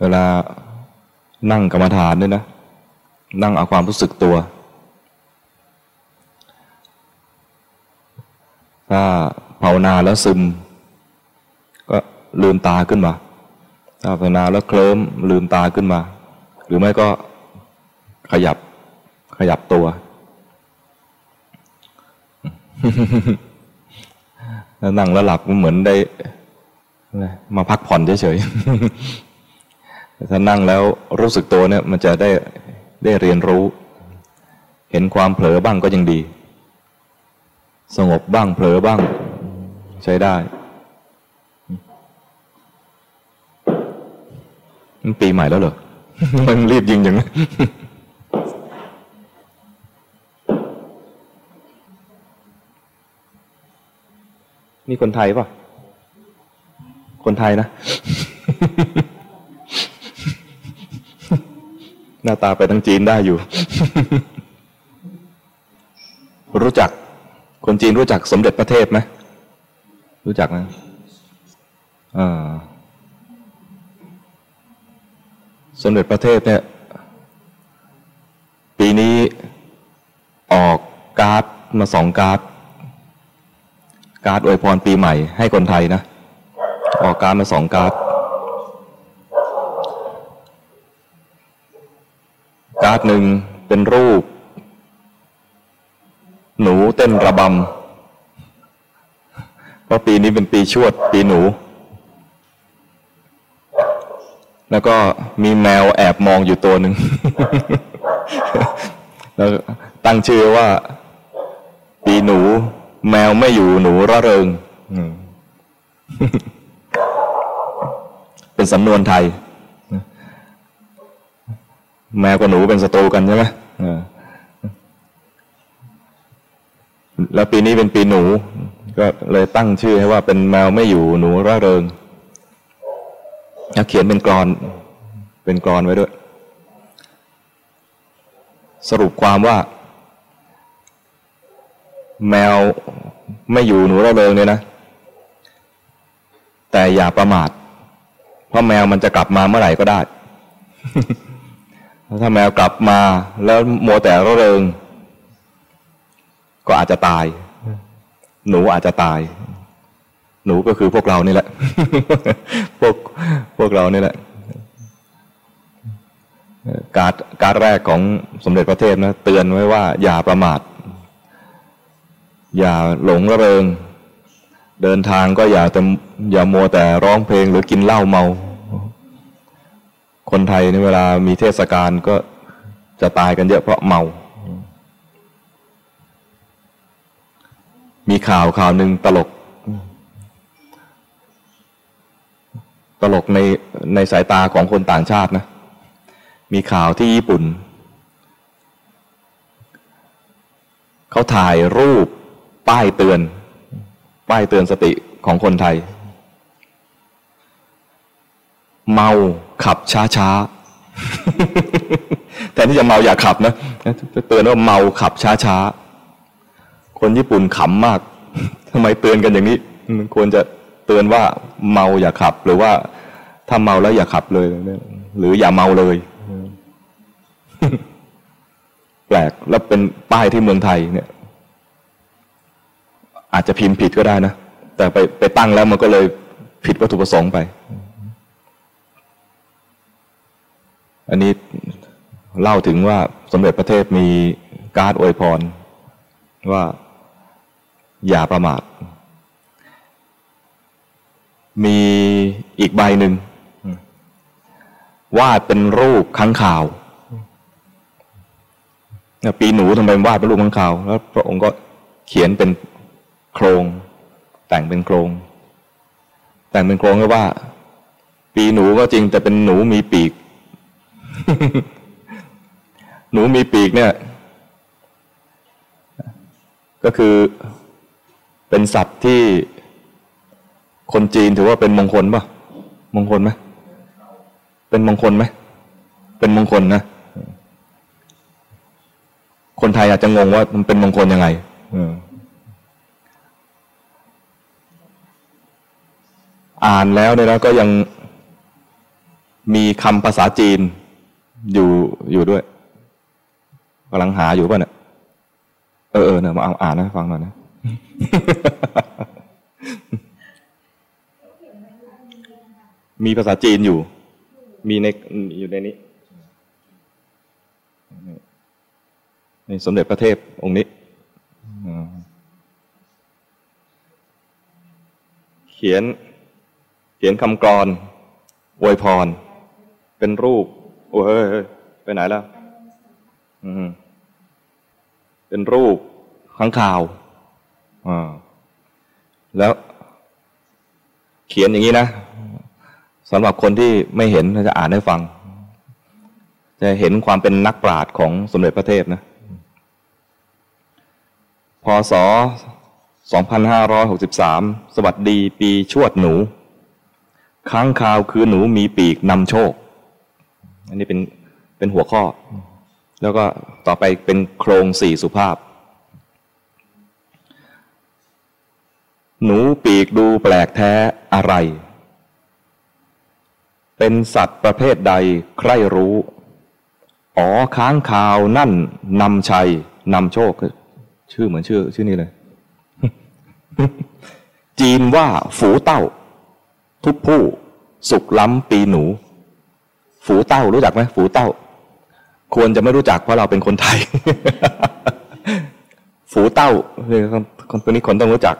เวลานั่งกรรมฐานด้วยนะนั่งเอาความรู้สึกตัวถ้าภาวนาแล้วซึมก็ลืมตาขึ้นมาถ้าภาวนาแล้วเคลิ้มลืมตาขึ้นมาหรือไม่ก็ขยับตัวนั่งแล้วหลับก็เหมือนได้มาพักผ่อนเฉยๆถ้านั่งแล้วรู้สึกตัวเนี่ยมันจะได้เรียนรู้เห็นความเผลอบ้างก็ยังดีสงบบ้างเผลอบ้างใช้ได้มันปีใหม่แล้วเหรอมันรีบยิงอย่างนั้นนี่คนไทยป่ะคนไทยนะหน้าตาไปทางจีนได้อยู่รู้จักคนจีนรู้จักสมเด็จพระเทพไหมรู้จักนะสมเด็จพระเทพเนี่ยปีนี้ออกการ์ดมาสองการ์ดอวยพรปีใหม่ให้คนไทยนะออกการ์ดมาสองการ์ดการ์ดหนึ่งเป็นรูปหนูเต้นระบำเพราะปีนี้เป็นปีชวดปีหนูแล้วก็มีแมวแอบมองอยู่ตัวหนึ่ง แล้วตั้งชื่อว่าปีหนูแมวไม่อยู่หนูระเริง เป็นสำนวนไทยแมวกับหนูเป็นศัตรูกันใช่ไหมแล้วปีนี้เป็นปีหนูก็เลยตั้งชื่อให้ว่าเป็นแมวไม่อยู่หนูร่าเริงเขียนเป็นกลอนไว้ด้วยสรุปความว่าแมวไม่อยู่หนูร่าเริงเนี่ยนะแต่อย่าประมาทเพราะแมวมันจะกลับมาเมื่อไหร่ก็ได้ ถ้าแมวกลับมาแล้วมัวแต่ร่าเริงก็อาจจะตายหนูอาจจะตายหนูก็คือพวกเรานี่แหละ พวกเรานี่แหละการแรกของสมเด็จพระเทพนะเตือนไว้ว่าอย่าประมาทอย่าหลงระเริงเดินทางก็อย่ามัวแต่ร้องเพลงหรือกินเหล้าเมาคนไทยในเวลามีเทศกาลก็จะตายกันเยอะเพราะเมามีข่าวหนึ่งตลกในสายตาของคนต่างชาตินะมีข่าวที่ญี่ปุ่นเขาถ่ายรูปป้ายเตือนสติของคนไทยเมาขับช้าๆ แทนที่จะเมาอย่าขับนะเตือนว่าเมาขับช้าๆคนญี่ปุ่นขำมากทำไมเตือนกันอย่างนี้ควรจะเตือนว่าเมาอย่าขับหรือว่าถ้าเมาแล้วอย่าขับเลยหรืออย่าเมาเลย แปลกแล้วเป็นป้ายที่เมืองไทยเนี่ยอาจจะพิมพ์ผิดก็ได้นะแต่ไปตั้งแล้วมันก็เลยผิดวัตถุประสงค์ไปอันนี้เล่าถึงว่าสมเด็จพระเทพมีการ์ดอวยพรว่าอย่าประมาทมีอีกใบหนึ่งวาดเป็นรูปค้างคาวปีหนูทำไมวาดเป็นรูปค้างคาวแล้วพระองค์ก็เขียนเป็นโครงแต่งเป็นโครงก็ว่าปีหนูก็จริงแต่เป็นหนูมีปีก หนูมีปีกเนี่ยก็คือเป็นสัตว์ที่คนจีนถือว่าเป็นมงคลป่ะมงคลไหมเป็นมงคลไหมเป็นมงคลนะคนไทยอาจจะงงว่ามันเป็นมงคลยังไงอ่านแล้วเนี่ยนะก็ยัง มีคำภาษาจีนอยู่ด้วยกำลังหาอยู่ป่ะเนี่ยเนี่ยมาอ่านให้ฟังหน่อยนะมีภาษาจีนอยู่มีในอยู่ในนี้ในสมเด็จพระเทพองค์นี้เขียนคำกลอนอวยพรเป็นรูปโอ้ยไปไหนแล้วเป็นรูปข้างข่าวแล้วเขียนอย่างนี้นะสำหรับคนที่ไม่เห็นจะอ่านให้ฟังจะเห็นความเป็นนักปราชญ์ของสมเด็จพระเทพนะพ.ศ. 2563สวัสดีปีชวดหนูค้างคาวคือหนูมีปีกนำโชคอันนี้เป็นหัวข้อแล้วก็ต่อไปเป็นโครง4สุภาพหนูปีกดูแปลกแท้อะไรเป็นสัตว์ประเภทใดใครรู้อ๋อค้างคาวนั่นนำชัยนำโชคชื่อเหมือนชื่อนี้เลย จีนว่าฝูเต้าทุกผู้สุขล้ำปีหนูฝูเต้ารู้จักไหมฝูเต้าควรจะไม่รู้จักเพราะเราเป็นคนไทย ฝูเต้าคนนี้คนต้องรู้จัก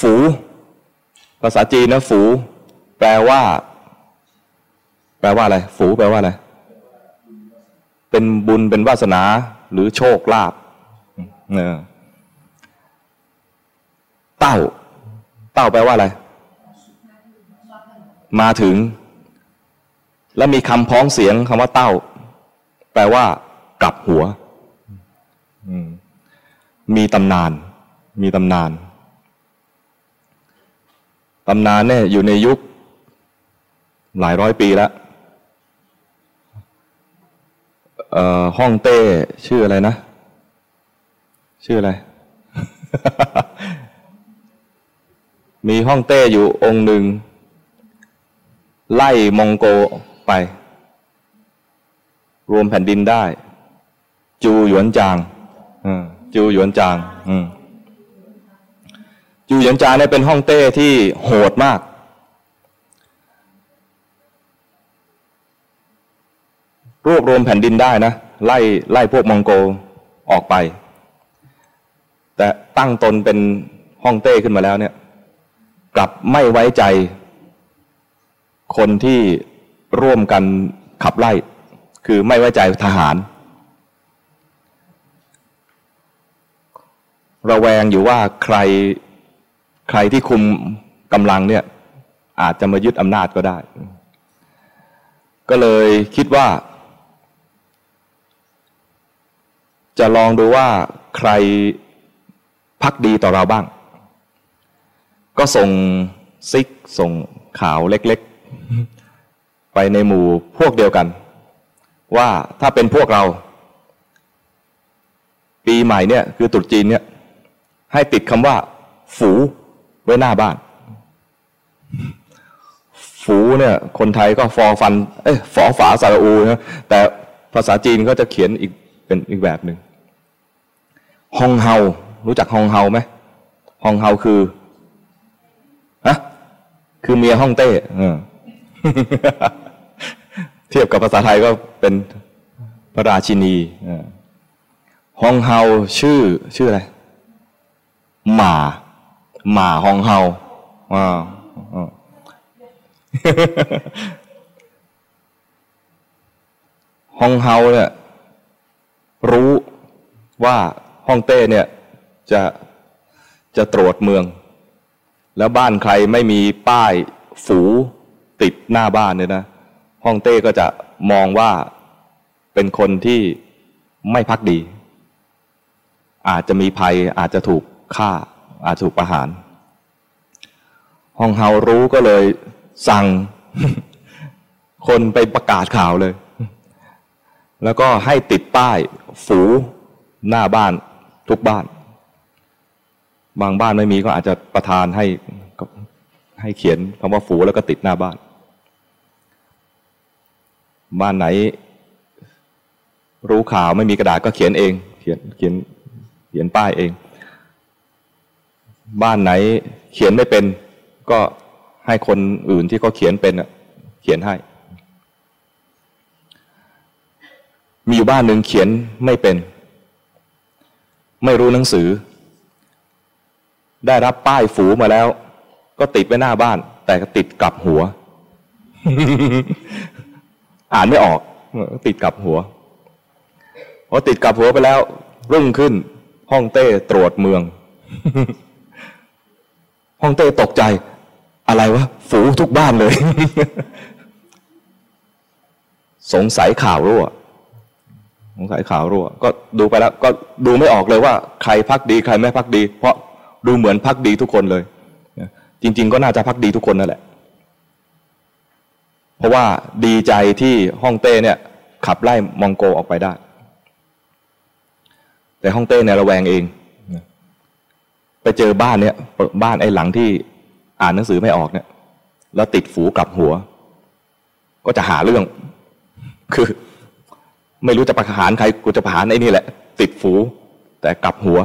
ฝูภาษาจีนนะฝูแปลว่าอะไรฝูแปลว่าอะไรเป็นบุญเป็นวาสนาหรือโชคลาภเต้าแปลว่าอะไรมาถึงแล้วมีคำพ้องเสียงคำว่าเต้าแปลว่ากลับหัวมีตำนานเนี่ยอยู่ในยุคหลายร้อยปีแล้วฮ่องเต้ชื่ออะไรนะชื่ออะไร มีฮ่องเต้อยู่องค์หนึ่งไล่มองโกไปรวมแผ่นดินได้จูหยวนจางจูหยวนจางเนี่ยเป็นฮ่องเต้ที่โหดมากรวบรวมแผ่นดินได้นะไล่พวกมองโกออกไปแต่ตั้งตนเป็นฮ่องเต้ขึ้นมาแล้วเนี่ยกลับไม่ไว้ใจคนที่ร่วมกันขับไล่คือไม่ไว้ใจทหารระแวงอยู่ว่าใครที่คุมกำลังเนี่ยอาจจะมายึดอำนาจก็ได้ก็เลยคิดว่าจะลองดูว่าใครภักดีต่อเราบ้างก็ส่งซิกส่งข่าวเล็กๆไปในหมู่พวกเดียวกันว่าถ้าเป็นพวกเราปีใหม่เนี่ยคือตรุษจีนเนี่ยให้ติดคำว่าฝูไว้หน้าบ้านฝูเนี่ยคนไทยก็ฝอฝาสระอูนะแต่ภาษาจีนก็จะเขียนอีกเป็นอีกแบบหนึ่งฮองเฮารู้จักฮองเฮาไหมฮองเฮาคือเมียฮ่องเต้เทียบกับภาษาไทยก็เป็นพระราชินีฮองเฮาชื่ออะไรหมาฮองเฮาฮองเฮาเนี่ยรู้ว่าฮ่องเต้เนี่ยจะตรวจเมืองแล้วบ้านใครไม่มีป้ายฝูติดหน้าบ้านเนี่ยนะฮ่องเต้ก็จะมองว่าเป็นคนที่ไม่ภักดีอาจจะมีภัยอาจจะถูกฆ่าอาจจะถูกประหารฮ่องเฮารู้ก็เลยสั่ง คนไปประกาศข่าวเลยแล้วก็ให้ติดป้ายฝูหน้าบ้านทุกบ้านบางบ้านไม่มีก็อาจจะประทานให้ ให้เขียนคำว่าฝูแล้วก็ติดหน้าบ้านบ้านไหนรู้ข่าวไม่มีกระดาษก็เขียนเองเขียนป้ายเองบ้านไหนเขียนไม่เป็นก็ให้คนอื่นที่เขาเขียนเป็นเขียนให้มีอยู่บ้านหนึ่งเขียนไม่เป็นไม่รู้หนังสือได้รับป้ายฝูมาแล้วก็ติดไว้หน้าบ้านแต่ติดกลับหัว อ่านไม่ออกติดกลับหัวพอติดกลับหัวไปแล้วรุ่งขึ้นฮ่องเต้ตรวจเมือง ฮ่องเต้ตกใจอะไรวะฝูทุกบ้านเลย สงสัยข่าวรั่วก็ดูไปแล้วก็ดูไม่ออกเลยว่าใครพักดีใครไม่พักดีเพราะดูเหมือนพักดีทุกคนเลยจริงๆก็น่าจะพักดีทุกคนนั่นแหละเพราะว่าดีใจที่ฮ่องเต้เนี่ยขับไล่มองโกออกไปได้แต่ฮ่องเต้เนี่ยระแวงเองไปเจอบ้านเนี่ยบ้านไอ้หลังที่อ่านหนังสือไม่ออกเนี่ยแล้วติดฝูกลับหัวก็จะหาเรื่องคือไม่รู้จะประหารใครกูจะประหารไอ้นี่แหละติดฝูแต่กลับหัว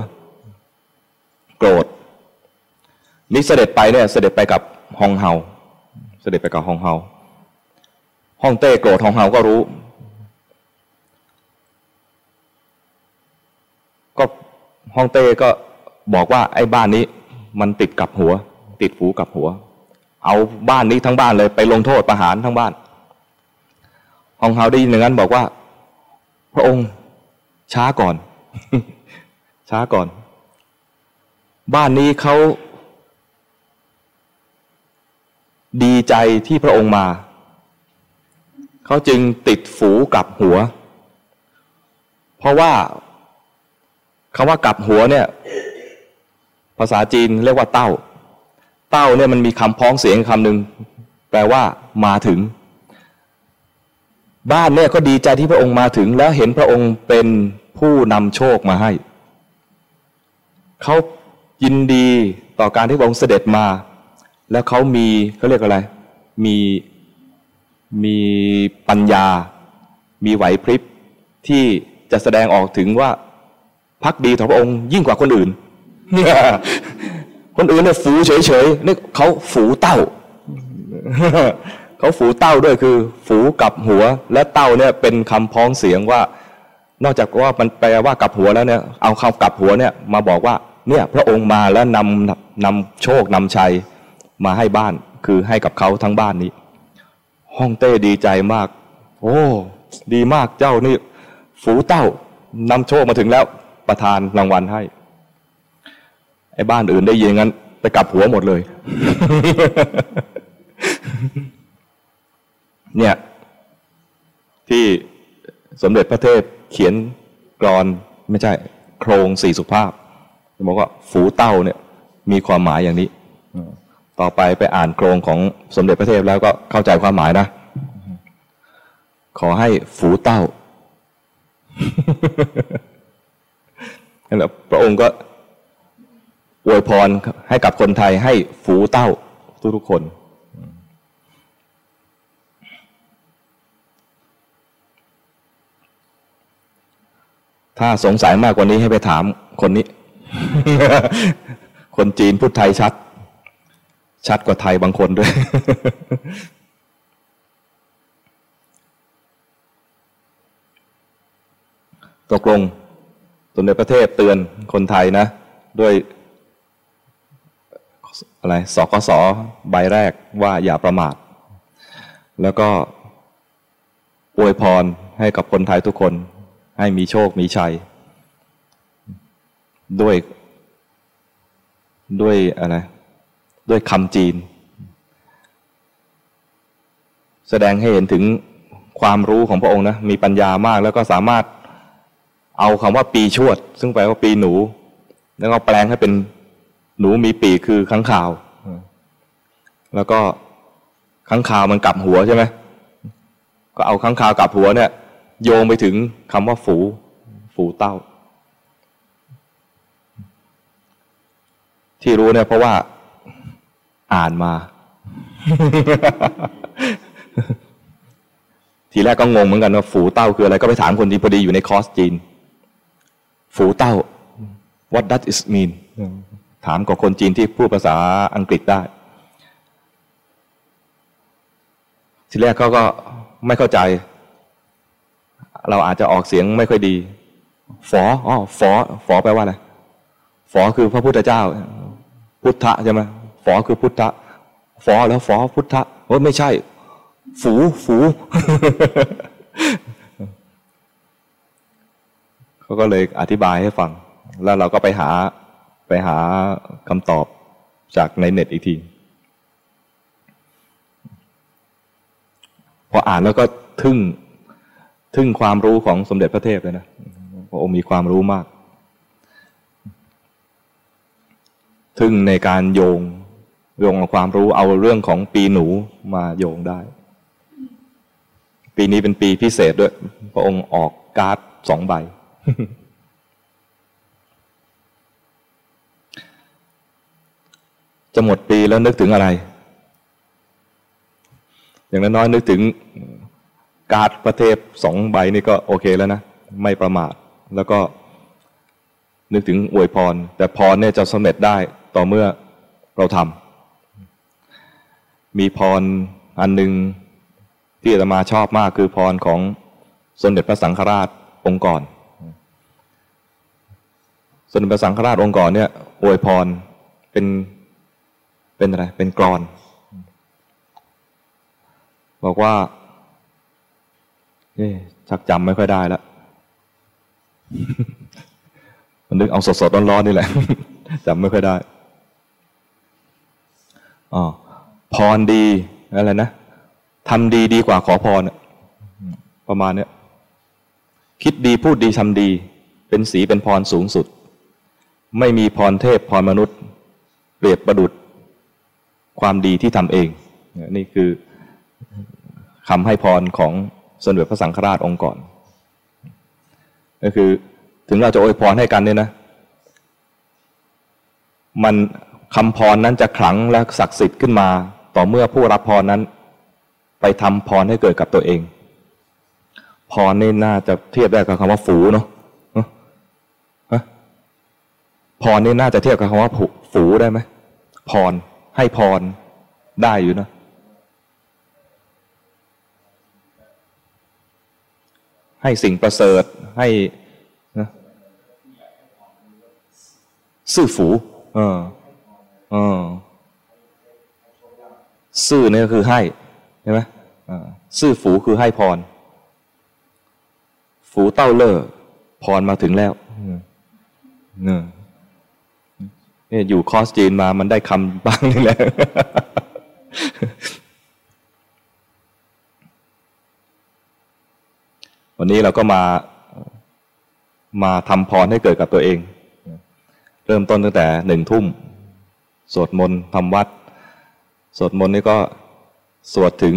โกรธนี่เสด็จไปเนี่ยเสด็จไปกับฮองเฮาฮ่องเต้โกรธฮองเฮาก็รู้ก็ฮ่องเต้ก็บอกว่าไอ้บ้านนี้มันติดกับหัวติดฝูกับหัวเอาบ้านนี้ทั้งบ้านเลยไปลงโทษประหารทั้งบ้านฮองเฮาได้ยินอย่างนั้นบอกว่าพระองค์ช้าก่อน บ้านนี้เขาดีใจที่พระองค์มาเขาจึงติดฝูกลับหัวเพราะว่าคำว่ากลับหัวเนี่ยภาษาจีนเรียกว่าเต้าเนี่ยมันมีคำพ้องเสียงคำหนึ่งแปลว่ามาถึงบ้านเนี่ยก็ดีใจที่พระองค์มาถึงแล้วเห็นพระองค์เป็นผู้นำโชคมาให้เขายินดีต่อการที่พระองค์เสด็จมาแล้วเขามีเขาเรียกอะไรมีปัญญามีไหวพริบที่จะแสดงออกถึงว่าภักดีต่อพระองค์ยิ่งกว่าคนอื่น คนอื่นเนี่ยฝูเฉยๆนี่เขาฝูเต้า เขาฝูเต้าด้วยคือฝูกับหัวและเต้าเนี่ยเป็นคำพ้องเสียงว่านอกจากว่ามันแปลว่ากับหัวแล้วเนี่ยเอาคำกับหัวเนี่ยมาบอกว่าเนี่ยพระองค์มาแล้วนำโชคนำชัยมาให้บ้านคือให้กับเขาทั้งบ้านนี้ฮ่องเต้ดีใจมากโอ้ดีมากเจ้านี่ฝูเต้านำโชคมาถึงแล้วประทานรางวัลให้ไอ้บ้านอื่นได้ยินงั้นไปกลับหัวหมดเลย เนี่ยที่สมเด็จพระเทพเขียนกลอนไม่ใช่โครงสี่สุภาพบอกว่าฝูเต้าเนี่ยมีความหมายอย่างนี้ต่อไปอ่านโครงของสมเด็จพระเทพแล้วก็เข้าใจความหมายนะขอให้ฝูเต้า แล้วพระองค์ก็อวยพรให้กับคนไทยให้ฝูเต้าทุกๆคนถ้าสงสัยมากกว่านี้ให้ไปถามคนนี้ คนจีนพูดไทยชัดกว่าไทยบางคนด้วย ตกลงสมเด็จพระเทพเตือนคนไทยนะด้วยอะไรสกส.ใบแรกว่าอย่าประมาทแล้วก็อวยพรให้กับคนไทยทุกคนให้มีโชคมีชัยด้วยอะไรด้วยคำจีนแสดงให้เห็นถึงความรู้ของพระองค์นะมีปัญญามากแล้วก็สามารถเอาคำว่าปีชวดซึ่งแปลว่าปีหนูแล้วก็แปลงให้เป็นหนูมีปีคือค้างคาวแล้วก็ค้างคาวมันกลับหัวใช่ไหมก็เอาค้างคาวกลับหัวเนี่ยโยงไปถึงคำว่าฝูเต้าที่รู้เนี่ยเพราะว่าอ่านมา ทีแรกก็งงเหมือนกันว่าฝูเต้าคืออะไรก็ไปถามคนที่พอดีอยู่ในคอร์สจีนฝูเต้า what does it mean ถามกับคนจีนที่พูดภาษาอังกฤษได้ทีแรกเขาก็ไม่เข้าใจเราอาจจะออกเสียงไม่ค่อยดีฝออ๋อฝอฝอแปลว่าอะไรฝอคือพระพุทธเจ้าพุทธะใช่ไหมฝอคือพุทธะฝอแล้วฝอพุทธะโอ้ไม่ใช่ฝูฝูเขาก็เลยอธิบายให้ฟังแล้วเราก็ไปหาคำตอบจากในเน็ตอีกทีพออ่านแล้วก็ทึ่งความรู้ของสมเด็จพระเทพเลยนะพระองค์มีความรู้มากทึ่งในการโยงเอาความรู้เอาเรื่องของปีหนูมาโยงได้ปีนี้เป็นปีพิเศษด้วยพระองค์ออกการ์ด2 ใบ จะหมดปีแล้วนึกถึงอะไรอย่างน้อยนึกถึงการ์ดพระเทพ2 ใบนี่ก็โอเคแล้วนะไม่ประมาทแล้วก็นึกถึงอวยพรแต่พรเนี่ยจะสำเร็จได้ต่อเมื่อเราทำมีพรอันหนึ่งที่อาตมาชอบมากคือพรของสมเด็จพระสังฆราชองค์ก่อนสมเด็จพระสังฆราชองค์ก่อนเนี่ยอวยพรเป็นอะไรเป็นกลอนบอกว่าชักจำไม่ค่อยได้แล้วมันนึกเอาสดๆร้อนๆนี่แหละจำไม่ค่อยได้อ๋อพรดีอะไรนะทำดีดีกว่าขอพรประมาณเนี้ยคิดดีพูดดีทำดีเป็นสีเป็นพรสูงสุดไม่มีพรเทพพรมนุษย์เปรียบประดุจความดีที่ทำเองนี่คือคำให้พรของสมเด็จพระสังฆราชองค์ก่อนก็คือถึงเราจะอวยพรให้กันเนี่ยนะมันคำพรนั้นจะขลังและศักดิ์สิทธิ์ขึ้นมาต่อเมื่อผู้รับพรนั้นไปทำพรให้เกิดกับตัวเองพรนี่น่าจะเทียบได้กับคำว่าฝูเนาะพรนี่น่าจะเทียบกับคำว่าฝูได้ไหมพรให้พรได้อยู่นะให้สิ่งประเสริฐให้นะซื่อฝูซื่อเนี่ยคือให้ใช่ไหมซื่อฝูคือให้พรฝูเต้าเล่อพรมาถึงแล้วเนี่ยอยู่คอร์สจีนมามันได้คำบ้างนี่แหละวันนี้เราก็มาทำพรให้เกิดกับตัวเองเริ่มต้นตั้งแต่ 19:00 น.สวดมนต์ทำวัดสวดมนต์นี่ก็สวดถึง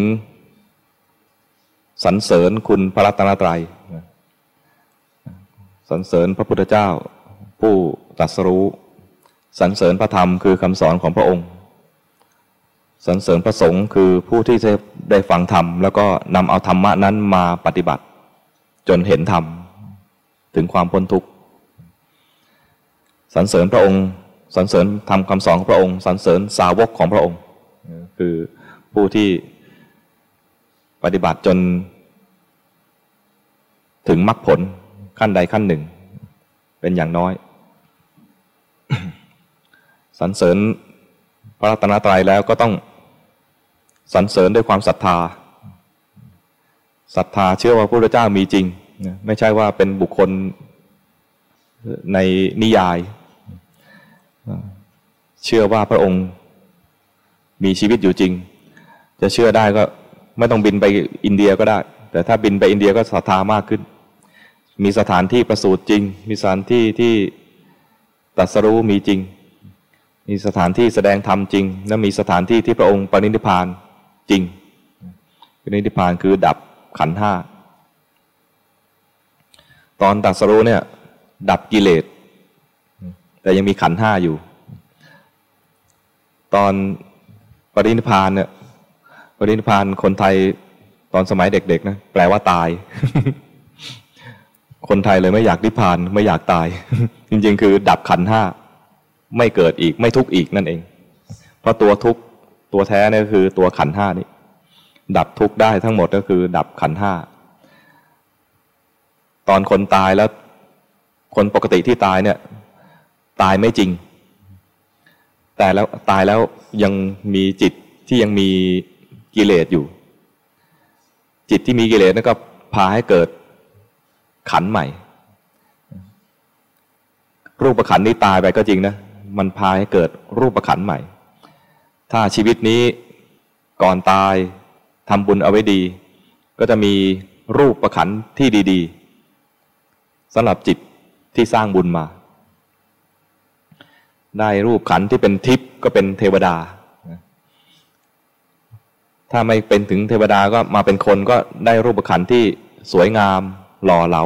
สรรเสริญคุณพระรัตนตรัยสรรเสริญพระพุทธเจ้าผู้ตรัสรู้สรรเสริญพระธรรมคือคำสอนของพระองค์สรรเสริญพระสงฆ์คือผู้ที่ได้ฟังธรรมแล้วก็นำเอาธรรมะนั้นมาปฏิบัติจนเห็นธรรมถึงความพ้นทุกข์สรรเสริญพระองค์สรรเสริญธรรมคำสอนของพระองค์สรรเสริญสาวกของพระองค์คือผู้ที่ปฏิบัติจนถึงมรรคผลขั้นใดขั้นหนึ่งเป็นอย่างน้อย สรรเสริญพระรัตนตรัยแล้วก็ต้องสรรเสริญด้วยความศรัทธาศรัทธาเชื่อว่าพระพุทธเจ้ามีจริงไม่ใช่ว่าเป็นบุคคลในนิยายเชื่อว่าพระองค์มีชีวิตอยู่จริงจะเชื่อได้ก็ไม่ต้องบินไปอินเดียก็ได้แต่ถ้าบินไปอินเดียก็ศรัทธามากขึ้นมีสถานที่ประสูติจริงมีสถานที่ที่ตรัสรู้มีจริงมีสถานที่แสดงธรรมจริงและมีสถานที่ที่พระองค์ปรินิพพานจริงปรินิพพานคือดับขันธ์ 5ตอนตรัสรู้เนี่ยดับกิเลสแต่ยังมีขันธ์ 5อยู่ตอน ปรินิพพานเนี่ยปรินิพพานคนไทยตอนสมัยเด็กๆนะแปลว่าตาย คนไทยเลยไม่อยากนิพพานไม่อยากตาย จริงๆคือดับขันธ์ห้าไม่เกิดอีกไม่ทุกข์อีกนั่นเองเพราะตัวทุกข์ตัวแท้เนี่ยคือตัวขันธ์ห้านี่ดับทุกข์ได้ทั้งหมดก็คือดับขันธ์ห้าตอนคนตายแล้วคนปกติที่ตายเนี่ยตายไม่จริงแต่แล้วตายแล้วยังมีจิตที่ยังมีกิเลสอยู่จิตที่มีกิเลสนั่นก็พาให้เกิดขันธ์ใหม่รูปขันธ์นี้ตายไปก็จริงนะมันพาให้เกิดรูปขันธ์ใหม่ถ้าชีวิตนี้ก่อนตายทำบุญเอาไว้ดีก็จะมีรูปขันธ์ที่ดีๆสำหรับจิตที่สร้างบุญมาได้รูปขันธ์ที่เป็นทิพย์ก็เป็นเทวดาถ้าไม่เป็นถึงเทวดาก็มาเป็นคนก็ได้รูปขันธ์ที่สวยงามหล่อเหลา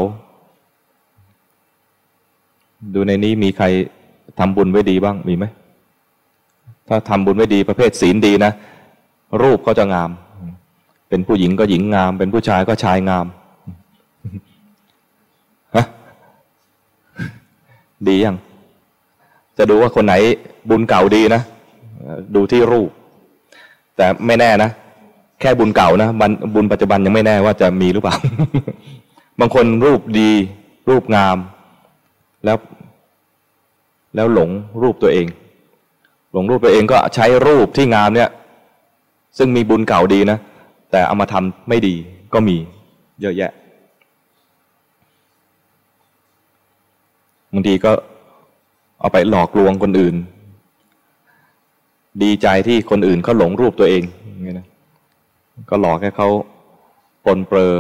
ดูในนี้มีใครทำบุญไว้ดีบ้างมีไหมถ้าทำบุญไว้ดีประเภทศีลดีนะรูปก็จะงามเป็นผู้หญิงก็หญิงงามเป็นผู้ชายก็ชายงามฮะดียังจะดูว่าคนไหนบุญเก่าดีนะดูที่รูปแต่ไม่แน่นะแค่บุญเก่านะบุญปัจจุบันยังไม่แน่ว่าจะมีหรือเปล่า บางคนรูปดีรูปงามแล้วหลงรูปตัวเองหลงรูปตัวเองก็ใช้รูปที่งามเนี่ยซึ่งมีบุญเก่าดีนะแต่เอามาทำไม่ดีก็มีเยอะแยะบางทีก็เอาไปหลอกลวงคนอื่นดีใจที่คนอื่นเขาหลงรูปตัวเองนี่นะก็หลอกให้เขาปลนเปลือ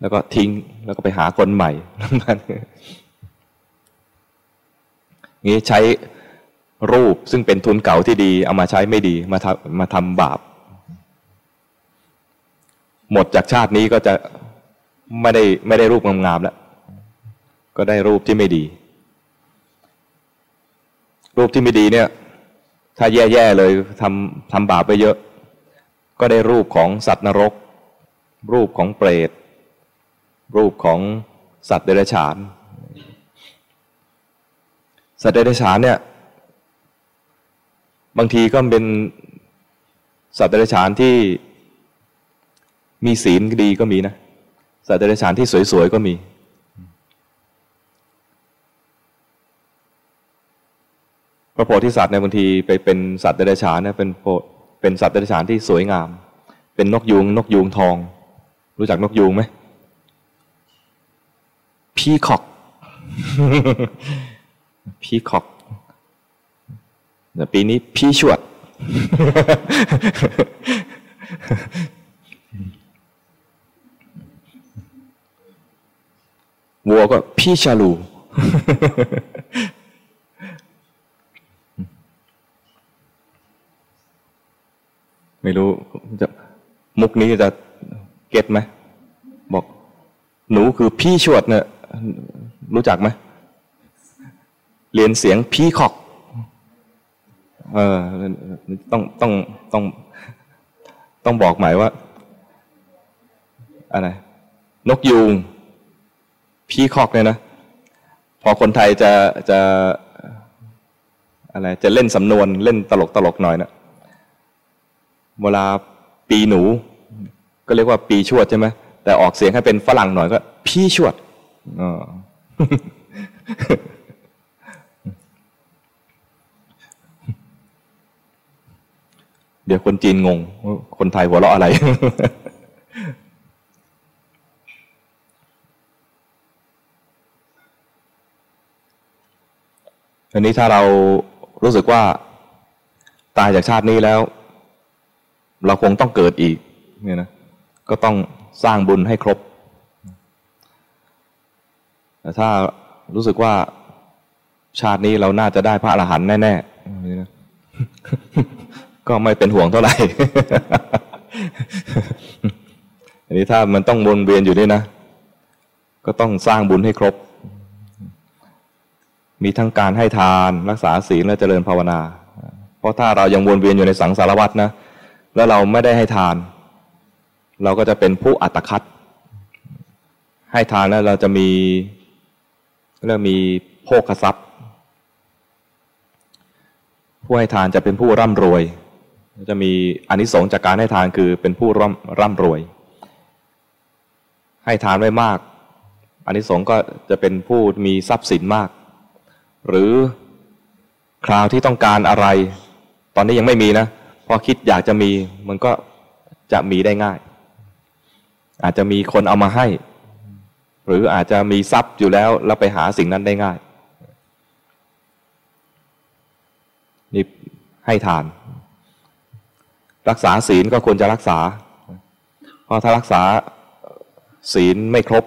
แล้วก็ทิ้งแล้วก็ไปหาคนใหม่งี้ใช้รูปซึ่งเป็นทุนเก่าที่ดีเอามาใช้ไม่ดีมาทำบาปหมดจากชาตินี้ก็จะไม่ได้รูปงามๆแล้วก็ได้รูปที่ไม่ดีรูปที่ไม่ดีเนี่ยถ้าแย่ๆเลยทำบาปไปเยอะก็ได้รูปของสัตว์นรกรูปของเปรตรูปของสัตว์เดรัจฉานสัตว์เดรัจฉานเนี่ยบางทีก็เป็นสัตว์เดรัจฉานที่มีศีลดีก็มีนะสัตว์เดรัจฉานที่สวยๆก็มีพระโพธิสัตว์ในบางทีไปเป็นสัตว์เดรัจฉานเนี่ยเป็นสัตว์เดรัจฉานที่สวยงามเป็นนกยูงทองรู้จักนกยูงไหมพีคอก พีคอกแต่ปีนี้พีชวด วัวก็พีชาลู ไม่รู้จะมุกนี้จะเก็ตไหมบอกหนูคือพี่ชวดเนี่ยรู้จักไหมเรียนเสียงพี่ขอกต้องบอกหมายว่าอะไรนกยูงพี่ขอกเนี่ยนะพอคนไทยจะอะไรจะเล่นสำนวนเล่นตลกหน่อยนะเวลาปีหนูก็เรียกว่าปีชวดใช่ไหมแต่ออกเสียงให้เป็นฝรั่งหน่อยก็พี่ชวด เดี๋ยวคนจีนงงคนไทยหัวเราะอะไร อันนี้ถ้าเรารู้สึกว่าตายจากชาตินี้แล้วเราคงต้องเกิดอีกเนี่ยนะก็ต้องสร้างบุญให้ครบแต่ถ้ารู้สึกว่าชาตินี้เราน่าจะได้พระอรหันต์แน่ๆนี่นะก็ไม่เป็นห่วงเท่าไหร่อันนี้ถ้ามันต้องวนเวียนอยู่นี่นะก็ต้องสร้างบุญให้ครบมีทั้งการให้ทานรักษาศีลและเจริญภาวนา ราะถ้าเรายังวนเวียนอยู่ในสังสารวัฏนะแล้วเราไม่ได้ให้ทานเราก็จะเป็นผู้อัตคัดให้ทานแล้วเราจะมีโภคทรัพย์ผู้ให้ทานจะเป็นผู้ร่ำรวยจะมีอานิสงส์จากการให้ทานคือเป็นผู้ร่ำรวยให้ทานไว้มากอานิสงส์ก็จะเป็นผู้มีทรัพย์สินมากหรือคราวที่ต้องการอะไรตอนนี้ยังไม่มีนะพอคิดอยากจะมีมันก็จะมีได้ง่ายอาจจะมีคนเอามาให้หรืออาจจะมีทรัพย์อยู่แล้วแล้วไปหาสิ่งนั้นได้ง่ายนี่ให้ทานรักษาศีลก็ควรจะรักษาเพราะถ้ารักษาศีลไม่ครบ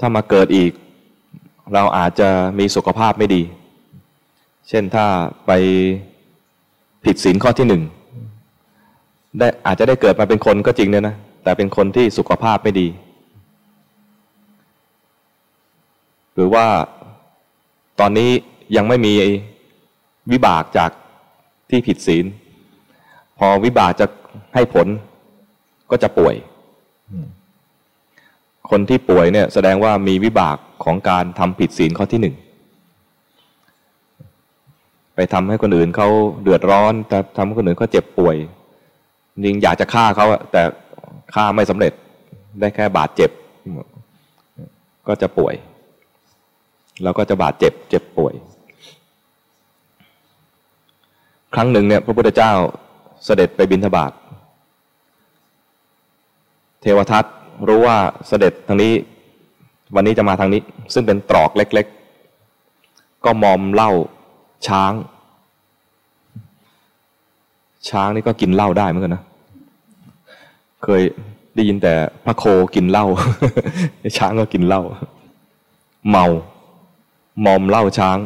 ถ้ามาเกิดอีกเราอาจจะมีสุขภาพไม่ดีเช่นถ้าไปผิดศีลข้อที่หนึ่งได้อาจจะได้เกิดมาเป็นคนก็จริงเนี่ยนะแต่เป็นคนที่สุขภาพไม่ดีหรือว่าตอนนี้ยังไม่มีวิบากจากที่ผิดศีลพอวิบากจะให้ผลก็จะป่วยคนที่ป่วยเนี่ยแสดงว่ามีวิบากของการทำผิดศีลข้อที่หนึ่งไปทำให้คนอื่นเขาเดือดร้อนแต่ทำให้คนอื่นเขาเจ็บป่วยจริงอยากจะฆ่าเขาแต่ฆ่าไม่สำเร็จได้แค่บาดเจ็บก็จะป่วยเราก็จะบาดเจ็บเจ็บป่วยครั้งหนึ่งเนี่ยพระพุทธเจ้าเสด็จไปบิณฑบาตเทวทัตรู้ว่าเสด็จทางนี้วันนี้จะมาทางนี้ซึ่งเป็นตรอกเล็กๆก็มอมเหล้าช้างนี่ก็กินเหล้าได้เหมือนกันนะเคยได้ยินแต่พระโคกินเหล้าช้างก็กินเหล้ามอมเหล้าช้าง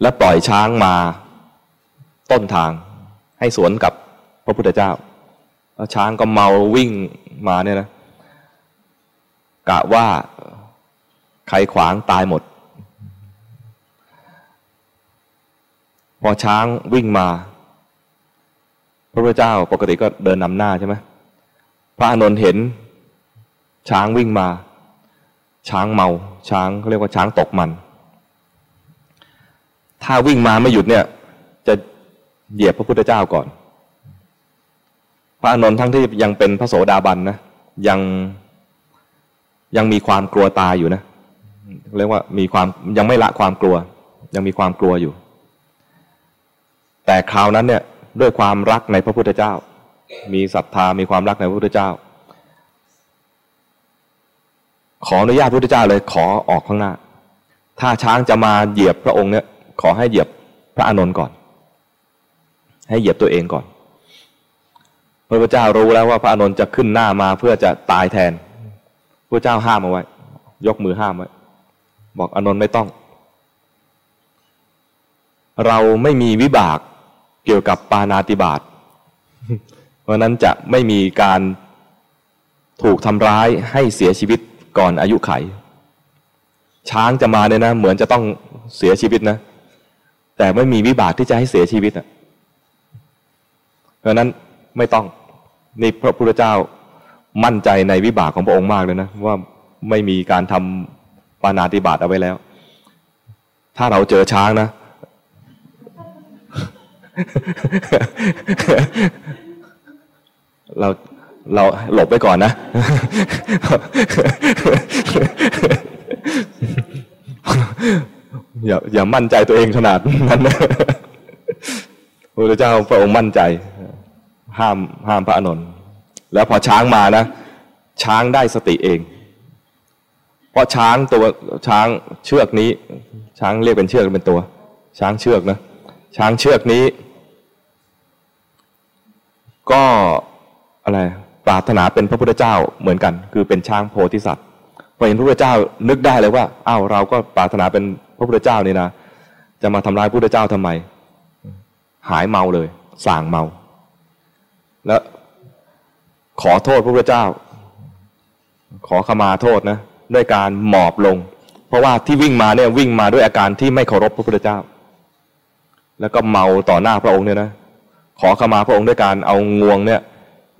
และปล่อยช้างมาต้นทางให้สวนกับพระพุทธเจ้าแล้วช้างก็เมาวิ่งมาเนี่ยนะกะว่าใครขวางตายหมดพอช้างวิ่งมาพระพุทธเจ้าปกติก็เดินนำหน้าใช่ไหมพระอานนท์เห็นช้างวิ่งมาช้างเมาช้างเขาเรียกว่าช้างตกมันถ้าวิ่งมาไม่หยุดเนี่ยจะเหยียบพระพุทธเจ้าก่อนพระอานนท์ทั้งที่ยังเป็นพระโสดาบันนะยังมีความกลัวตายอยู่นะเรียกว่ามีความยังไม่ละความกลัวยังมีความกลัวอยู่แต่คราวนั้นเนี่ยด้วยความรักในพระพุทธเจ้ามีศรัทธามีความรักในพระพุทธเจ้าขออนุญาตพระพุทธเจ้าเลยขอออกข้างหน้าถ้าช้างจะมาเหยียบพระองค์เนี่ยขอให้เหยียบพระอานนท์ก่อนให้เหยียบตัวเองก่อนพระพุทธเจ้ารู้แล้วว่าพระอานนท์จะขึ้นหน้ามาเพื่อจะตายแทนพระเจ้าห้ามเอาไว้ยกมือห้ามไว้บอกอานนท์ไม่ต้องเราไม่มีวิบากเกี่ยวกับปาณาติบาตเพราะนั้นจะไม่มีการถูกทำร้ายให้เสียชีวิตก่อนอายุไขช้างจะมาเนี่ยนะเหมือนจะต้องเสียชีวิตนะแต่ไม่มีวิบากที่จะให้เสียชีวิตอ่ะเพราะนั้นไม่ต้องนี่พระพุทธเจ้ามั่นใจในวิบากของพระองค์มากเลยนะว่าไม่มีการทำปาณาติบาตเอาไว้แล้วถ้าเราเจอช้างนะเราหลบไปก่อนนะอย่ามั่นใจตัวเองขนาดนั้นนะพระพุทธเจ้าพระองค์มั่นใจห้ามพระอานนท์แล้วพอช้างมานะช้างได้สติเองเพราะช้างตัวช้างเชือกนี้ช้างเรียกเป็นเชือกเป็นตัวช้างเชือกนะช้างเชือกนี้ก็อะไรปรารถนาเป็นพระพุทธเจ้าเหมือนกันคือเป็นช้างโพธิสัตว์พอเห็นพระพุทธเจ้านึกได้เลยว่าอ้าวเราก็ปรารถนาเป็นพระพุทธเจ้านี่นะจะมาทำร้ายพระพุทธเจ้าทำไมหายเมาเลยสั่งเมาแล้วขอโทษพระพุทธเจ้าขอขมาโทษนะด้วยการหมอบลงเพราะว่าที่วิ่งมาเนี่ยวิ่งมาด้วยอาการที่ไม่เคารพพระพุทธเจ้า แล้วก็เมาต่อหน้าพระองค์เนี่ยนะขอขมาพระองค์ด้วยการเอางวงเนี่ย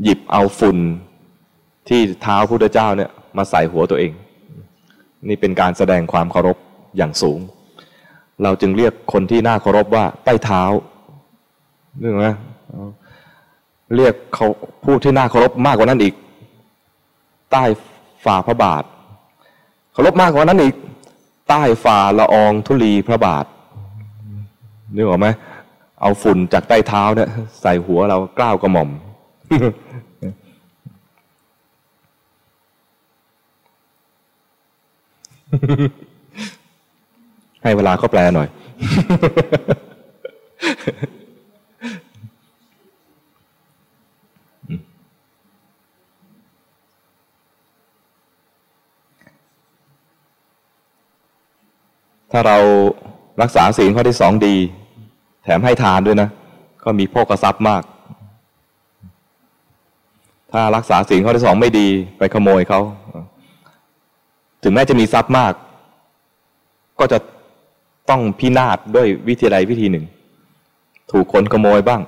หยิบเอาฝุ่นที่เท้าพระพุทธเจ้าเนี่ยมาใส่หัวตัวเองนี่เป็นการแสดงความเคารพอย่างสูงเราจึงเรียกคนที่น่าเคารพว่าใต้เท้านึกไหมเรียกเขาผู้ที่น่าเคารพมากกว่านั้นอีกใต้ฝ่าพระบาทเคารพมากกว่านั้นอีกใต้ฝ่าละอองธุลีพระบาทนึกออกไหมเอาฝุ่นจากใต้เท้าเนี่ยใส่หัวเรากล้าวกระหม่อม ให้เวลาเขาแปลหน่อย ถ้าเรารักษาศีลข้อที่สองดีแถมให้ทานด้วยนะก็มีโภคทรัพย์มากถ้ารักษาศีลข้อที่สองไม่ดีไปขโมยเขาถึงแม้จะมีทรัพย์มากก็จะต้องพินาศด้วยวิธีใดวิธีหนึ่งถูกคนขโมยบ้าง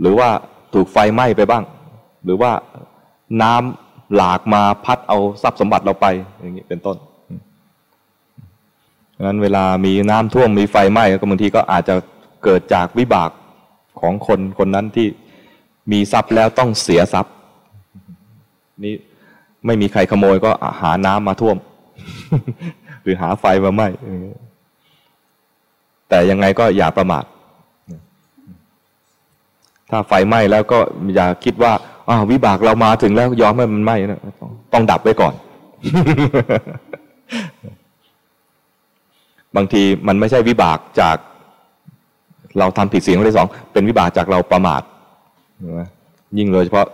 หรือว่าถูกไฟไหม้ไปบ้างหรือว่าน้ำหลากมาพัดเอาทรัพย์สมบัติเราไปอย่างนี้เป็นต้นดังนั้นเวลามีน้ำท่วมมีไฟไหม้ก็บางทีก็อาจจะเกิดจากวิบากของคนคนนั้นที่มีทรัพย์แล้วต้องเสียทรัพย์นี่ไม่มีใครขโมยก็หาน้ำมาท่วม หรือหาไฟมาไหม้แต่ยังไงก็อย่าประมาทถ้าไฟไหม้แล้วก็อย่าคิดว่าวิบากเรามาถึงแล้วยอมให้มันไหม้นะต้องดับไว้ก่อน บางทีมันไม่ใช่วิบากจากเราทำผิดศีลข้อที่สองเป็นวิบากจากเราประมาทยิ่งเลยเฉพาะ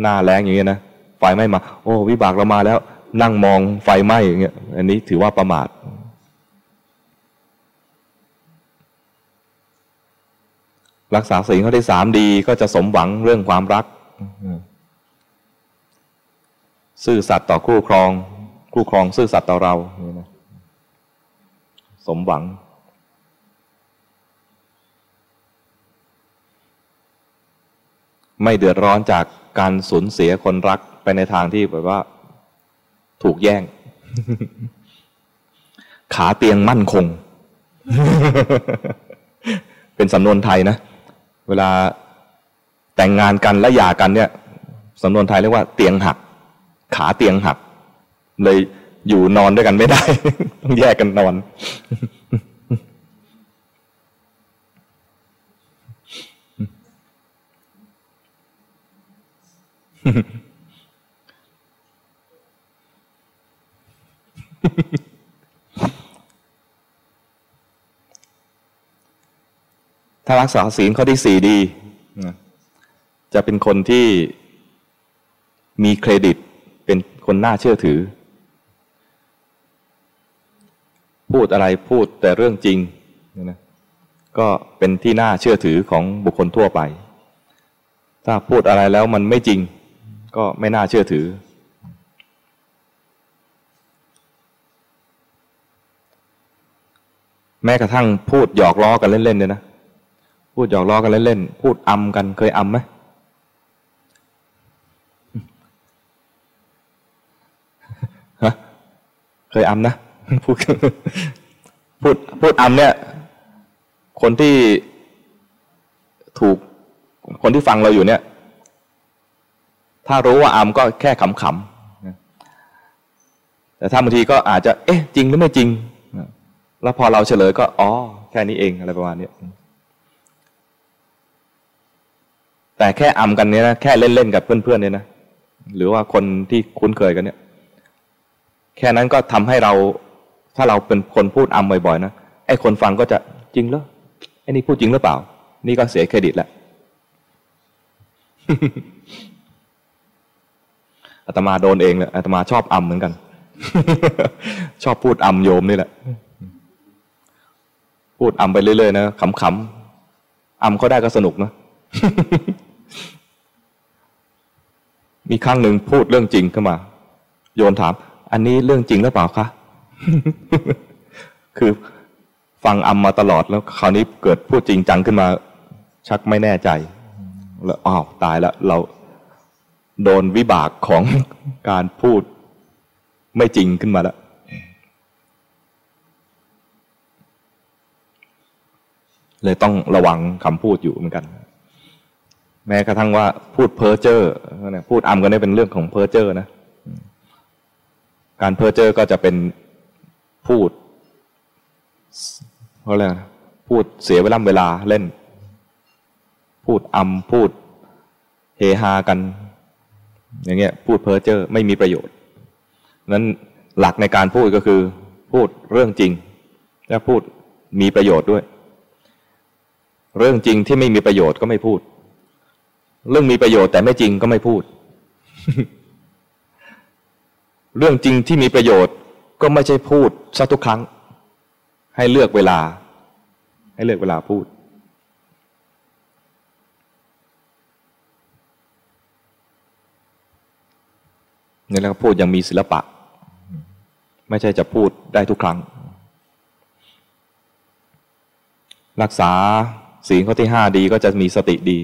หน้าแล้งอย่างเงี้ยนะไฟไหม้มาโอ้วิบากเรามาแล้วนั่งมองไฟไหม้อย่างเงี้ยอันนี้ถือว่าประมาทรักษาศีลข้อที่สามดีก็จะสมหวังเรื่องความรักซื่อสัตย์ต่อคู่ครองซื่อสัตย์ต่อเราสมหวังไม่เดือดร้อนจากการสูญเสียคนรักไปในทางที่แบบว่าถูกแย่ง ขาเตียงมั่นคง เป็นสำนวนไทยนะเวลาแต่งงานกันและหย่ากันเนี่ยสำนวนไทยเรียกว่าเตียงหักขาเตียงหักเลยอยู่นอนด้วยกันไม่ได้ ต้องแยกกันนอน ถ้ารักษาศีลข้อที่สี่ดีจะเป็นคนที่มีเครดิตเป็นคนน่าเชื่อถือพูดอะไรพูดแต่เรื่องจริงนะก็เป็นที่น่าเชื่อถือของบุคคลทั่วไปถ้าพูดอะไรแล้วมันไม่จริงก็ไม่น่าเชื่อถือแม้กระทั่งพูดหยอกล้อกันเล่นๆเนี่ยนะพูดหยอกล้อกันเล่นๆพูดอำกันเคยอำไหมฮะเคยอำนะพูดอำเนี่ยคนที่ฟังเราอยู่เนี่ยถ้ารู้ว่าอำก็แค่ขำๆแต่ถ้าบางทีก็อาจจะเอ๊ะจริงหรือไม่จริงแล้วพอเราเฉลยก็อ๋อแค่นี้เองอะไรประมาณนี้แต่แค่อำกันเนี่ยนะแค่เล่นๆกับเพื่อนๆเนี่ยนะหรือว่าคนที่คุ้นเคยกันเนี่ยแค่นั้นก็ทำให้เราถ้าเราเป็นคนพูดอำบ่อยๆนะไอ้คนฟังก็จะจริงเหรอไอ้นี่พูดจริงหรือเปล่านี่ก็เสียเครดิตแล้ว อาตมาโดนเองแหละอาตมาชอบอำเหมือนกัน ชอบพูดอำโยมนี่แหละ พูดอำไปเรื่อยๆนะขำๆอำเขาได้ก็สนุกนะ มีครั้งหนึ่งพูดเรื่องจริงขึ้นมาโยมถามอันนี้เรื่องจริงหรือเปล่าคะ คือ ฟังอำมาตลอดแล้วคราวนี้เกิดพูดจริงจังขึ้นมาชักไม่แน่ใจแล้วอ้าวตายแล้วเราโดนวิบากของการพูดไม่จริงขึ้นมาแล้วเลยต้องระวังคำพูดอยู่เหมือนกันแม้กระทั่งว่าพูดเพ้อเจ้อพูดอำกันนี่เป็นเรื่องของเพ้อเจ้อนะการเพ้อเจ้อก็จะเป็นพูดเพราะอะไรพูดเสียเวลาเล่นพูดอำพูดเฮฮากันอย่างเงี้ยพูดเพ้อเจ้อไม่มีประโยชน์นั้นหลักในการพูดก็คือพูดเรื่องจริงและพูดมีประโยชน์ด้วยเรื่องจริงที่ไม่มีประโยชน์ก็ไม่พูดเรื่องมีประโยชน์แต่ไม่จริงก็ไม่พูด เรื่องจริงที่มีประโยชน์ก็ไม่ใช่พูดซะทุกครั้งให้เลือกเวลาพูดนี่แล้วพูดยังมีศิลปะไม่ใช่จะพูดได้ทุกครั้งรักษาศีลข้อที่5ดีก็จะมีสติดี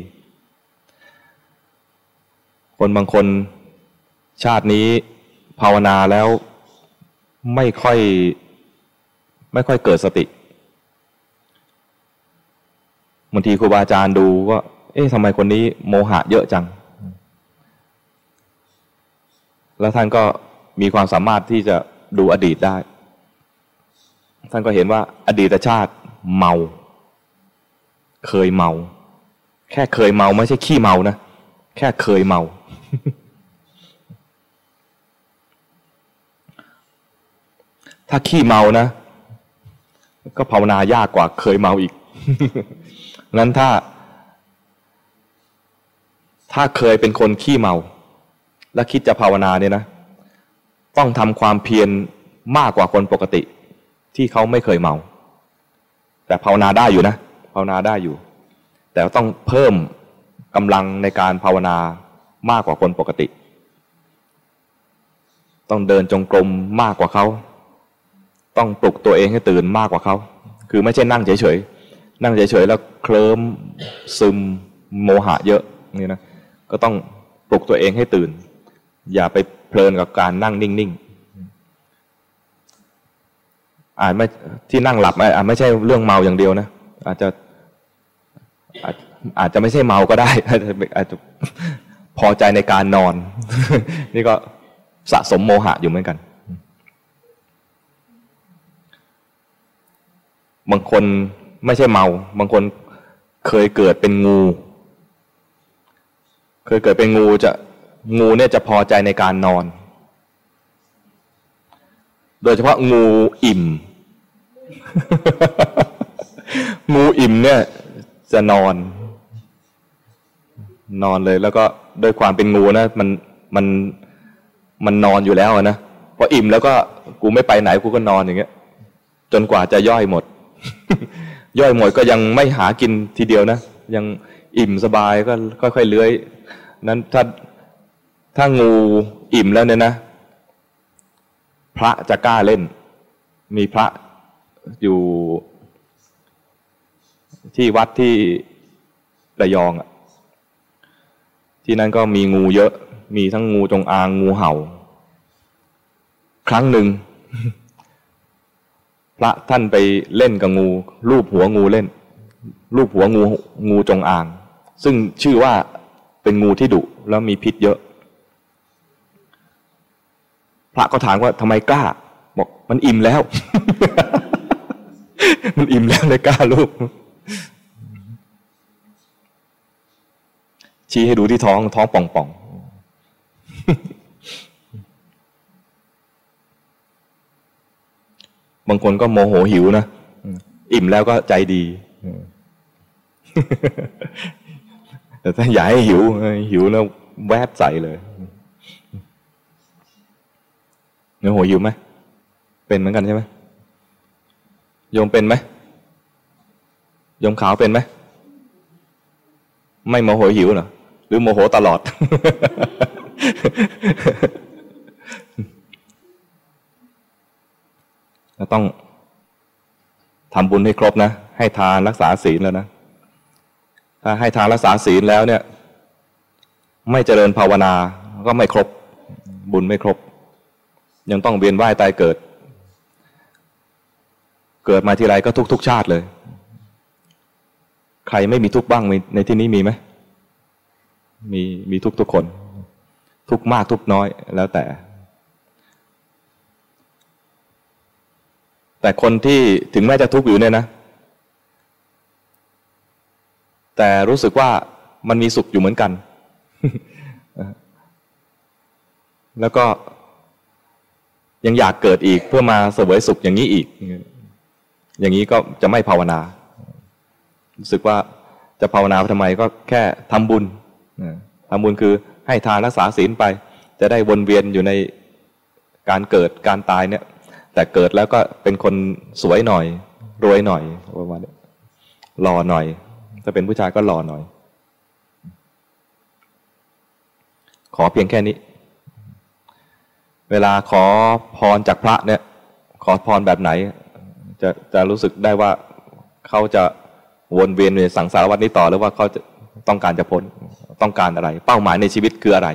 คนบางคนชาตินี้ภาวนาแล้วไม่ค่อยเกิดสติบางทีครูบาอาจารย์ดูก็เอ๊ะทำไมคนนี้โมหะเยอะจังแล้วท่านก็มีความสามารถที่จะดูอดีตได้ท่านก็เห็นว่าอดีตชาติเมาเคยเมาแค่เคยเมาไม่ใช่ขี้เมานะแค่เคยเมา ถ้าขี้เมานะก็ภาวนายากกว่าเคยเมาอีก งั้นถ้าเคยเป็นคนขี้เมาและคิดจะภาวนาเนี่ยนะต้องทำความเพียรมากกว่าคนปกติที่เขาไม่เคยเมาแต่ภาวนาได้อยู่นะภาวนาได้อยู่แต่ต้องเพิ่มกำลังในการภาวนามากกว่าคนปกติต้องเดินจงกรมมากกว่าเขาต้องปลุกตัวเองให้ตื่นมากกว่าเขาคือไม่ใช่นั่งเฉยๆนั่งเฉยๆแล้วเคลิ้มซึมโมหะเยอะนี่นะก็ต้องปลุกตัวเองให้ตื่นอย่าไปเพลินกับการนั่งนิ่งๆไม่ที่นั่งหลับไม่ใช่เรื่องเมาอย่างเดียวนะอาจจะไม่ใช่เมาก็ได้อาจจะพอใจในการนอน นี่ก็สะสมโมหะอยู่เหมือนกันบางคนไม่ใช่เมาบางคนเคยเกิดเป็นงูเนี่ยจะพอใจในการนอนโดยเฉพาะงูอิ่ม งูอิ่มเนี่ยจะนอนเลยแล้วก็ด้วยความเป็นงูนะมันนอนอยู่แล้วนะพออิ่มแล้วก็กูไม่ไปไหนกูก็นอนอย่างเงี้ยจนกว่าจะย่อยหมด ย่อยหมดก็ยังไม่หากินทีเดียวนะยังอิ่มสบายก็ค่อยๆเลื้อยนั้นถ้างูอิ่มแล้วเนี่ยนะพระจะกล้าเล่นมีพระอยู่ที่วัดที่ระยองอ่ะที่นั่นก็มีงูเยอะมีทั้งงูจงอางงูเห่าครั้งหนึ่ง พระท่านไปเล่นกับงูลูบหัวงูเล่นลูบหัวงูจงอางซึ่งชื่อว่าเป็นงูที่ดุแล้วมีพิษเยอะพระก็ถามว่าทำไมกล้าบอกมันอิ่มแล้ว มันอิ่มแล้วเลยกล้าลูกชี้ให้ดูที่ท้องป่องๆบางคนก็โมโหหิวนะอิ่มแล้วก็ใจดีแต่ถ้าอยากให้หิวแล้วแวบใส่เลยโมโหหิวไหมเป็นเหมือนกันใช่ไหมโยมเป็นไหมโยมขาวเป็นไหมไม่โมโหหิวเหรอหรือโมโหตลอด ต้องท ทำบุญให้ครบนะให้ทานรักษาศีลแล้วนะถ้าให้ทานรักษาศีลแล้วเนี่ยไม่เจริญภาวนาก็ไม่ครบบุญไม่ครบยังต้องเวียนว่ายตายเกิดมาทีไรก็ทุกชาติเลยใครไม่มีทุกข์บ้างในที่นี้มีไหมมีทุกคนทุกมากทุกน้อยแล้วแต่คนที่ถึงแม้จะทุกข์อยู่เนี่ยนะแต่รู้สึกว่ามันมีสุขอยู่เหมือนกันแล้วก็ยังอยากเกิดอีกเพื่อมาเสวยสุขอย่างนี้อีกอย่างนี้ก็จะไม่ภาวนารู้สึกว่าจะภาวนาทำไมก็แค่ทำบุญคือให้ทานรักษาศีลไปจะได้วนเวียนอยู่ในการเกิดการตายเนี่ยแต่เกิดแล้วก็เป็นคนสวยหน่อยรวยหน่อยประมาณนี้หล่อหน่อยถ้าเป็นผู้ชายก็หล่อหน่อยขอเพียงแค่นี้เวลาขอพรจากพระเนี่ยขอพรแบบไหนจะรู้สึกได้ว่าเขาจะวนเวียนในสังสารวัฏนี้ต่อหรือว่าเขาจะต้องการจะพ้นต้องการอะไรเป้าหมายในชีวิตคืออะไร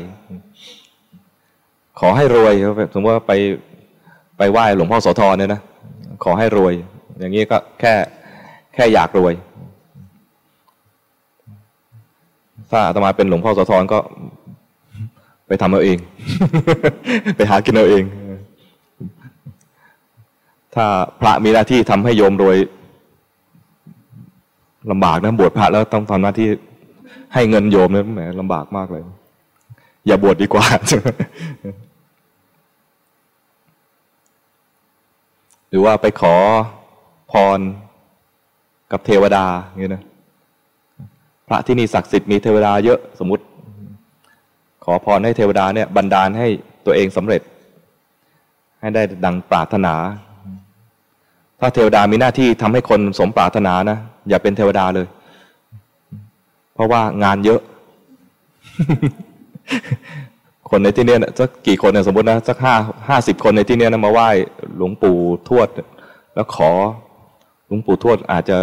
ขอให้รวยสมมติว่าไปไหว้หลวงพ่อโสธรเนี่ยนะขอให้รวยอย่างนี้ก็แค่อยากรวยถ้าอาตมาเป็นหลวงพ่อโสธรก็ไปทำเอาเอง ไปหากินเอาเองถ้าพระมีหน้าที่ทำให้โยมรวยลำบากนะบวชพระแล้วต้องทำหน้าที่ให้เงินโยมเนี่ยแหมลำบากมากเลยอย่าบวชดีกว่า หรือว่าไปขอพรกับเทวดาอย่างนี้นะพระที่นี่ศักดิ์สิทธิ์มีเทวดาเยอะสมมติขอพรให้เทวดาเนี่ยบันดาลให้ตัวเองสำเร็จให้ได้ดังปรารถนาถ้าเทวดามีหน้าที่ทำให้คนสมปรารถนานะอย่าเป็นเทวดาเลยเพราะว่างานเยอะ คนในที่นี้สักกี่คนเนี่ยสมมตินะสัก50คนในที่นี้นะมาไหว้หลวงปู่ทวดแล้วขอหลวงปู่ทวดอาจจะ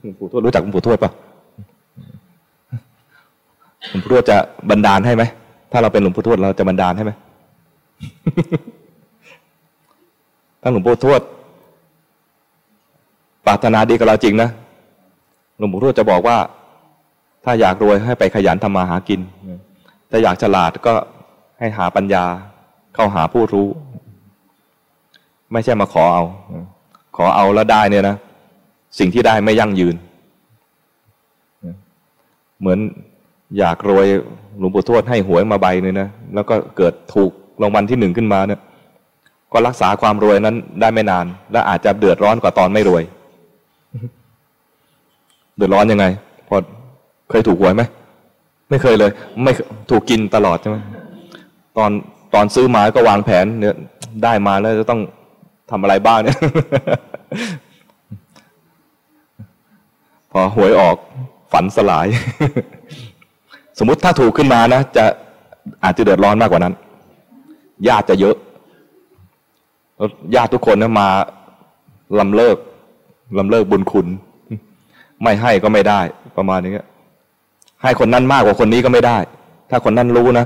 หลวงปู่ทวดรู้จักหลวงปู่ทวดปะหลวงปู่ทวดจะบันดาลให้ไหมถ้าเราเป็นหลวงปู่ทวดเราจะบันดาลให้ไหม ถ้าหลวงปู่ทวดปรารถนาดีกับเราจริงนะหลวงปู่ทวดจะบอกว่าถ้าอยากรวยให้ไปขยันทำมาหากินถ้าอยากฉลาดก็ให้หาปัญญาเข้าหาผู้รู้ไม่ใช่มาขอเอาแล้วได้เนี่ยนะสิ่งที่ได้ไม่ยั่งยืนเหมือนอยากรวยหลวงปู่ทวดให้หวยมาใบเลยนะแล้วก็เกิดถูกรางวัลที่1ขึ้นมาเนี่ยก็รักษาความรวยนั้นได้ไม่นานและอาจจะเดือดร้อนกว่าตอนไม่รวยเดือดร้อนยังไงพอเคยถูกหวยไหมไม่เคยเลยไม่ถูกกินตลอดใช่ไหมตอนซื้อมาก็วางแผนเนี่ยได้มาแล้วจะต้องทำอะไรบ้างเนี่ย พอหวยออกฝันสลาย สมมุติถ้าถูกขึ้นมานะจะอาจจะเดือดร้อนมากกว่านั้นญาติจะเยอะญาติทุกคนนะมาลำเลิกบุญคุณไม่ให้ก็ไม่ได้ประมาณนี้ให้คนนั้นมากกว่าคนนี้ก็ไม่ได้ถ้าคนนั้นรู้นะ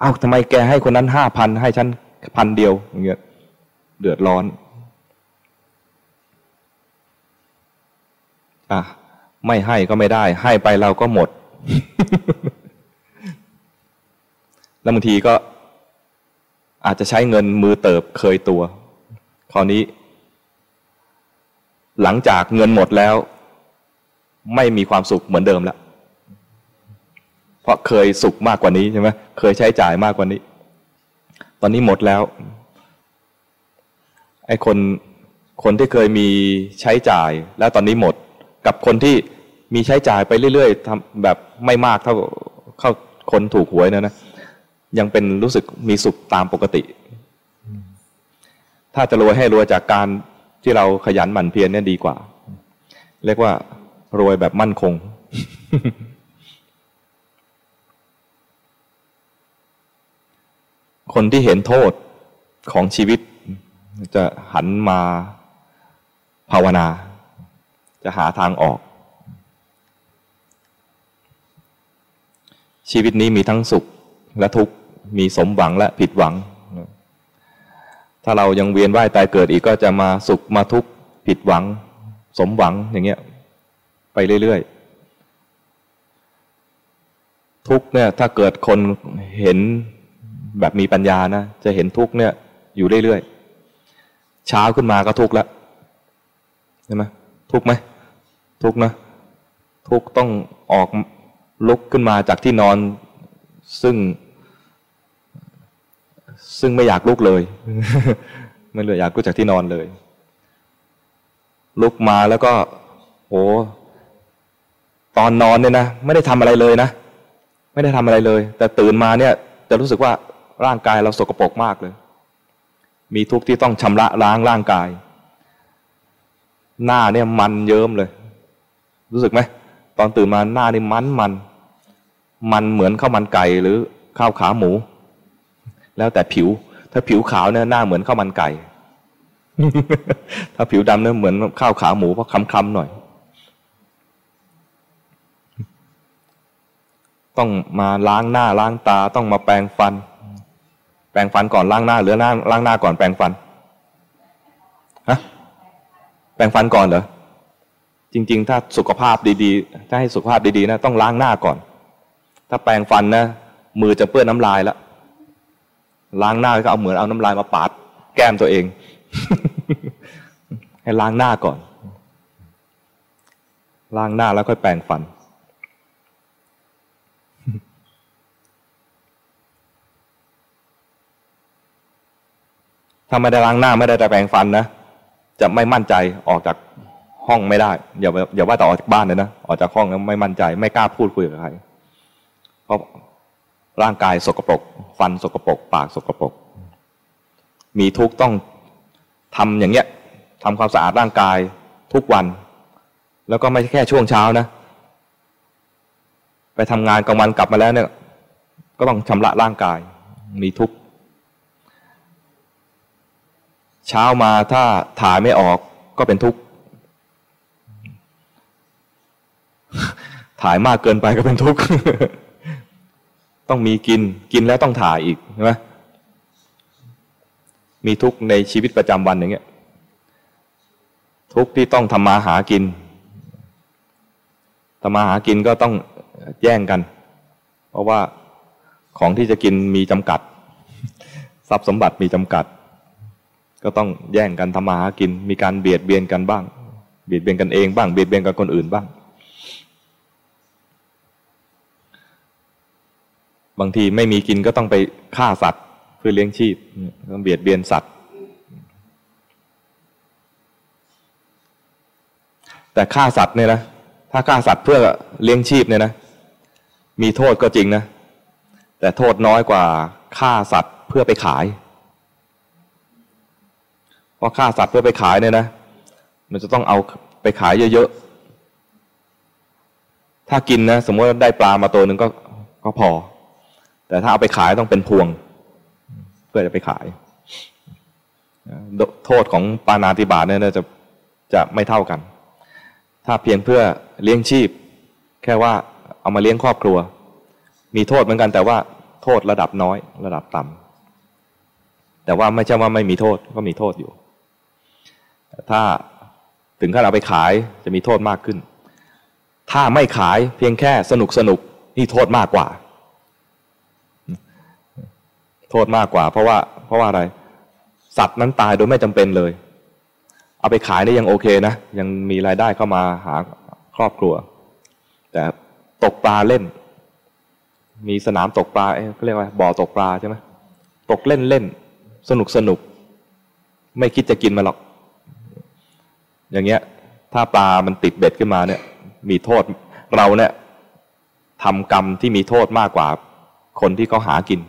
เอ้าทำไมแกให้คนนั้น 5,000 ให้ฉัน1,000อย่างเงี้ยเดือดร้อนอ่ะไม่ให้ก็ไม่ได้ให้ไปเราก็หมด แล้วบางทีก็อาจจะใช้เงินมือเติบเคยตัวคราวนี้หลังจากเงินหมดแล้วไม่มีความสุขเหมือนเดิมแล้วเพราะเคยสุขมากกว่านี้ใช่ไหมเคยใช้จ่ายมากกว่านี้ตอนนี้หมดแล้วไอ้คนที่เคยมีใช้จ่ายแล้วตอนนี้หมดกับคนที่มีใช้จ่ายไปเรื่อยๆทำแบบไม่มากเท่าคนถูกหวยนะยังเป็นรู้สึกมีสุขตามปกติถ้าจะรวยให้รวยจากการที่เราขยันหมั่นเพียรเนี่ยดีกว่าเรียกว่ารวยแบบมั่นคง คนที่เห็นโทษของชีวิต จะหันมาภาวนาจะหาทางออกชีวิตนี้มีทั้งสุขและทุกข์มีสมหวังและผิดหวังถ้าเรายังเวียนว่ายตายเกิดอีกก็จะมาสุขมาทุกข์ผิดหวังสมหวังอย่างเงี้ยไปเรื่อยๆทุกข์เนี่ยถ้าเกิดคนเห็นแบบมีปัญญานะจะเห็นทุกข์เนี่ยอยู่เรื่อยๆเช้าขึ้นมาก็ทุกข์แล้วใช่ไหมทุกข์ไหมทุกข์นะทุกข์ต้องออกลุกขึ้นมาจากที่นอนซึ่งไม่อยากลุกเลย ไม่เลยอยากลุกจากที่นอนเลยลุกมาแล้วก็โอ้ตอนนอนเนี่ยนะไม่ได้ทำอะไรเลยนะไม่ได้ทำอะไรเลยแต่ตื่นมาเนี่ยจะรู้สึกว่าร่างกายเราสกปรกมากเลยมีทุกข์ที่ต้องชำระล้างร่างกายหน้าเนี่ยมันเยิ้มเลยรู้สึกไหมตอนตื่นมาหน้านี่มันเหมือนข้าวมันไก่หรือข้าวขาหมูแล้วแต่ผิวถ้าผิวขาวเนี่ยหน้าเหมือนข้าวมันไก่ ถ้าผิวดำเนี่ยเหมือนข้าวขาหมูเพราะคล้ำๆหน่อยต้องมาล้างหน้าล้างตาต้องมาแปรงฟันแปรงฟันก่อนล้างหน้าหรือล้างหน้าก่อนแปรงฟันฮะแปรงฟันก่อนเหรอจริงๆถ้าสุขภาพดีๆถ้าให้สุขภาพดีๆนะต้องล้างหน้าก่อนถ้าแปรงฟันนะมือจะเปื้อนน้ำลายแล้วล้างหน้าก็เอาเหมือนเอาน้ำลายมาปาดแก้มตัวเอง ให้ล้างหน้าก่อนล้างหน้าแล้วค่อยแปรงฟัน ถ้าไม่ได้ล้างหน้าไม่ได้แปรงฟันนะจะไม่มั่นใจออกจากห้องไม่ได้อย่าว่าแต่ออกจากบ้านเลยนะออกจากห้องแล้วไม่มั่นใจไม่กล้าพูดคุยกับใครเพราะร่างกายสกปรกฟันสกปรกปากสกปรกมีทุกข์ต้องทำอย่างเงี้ยทำความสะอาดร่างกายทุกวันแล้วก็ไม่แค่ช่วงเช้านะไปทำงานกลางวันกลับมาแล้วเนี่ยก็ต้องชำระร่างกายมีทุกข์เช้ามาถ้าถ่ายไม่ออกก็เป็นทุกข์ถ่ายมากเกินไปก็เป็นทุกข์ ต้องมีกินแล้วต้องถ่ายอีกใช่ไหมมีทุกข์ในชีวิตประจำวันอย่างเงี้ยทุกข์ที่ต้องทำมาหากินทำมาหากินก็ต้องแย่งกันเพราะว่าของที่จะกินมีจำกัดทรัพย์สมบัติมีจำกัดก็ต้องแย่งกันทำมาหากินมีการเบียดเบียนกันบ้างเบียดเบียนกันเองบ้างเบียดเบียนกับคนอื่นบ้างบางทีไม่มีกินก็ต้องไปฆ่าสัตว์เพื่อเลี้ยงชีพต้องเบียดเบียนสัตว์แต่ฆ่าสัตว์เนี่ยนะถ้าฆ่าสัตว์เพื่อเลี้ยงชีพเนี่ยนะมีโทษก็จริงนะแต่โทษน้อยกว่าฆ่าสัตว์เพื่อไปขายเพราะฆ่าสัตว์เพื่อไปขายเนี่ยนะมันจะต้องเอาไปขายเยอะๆถ้ากินนะสมมติได้ปลามาตัวหนึ่งก็พอแต่ถ้าเอาไปขายต้องเป็นพวงเพื่อจะไปขายโทษของปาณาติบาตเนี่ยจะไม่เท่ากันถ้าเพียงเพื่อเลี้ยงชีพแค่ว่าเอามาเลี้ยงครอบครัวมีโทษเหมือนกันแต่ว่าโทษระดับน้อยระดับต่ำแต่ว่าไม่ใช่ว่าไม่มีโทษก็มีโทษอยู่ถ้าถึงขั้นเอาไปขายจะมีโทษมากขึ้นถ้าไม่ขายเพียงแค่สนุกนี่โทษมากกว่าโทษมากกว่าเพราะว่าอะไรสัตว์นั้นตายโดยไม่จำเป็นเลยเอาไปขายได้ยังโอเคนะยังมีรายได้เข้ามาหาครอบครัวแต่ตกปลาเล่นมีสนามตกปลาเขาเรียกว่าบ่อตกปลาใช่ไหมตกเล่นสนุกไม่คิดจะกินมาหรอกอย่างเงี้ยถ้าปลามันติดเบ็ดขึ้นมาเนี่ยมีโทษเราเนี่ยทำกรรมที่มีโทษมากกว่าคนที่เขาหากิน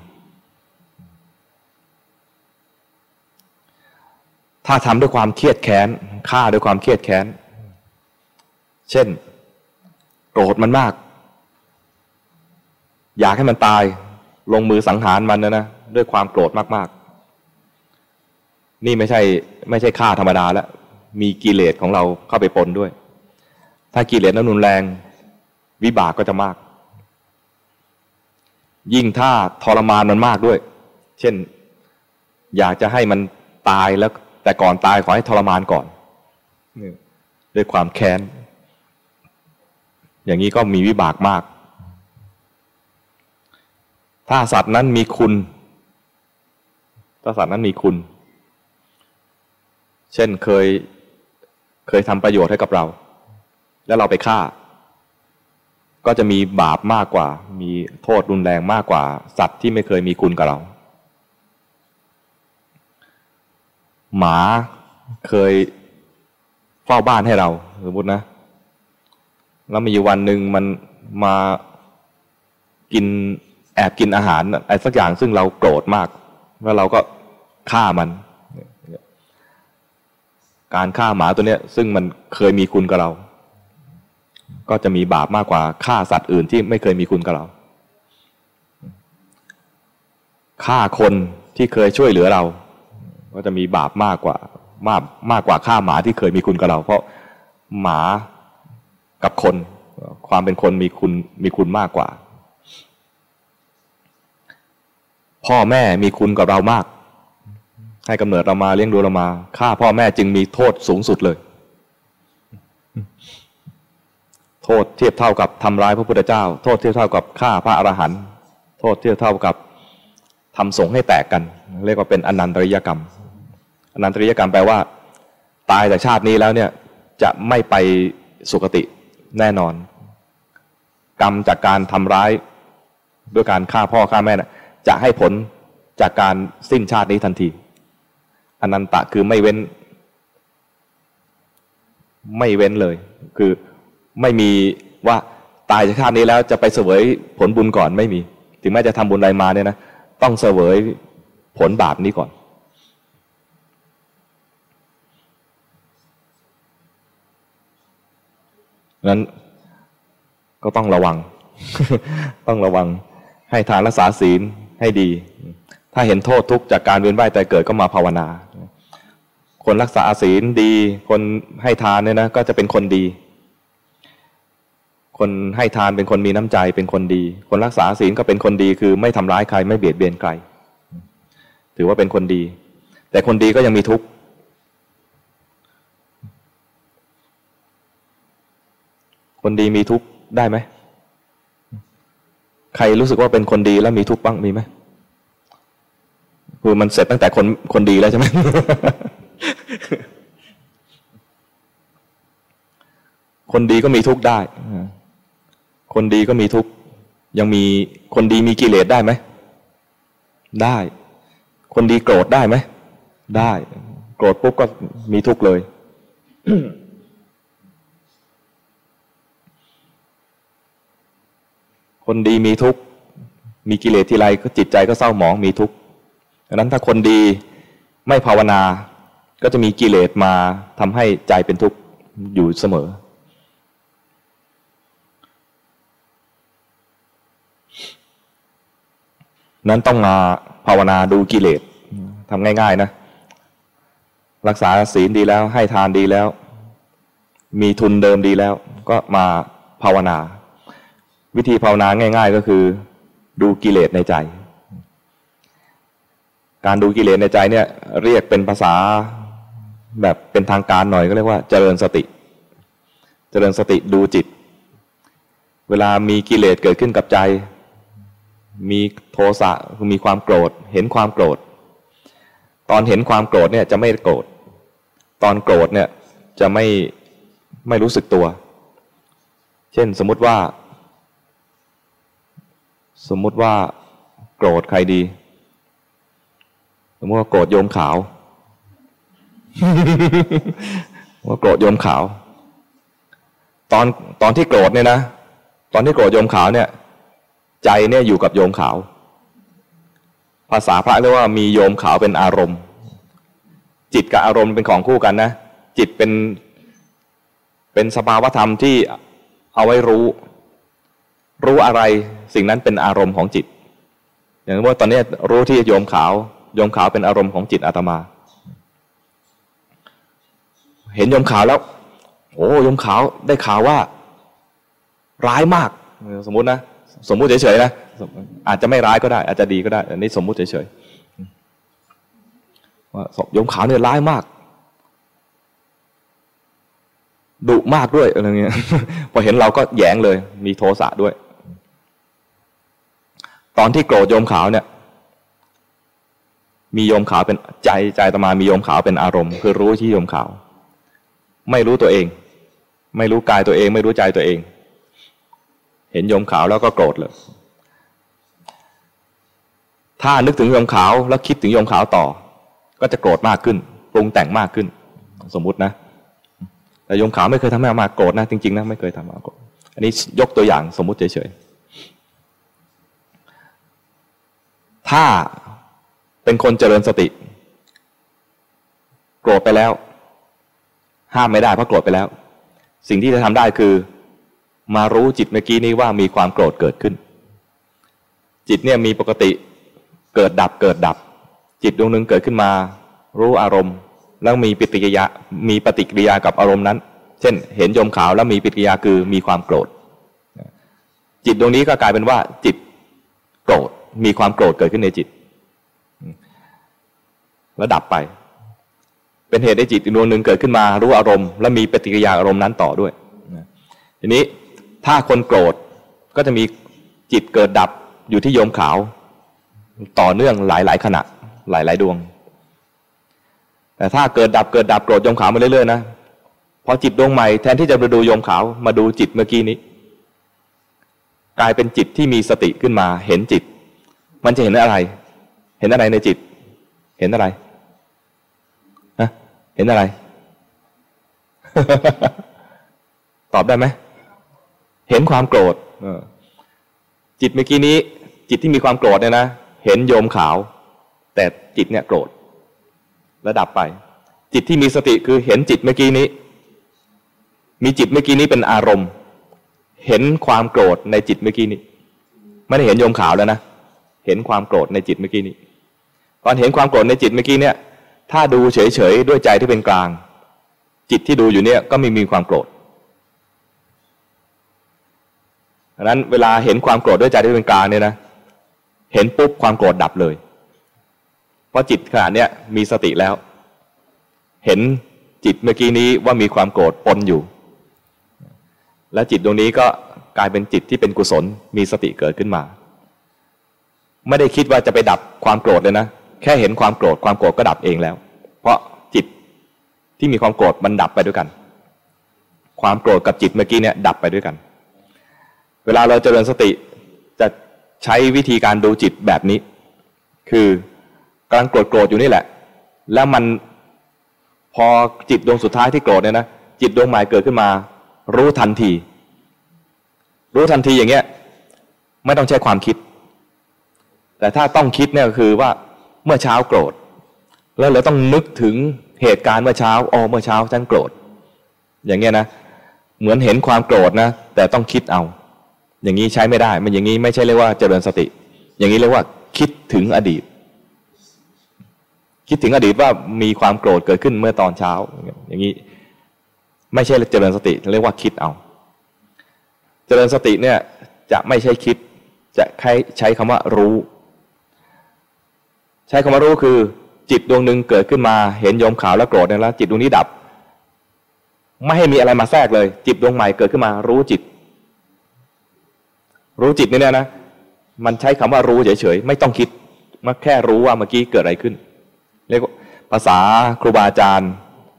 ถ้าทำด้วยความเครียดแค้นฆ่าด้วยความเครียดแค้นเช่นโกรธมันมากอยากให้มันตายลงมือสังหารมันนะด้วยความโกรธมาก นี่ไม่ใช่ฆ่าธรรมดาแล้วมีกิเลสของเราเข้าไปปนด้วยถ้ากิเลสนั้นรุนแรงวิบากก็จะมากยิ่งถ้าทรมานมันมากด้วยเช่นอยากจะให้มันตายแล้วแต่ก่อนตายขอให้ทรมานก่อนด้วยความแค้นอย่างนี้ก็มีวิบากมากถ้าสัตว์นั้นมีคุณถ้าสัตว์นั้นมีคุณเช่นเคยทำประโยชน์ให้กับเราแล้วเราไปฆ่าก็จะมีบาปมากกว่ามีโทษรุนแรงมากกว่าสัตว์ที่ไม่เคยมีคุณกับเราหมาเคยเฝ้าบ้านให้เราสมมตินะแล้วมีวันหนึ่งมันมากินแอบกินอาหารอะไรสักอย่างซึ่งเราโกรธมากแล้วเราก็ฆ่ามันการฆ่าหมาตัวเนี้ยซึ่งมันเคยมีคุณกับเราก็จะมีบาปมากกว่าฆ่าสัตว์อื่นที่ไม่เคยมีคุณกับเราฆ่าคนที่เคยช่วยเหลือเราก็จะมีบาปมากกว่าฆ่าหมาที่เคยมีคุณกับเราเพราะหมากับคนความเป็นคนมีคุณมากกว่าพ่อแม่มีคุณกับเรามากให้กำเนิดเรามาเลี้ยงดูเรามาฆ่าพ่อแม่จึงมีโทษสูงสุดเลยโทษเทียบเท่ากับทำร้ายพระพุทธเจ้าโทษเทียบเท่ากับฆ่าพระอรหันต์โทษเทียบเท่ากับทำสงฆ์ให้แตกกันเรียกว่าเป็นอนันตริยกรรมอนันตริยกรรมแปลว่าตายจากชาตินี้แล้วเนี่ยจะไม่ไปสุคติแน่นอนกรรมจากการทำร้ายด้วยการฆ่าพ่อฆ่าแม่นะจะให้ผลจากการสิ้นชาตินี้ทันทีอนันตะคือไม่เว้นเลยคือไม่มีว่าตายจากชาตินี้แล้วจะไปเสวยผลบุญก่อนไม่มีถึงแม้จะทำบุญใดมาเนี่ยนะต้องเสวยผลบาปนี้ก่อนนั้นก็ต้องระวัง ต้องระวังให้ทานรักษาศีลให้ดีถ้าเห็นโทษทุกข์จากการเวียนว่ายตายเกิดก็มาภาวนาคนรักษาศีลดีคนให้ทานเนี่ยนะก็จะเป็นคนดีคนให้ทานเป็นคนมีน้ำใจเป็นคนดีคนรักษาศีลก็เป็นคนดีคือไม่ทำร้ายใครไม่เบียดเบียนใครถือว่าเป็นคนดีแต่คนดีก็ยังมีทุกข์คนดีมีทุกข์ได้ไหมใครรู้สึกว่าเป็นคนดีแล้วมีทุกข์บ้างมีไหมคือมันเสร็จตั้งแต่คนดีแล้วใช่ไหม คนดีก็มีทุกข์ได้คนดีก็มีทุกข์ยังมีคนดีมีกิเลสได้ไหมได้คนดีโกรธได้ไหมได้โกรธปุ๊บก็มีทุกข์เลย คนดีมีทุกข์มีกิเลสทีไรก็จิตใจก็เศร้าหมองมีทุกข์ดังนั้นถ้าคนดีไม่ภาวนาก็จะมีกิเลสมาทำให้ใจเป็นทุกข์อยู่เสมอนั้นต้องมาภาวนาดูกิเลสทำง่ายๆนะรักษาศีลดีแล้วให้ทานดีแล้วมีทุนเดิมดีแล้วก็มาภาวนาวิธีภาวนาง่ายๆก็คือดูกิเลสในใจการดูกิเลสในใจเนี่ยเรียกเป็นภาษาแบบเป็นทางการหน่อยก็เรียกว่าเจริญสติเจริญสติดูจิตเวลามีกิเลสเกิดขึ้นกับใจมีโทสะคือมีความโกรธเห็นความโกรธตอนเห็นความโกรธเนี่ยจะไม่โกรธตอนโกรธเนี่ยจะไม่รู้สึกตัวเช่นสมมติว่าโกรธใครดีสมมติว่าโกรธโยมขาวว่าโกรธโยมขาวตอนที่โกรธเนี่ยนะตอนที่โกรธโยมขาวเนี่ยใจเนี่ยอยู่กับโยมขาวภาษาพระเรียกว่ามีโยมขาวเป็นอารมณ์จิตกับอารมณ์เป็นของคู่กันนะจิตเป็นสภาวธรรมที่เอาไว้รู้อะไรสิ่งนั้นเป็นอารมณ์ของจิตอย่างว่าตอนนี้รู้ที่โยมขาวเป็นอารมณ์ของจิตอาตมา เห็นยมขาวแล้วโอ้ยมขาวได้ข่าวว่าร้ายมากสมมุตินะสมมุติเฉยๆนะอาจจะไม่ร้ายก็ได้อาจจะดีก็ได้อันนี้สมมุติเฉยๆว่าศพยมขาวเนี่ยร้ายมากดุมากด้วยอะไรเงี้ยพอเห็นเราก็แย้งเลยมีโทสะด้วยตอนที่โกรธโยมขาวเนี่ยมีโยมขาวเป็นใจอาตมามีโยมขาวเป็นอารมณ์คือรู้ที่โยมขาวไม่รู้ตัวเองไม่รู้กายตัวเองไม่รู้ใจตัวเองเห็นโยมขาวแล้วก็โกรธเลยถ้านึกถึงโยมขาวแล้วคิดถึงโยมขาวต่อก็จะโกรธมากขึ้นปรุงแต่งมากขึ้นสมมุตินะแต่โยมขาวไม่เคยทำให้อาตมาโกรธนะจริงๆนะไม่เคยทำให้อาตมาโกรธอันนี้ยกตัวอย่างสมมุติเฉยๆถ้าเป็นคนเจริญสติโกรธไปแล้วห้ามไม่ได้เพราะโกรธไปแล้วสิ่งที่จะทำได้คือมารู้จิตเมื่อกี้นี้ว่ามีความโกรธเกิดขึ้นจิตเนี่ยมีปกติเกิดดับเกิดดับจิตดวงหนึ่งเกิดขึ้นมารู้อารมณ์แล้วมีปฏิกิริยากับอารมณ์นั้นเช่นเห็นโยมขาวแล้วมีปฏิกิริยาคือมีความโกรธจิตดวงนี้ก็กลายเป็นว่าจิตโกรธมีความโกรธเกิดขึ้นในจิตแล้วดับไปเป็นเหตุให้จิตดวงหนึ่งเกิดขึ้นมารู้อารมณ์และมีปฏิกิริยาอารมณ์นั้นต่อด้วยทีนี้ถ้าคนโกรธก็จะมีจิตเกิดดับอยู่ที่โยมขาวต่อเนื่องหลายๆขณะหลายๆดวงแต่ถ้าเกิดดับโกรธโยมขาวมาเรื่อยๆนะพอจิตดวงใหม่แทนที่จะไปดูโยมขาวมาดูจิตเมื่อกี้นี้กลายเป็นจิตที่มีสติขึ้นมาเห็นจิตมันจะเห็นอะไรในจิตเห็นอะไรนะเห็นอะไร ตอบได้ไหมเห็นความโกรธจิตเมื่อกี้นี้จิตที่มีความโกรธเนี่ยนะเห็นโยมขาวแต่จิตเนี่ยโกรธระดับไปจิตที่มีสติคือเห็นจิตเมื่อกี้นี้มีจิตเมื่อกี้นี้เป็นอารมณ์เห็นความโกรธในจิตเมื่อกี้นี้ไม่ได้เห็นโยมขาวแล้วนะเห็นความโกรธในจิตเมื่อกี้นี้ตอนเห็นความโกรธในจิตเมื่อกี้เนี่ยถ้าดูเฉยๆด้วยใจที่เป็นกลางจิตที่ดูอยู่เนี่ยก็ไม่มีความโกรธดังนั้นเวลาเห็นความโกรธด้วยใจที่เป็นกลางเนี่ยนะเห็นปุ๊บความโกรธดับเลยเพราะจิตขณะเนี้ยมีสติแล้วเห็นจิตเมื่อกี้นี้ว่ามีความโกรธปนอยู่และจิตดวงนี้ก็กลายเป็นจิตที่เป็นกุศลมีสติเกิดขึ้นมาไม่ได้คิดว่าจะไปดับความโกรธเลยนะแค่เห็นความโกรธก็ดับเองแล้วเพราะจิตที่มีความโกรธมันดับไปด้วยกันความโกรธกับจิตเมื่อกี้เนี่ยดับไปด้วยกันเวลาเราเจริญสติจะใช้วิธีการดูจิตแบบนี้คือกำลังโกรธอยู่นี่แหละแล้วมันพอจิตดวงสุดท้ายที่โกรธเนี่ยนะจิตดวงใหม่เกิดขึ้นมารู้ทันทีอย่างเงี้ยไม่ต้องใช้ความคิดแต่ถ้าต้องคิดเนี่ยก็คือว่าเมื่อเช้าโกรธแล้วเราต้องนึกถึงเหตุการณ์เมื่อเช้าอ๋อเมื่อเช้าฉันโกรธอย่างเงี้ยนะเหมือนเห็นความโกรธนะแต่ต้องคิดเอาอย่างนี้ใช้ไม่ได้มันอย่างนี้ไม่ใช่เรียกว่าเจริญสติอย่างนี้เรียกว่าคิดถึงอดีตว่ามีความโกรธเกิดขึ้นเมื่อตอนเช้าอย่างนี้ไม่ใช่เจริญสติเรียกว่าคิดเอาเจริญสติเนี่ยจะไม่ใช่คิดจะใช้คำว่ารู้คือจิตดวงหนึ่งเกิดขึ้นมาเห็นโยมขาวแล้วโกรธเนี่ยแล้วจิตดวงนี้ดับไม่ให้มีอะไรมาแทรกเลยจิตดวงใหม่เกิดขึ้นมารู้จิตนี่เนี่ยนะมันใช้คำว่ารู้เฉยๆไม่ต้องคิดมันแค่รู้ว่าเมื่อกี้เกิดอะไรขึ้นเรียกว่าภาษาครูบาอาจารย์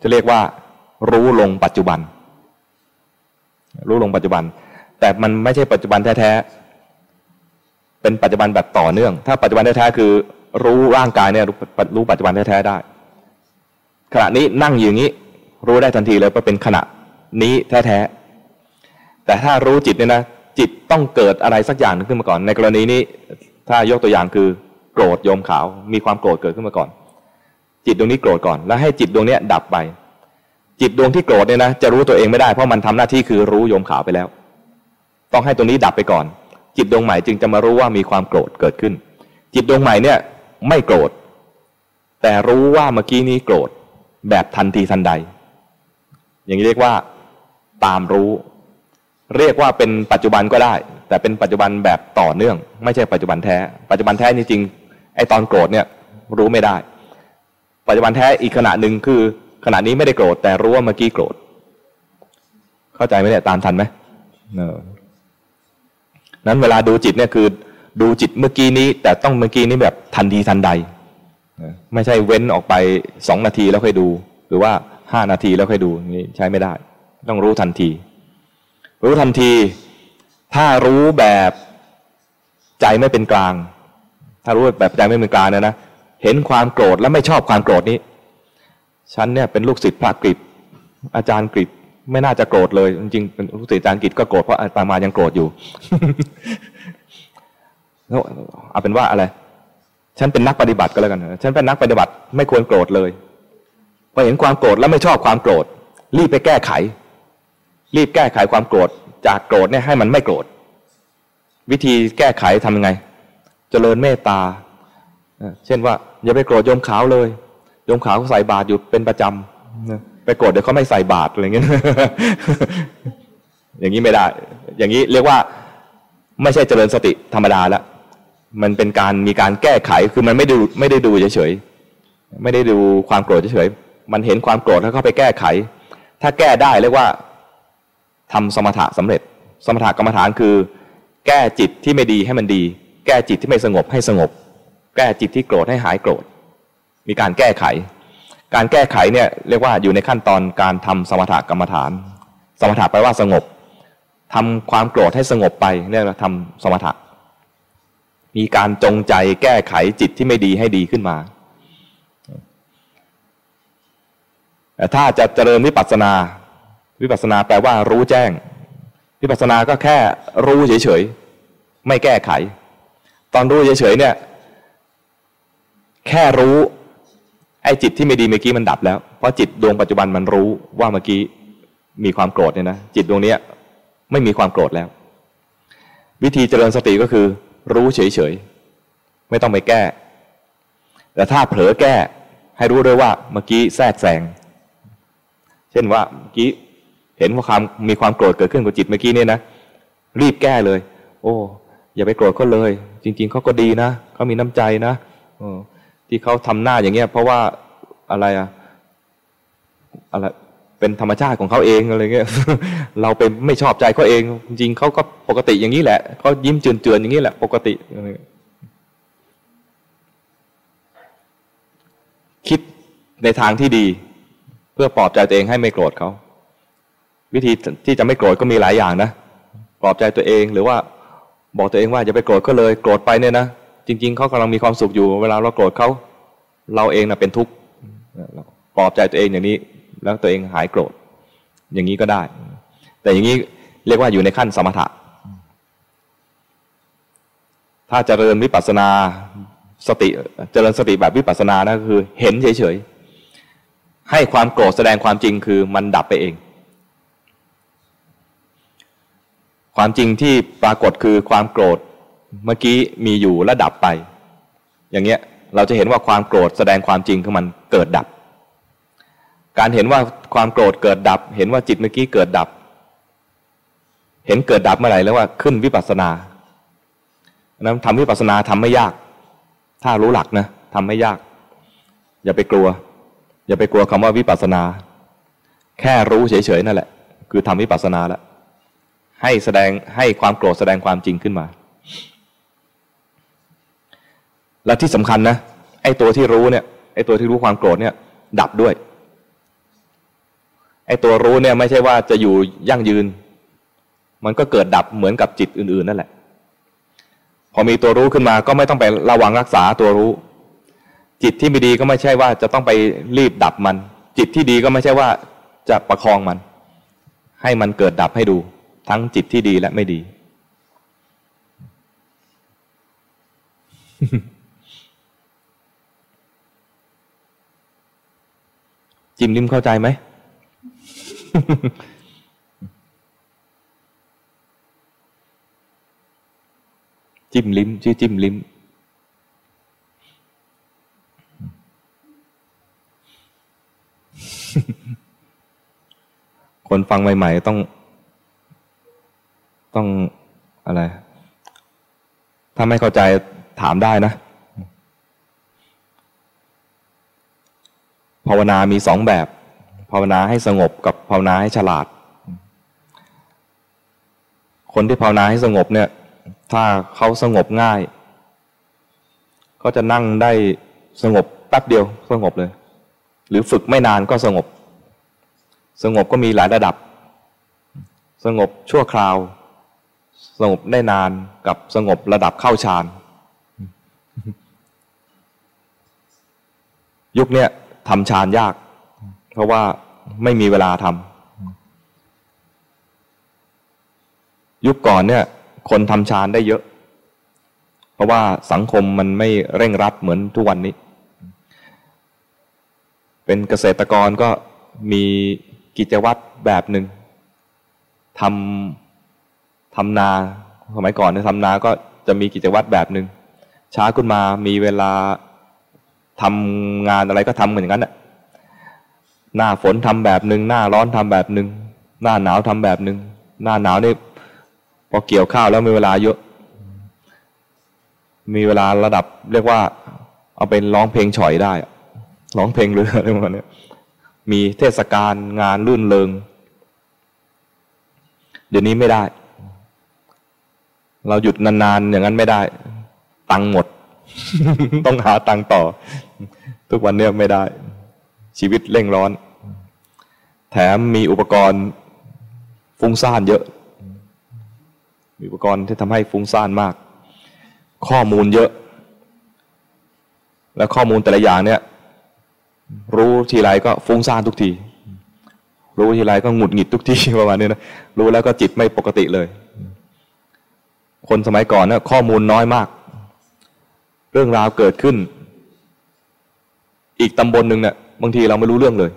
จะเรียกว่ารู้ลงปัจจุบันแต่มันไม่ใช่ปัจจุบันแท้ๆเป็นปัจจุบันแบบต่อเนื่องถ้าปัจจุบันแท้ๆคือรู้ร่างกายเนี่ยรู้ปัจจุบันแท้ๆได้ขณะนี้นั่งอยู่อย่างนี้รู้ได้ทันทีเลยว่าเป็นขณะนี้แท้ๆแต่ถ้ารู้จิตเนี่ยนะจิตต้องเกิดอะไรสักอย่างนึงขึ้นมาก่อนในกรณีนี้ถ้ายกตัวอย่างคือโกรธโยมขาวมีความโกรธเกิดขึ้นมาก่อนจิตดวงนี้โกรธก่อนแล้วให้จิตดวงนี้ดับไปจิตดวงที่โกรธเนี่ยนะจะรู้ตัวเองไม่ได้เพราะมันทำหน้าที่คือรู้โยมขาวไปแล้วต้องให้ตัวนี้ดับไปก่อนจิตดวงใหม่จึงจะมารู้ว่ามีความโกรธเกิดขึ้นจิตดวงใหม่เนี่ยไม่โกรธแต่รู้ว่าเมื่อกี้นี้โกรธแบบทันทีทันใด อย่างนี้เรียกว่าตามรู้เรียกว่าเป็นปัจจุบันก็ได้แต่เป็นปัจจุบันแบบต่อเนื่องไม่ใช่ปัจจุบันแท้ปัจจุบันแท้จริงๆไอ้ตอนโกรธเนี่ยรู้ไม่ได้ปัจจุบันแท้อีกขณะหนึ่งคือขณะนี้ไม่ได้โกรธแต่รู้ว่าเมื่อกี้โกรธเข้าใจไหมเนี่ยตามทันไหมนั้นเวลาดูจิตเนี่ยคือดูจิตเมื่อกี้นี้แต่ต้องเมื่อกี้นี้แบบทันทีทันใดไม่ใช่เว้นออกไป2นาทีแล้วค่อยดูหรือว่า5นาทีแล้วค่อยดูนี่ใช้ไม่ได้ต้องรู้ทันทีรู้ทันทีถ้ารู้แบบใจไม่เป็นกลางถ้ารู้แบบใจไม่เป็นกลางเนี่ยนะเห็นความโกรธแล้วไม่ชอบความโกรธนี้ฉันเนี่ยเป็นลูกศิษย์พระกฤษอาจารย์กฤษไม่น่าจะโกรธเลยจริงๆเป็นลูกศิษย์อาจารย์กฤษก็โกรธเพราะอาตมายังโกรธอยู่ เอาเป็นว่าอะไรฉันเป็นนักปฏิบัติก็แล้วกันฉันเป็นนักปฏิบัติไม่ควรโกรธเลยพอเห็นความโกรธแล้วไม่ชอบความโกรธรีบไปแก้ไขรีบแก้ไขความโกรธจากโกรธเนี่ยให้มันไม่โกรธวิธีแก้ไขทำยังไงเจริญเมตตาเช่นว่าอย่าไปโกรธโยมขาวเลยโยมขาวเขาใส่บาตรอยู่เป็นประจำไปโกรธเดี๋ยวเขาไม่ใส่บาตรอะไรเงี้ย อย่างนี้ไม่ได้อย่างนี้เรียกว่าไม่ใช่เจริญสติธรรมดาแล้วมันเป็นการมีการแก้ไขคือมันไม่ได้ดูเฉยๆไม่ได้ดูความโกรธเฉยๆมันเห็นความโกรธแล้วเข้าไปแก้ไขถ้าแก้ได้เรียกว่าทำสมถะสำเร็จสมถะกรรมฐานคือแก้จิตที่ไม่ดีให้มันดีแก้จิตที่ไม่สงบให้สงบแก้จิตที่โกรธให้หายโกรธมีการแก้ไขการแก้ไขเนี่ยเรียกว่าอยู่ในขั้นตอนการทำสมถะกรรมฐานสมถะแปลว่าสงบทำความโกรธให้สงบไปเนี่ยเราทำสมถะมีการจงใจแก้ไขจิตที่ไม่ดีให้ดีขึ้นมาถ้าจะเจริญวิปัสสนาวิปัสสนาแปลว่ารู้แจ้งวิปัสสนาก็แค่รู้เฉยๆไม่แก้ไขตอนรู้เฉยๆเนี่ยแค่รู้ไอ้จิตที่ไม่ดีเมื่อกี้มันดับแล้วเพราะจิตดวงปัจจุบันมันรู้ว่าเมื่อกี้มีความโกรธเนี่ยนะจิตดวงนี้ไม่มีความโกรธแล้ววิธีเจริญสติก็คือรู้เฉยๆไม่ต้องไปแก้แต่ถ้าเผลอแก้ให้รู้ด้วยว่าเมื่อกี้แทรกแซงเช่นว่าเมื่อกี้เห็นว่ามีความโกรธเกิดขึ้นกับจิตเมื่อกี้เนี่ยนะรีบแก้เลยโอ้อย่าไปโกรธเขาเลยจริงๆเขาก็ดีนะเขามีน้ำใจนะที่เขาทำหน้าอย่างเงี้ยเพราะว่าอะไรเป็นธรรมชาติของเขาเองอะไรเงี้ย เราไปไม่ชอบใจเขาเองจริงๆเขาก็ปกติอย่างนี้แหละเขายิ้มเจือนๆอย่างนี้แหละปกติคิดในทางที่ดีเพื่อปลอบใจตัวเองให้ไม่โกรธเขาวิธีที่จะไม่โกรธก็มีหลายอย่างนะปลอบใจตัวเองหรือว่าบอกตัวเองว่าอย่าไปโกรธก็เลยโกรธไปเนี่ยนะจริงๆเขากำลังมีความสุขอยู่เวลาเราโกรธเขาเราเองนะเป็นทุกข์ปลอบใจตัวเองอย่างนี้แล้วตัวเองหายโกรธอย่างนี้ก็ได้แต่อย่างนี้เรียกว่าอยู่ในขั้นสมถะถ้าเจริญวิปัสสนาสติเจริญสติแบบวิปัสสนานะคือเห็นเฉยๆให้ความโกรธแสดงความจริงคือมันดับไปเองความจริงที่ปรากฏคือความโกรธเมื่อกี้มีอยู่และดับไปอย่างเงี้ยเราจะเห็นว่าความโกรธแสดงความจริงคือมันเกิดดับการเห็นว่าความโกรธเกิดดับเห็นว่าจิตเมื่อกี้เกิดดับเห็นเกิดดับเมื่อไหร่แล้วว่าขึ้นวิปัสสนานั้นทำวิปัสสนาทำไม่ยากถ้ารู้หลักนะทำไม่ยากอย่าไปกลัวคำว่าวิปัสสนาแค่รู้เฉยๆนั่นแหละคือทำวิปัสสนาแล้วให้ความโกรธแสดงความจริงขึ้นมาและที่สำคัญนะไอ้ตัวที่รู้เนี่ยไอ้ตัวที่รู้ความโกรธเนี่ยดับด้วยไอ้ตัวรู้เนี่ยไม่ใช่ว่าจะอยู่ยั่งยืนมันก็เกิดดับเหมือนกับจิตอื่นๆนั่นแหละพอมีตัวรู้ขึ้นมาก็ไม่ต้องไประวังรักษาตัวรู้จิตที่ไม่ดีก็ไม่ใช่ว่าจะต้องไปรีบดับมันจิตที่ดีก็ไม่ใช่ว่าจะประคองมันให้มันเกิดดับให้ดูทั้งจิตที่ดีและไม่ดี จิมลิมเข้าใจไหม จิมลิมชื่อจิมลิม คนฟังใหม่ๆต้องอะไรถ้าไม่เข้าใจถามได้นะภาวนามีสองแบบภาวนาให้สงบกับภาวนาให้ฉลาดคนที่ภาวนาให้สงบเนี่ยถ้าเขาสงบง่ายก็จะนั่งได้สงบแป๊บเดียวสงบเลยหรือฝึกไม่นานก็สงบสงบก็มีหลายระดับสงบชั่วคราวสงบได้นานกับสงบระดับเข้าฌานยุคนี้ทำฌานยากเพราะว่าไม่มีเวลาทำยุคก่อนเนี่ยคนทำฌานได้เยอะเพราะว่าสังคมมันไม่เร่งรัดเหมือนทุกวันนี้เป็นเกษตรกรก็มีกิจวัตรแบบหนึ่งทำนาสมัยก่อนเนี่ยทำนาก็จะมีกิจวัตรแบบหนึ่งช้าขึ้นมามีเวลาทำงานอะไรก็ทำเหมือนอย่างนั้นแหละหน้าฝนทำแบบหนึ่งหน้าร้อนทำแบบหนึ่งหน้าหนาวทำแบบหนึ่งหน้าหนาวนี่พอเกี่ยวข้าวแล้วมีเวลาเยอะมีเวลาระดับเรียกว่าเอาเป็นร้องเพลงฉ่อยได้ร้องเพลงเรืออะไรประมาณนี้มีเทศกาลงานรื่นเริงเดี๋ยวนี้ไม่ได้เราหยุดนานๆอย่างนั้นไม่ได้ตังค์หมด ต้องหาตังค์ต่อทุกวันนี้ไม่ได้ชีวิตเร่งร้อนแถมมีอุปกรณ์ฟุ้งซ่านเยอะมีอุปกรณ์ที่ทำให้ฟุ้งซ่านมากข้อมูลเยอะและข้อมูลแต่ละอย่างเนี่ยรู้ทีไรก็ฟุ้งซ่านทุกทีรู้ทีไรก็หงุดหงิดทุกทีประมาณนี้นะรู้แล้วก็จิตไม่ปกติเลยคนสมัยก่อนเนี่ยข้อมูลน้อยมากเรื่องราวเกิดขึ้นอีกตำบลหนึ่งเนี่ยบางทีเราไม่รู้เรื่องเลย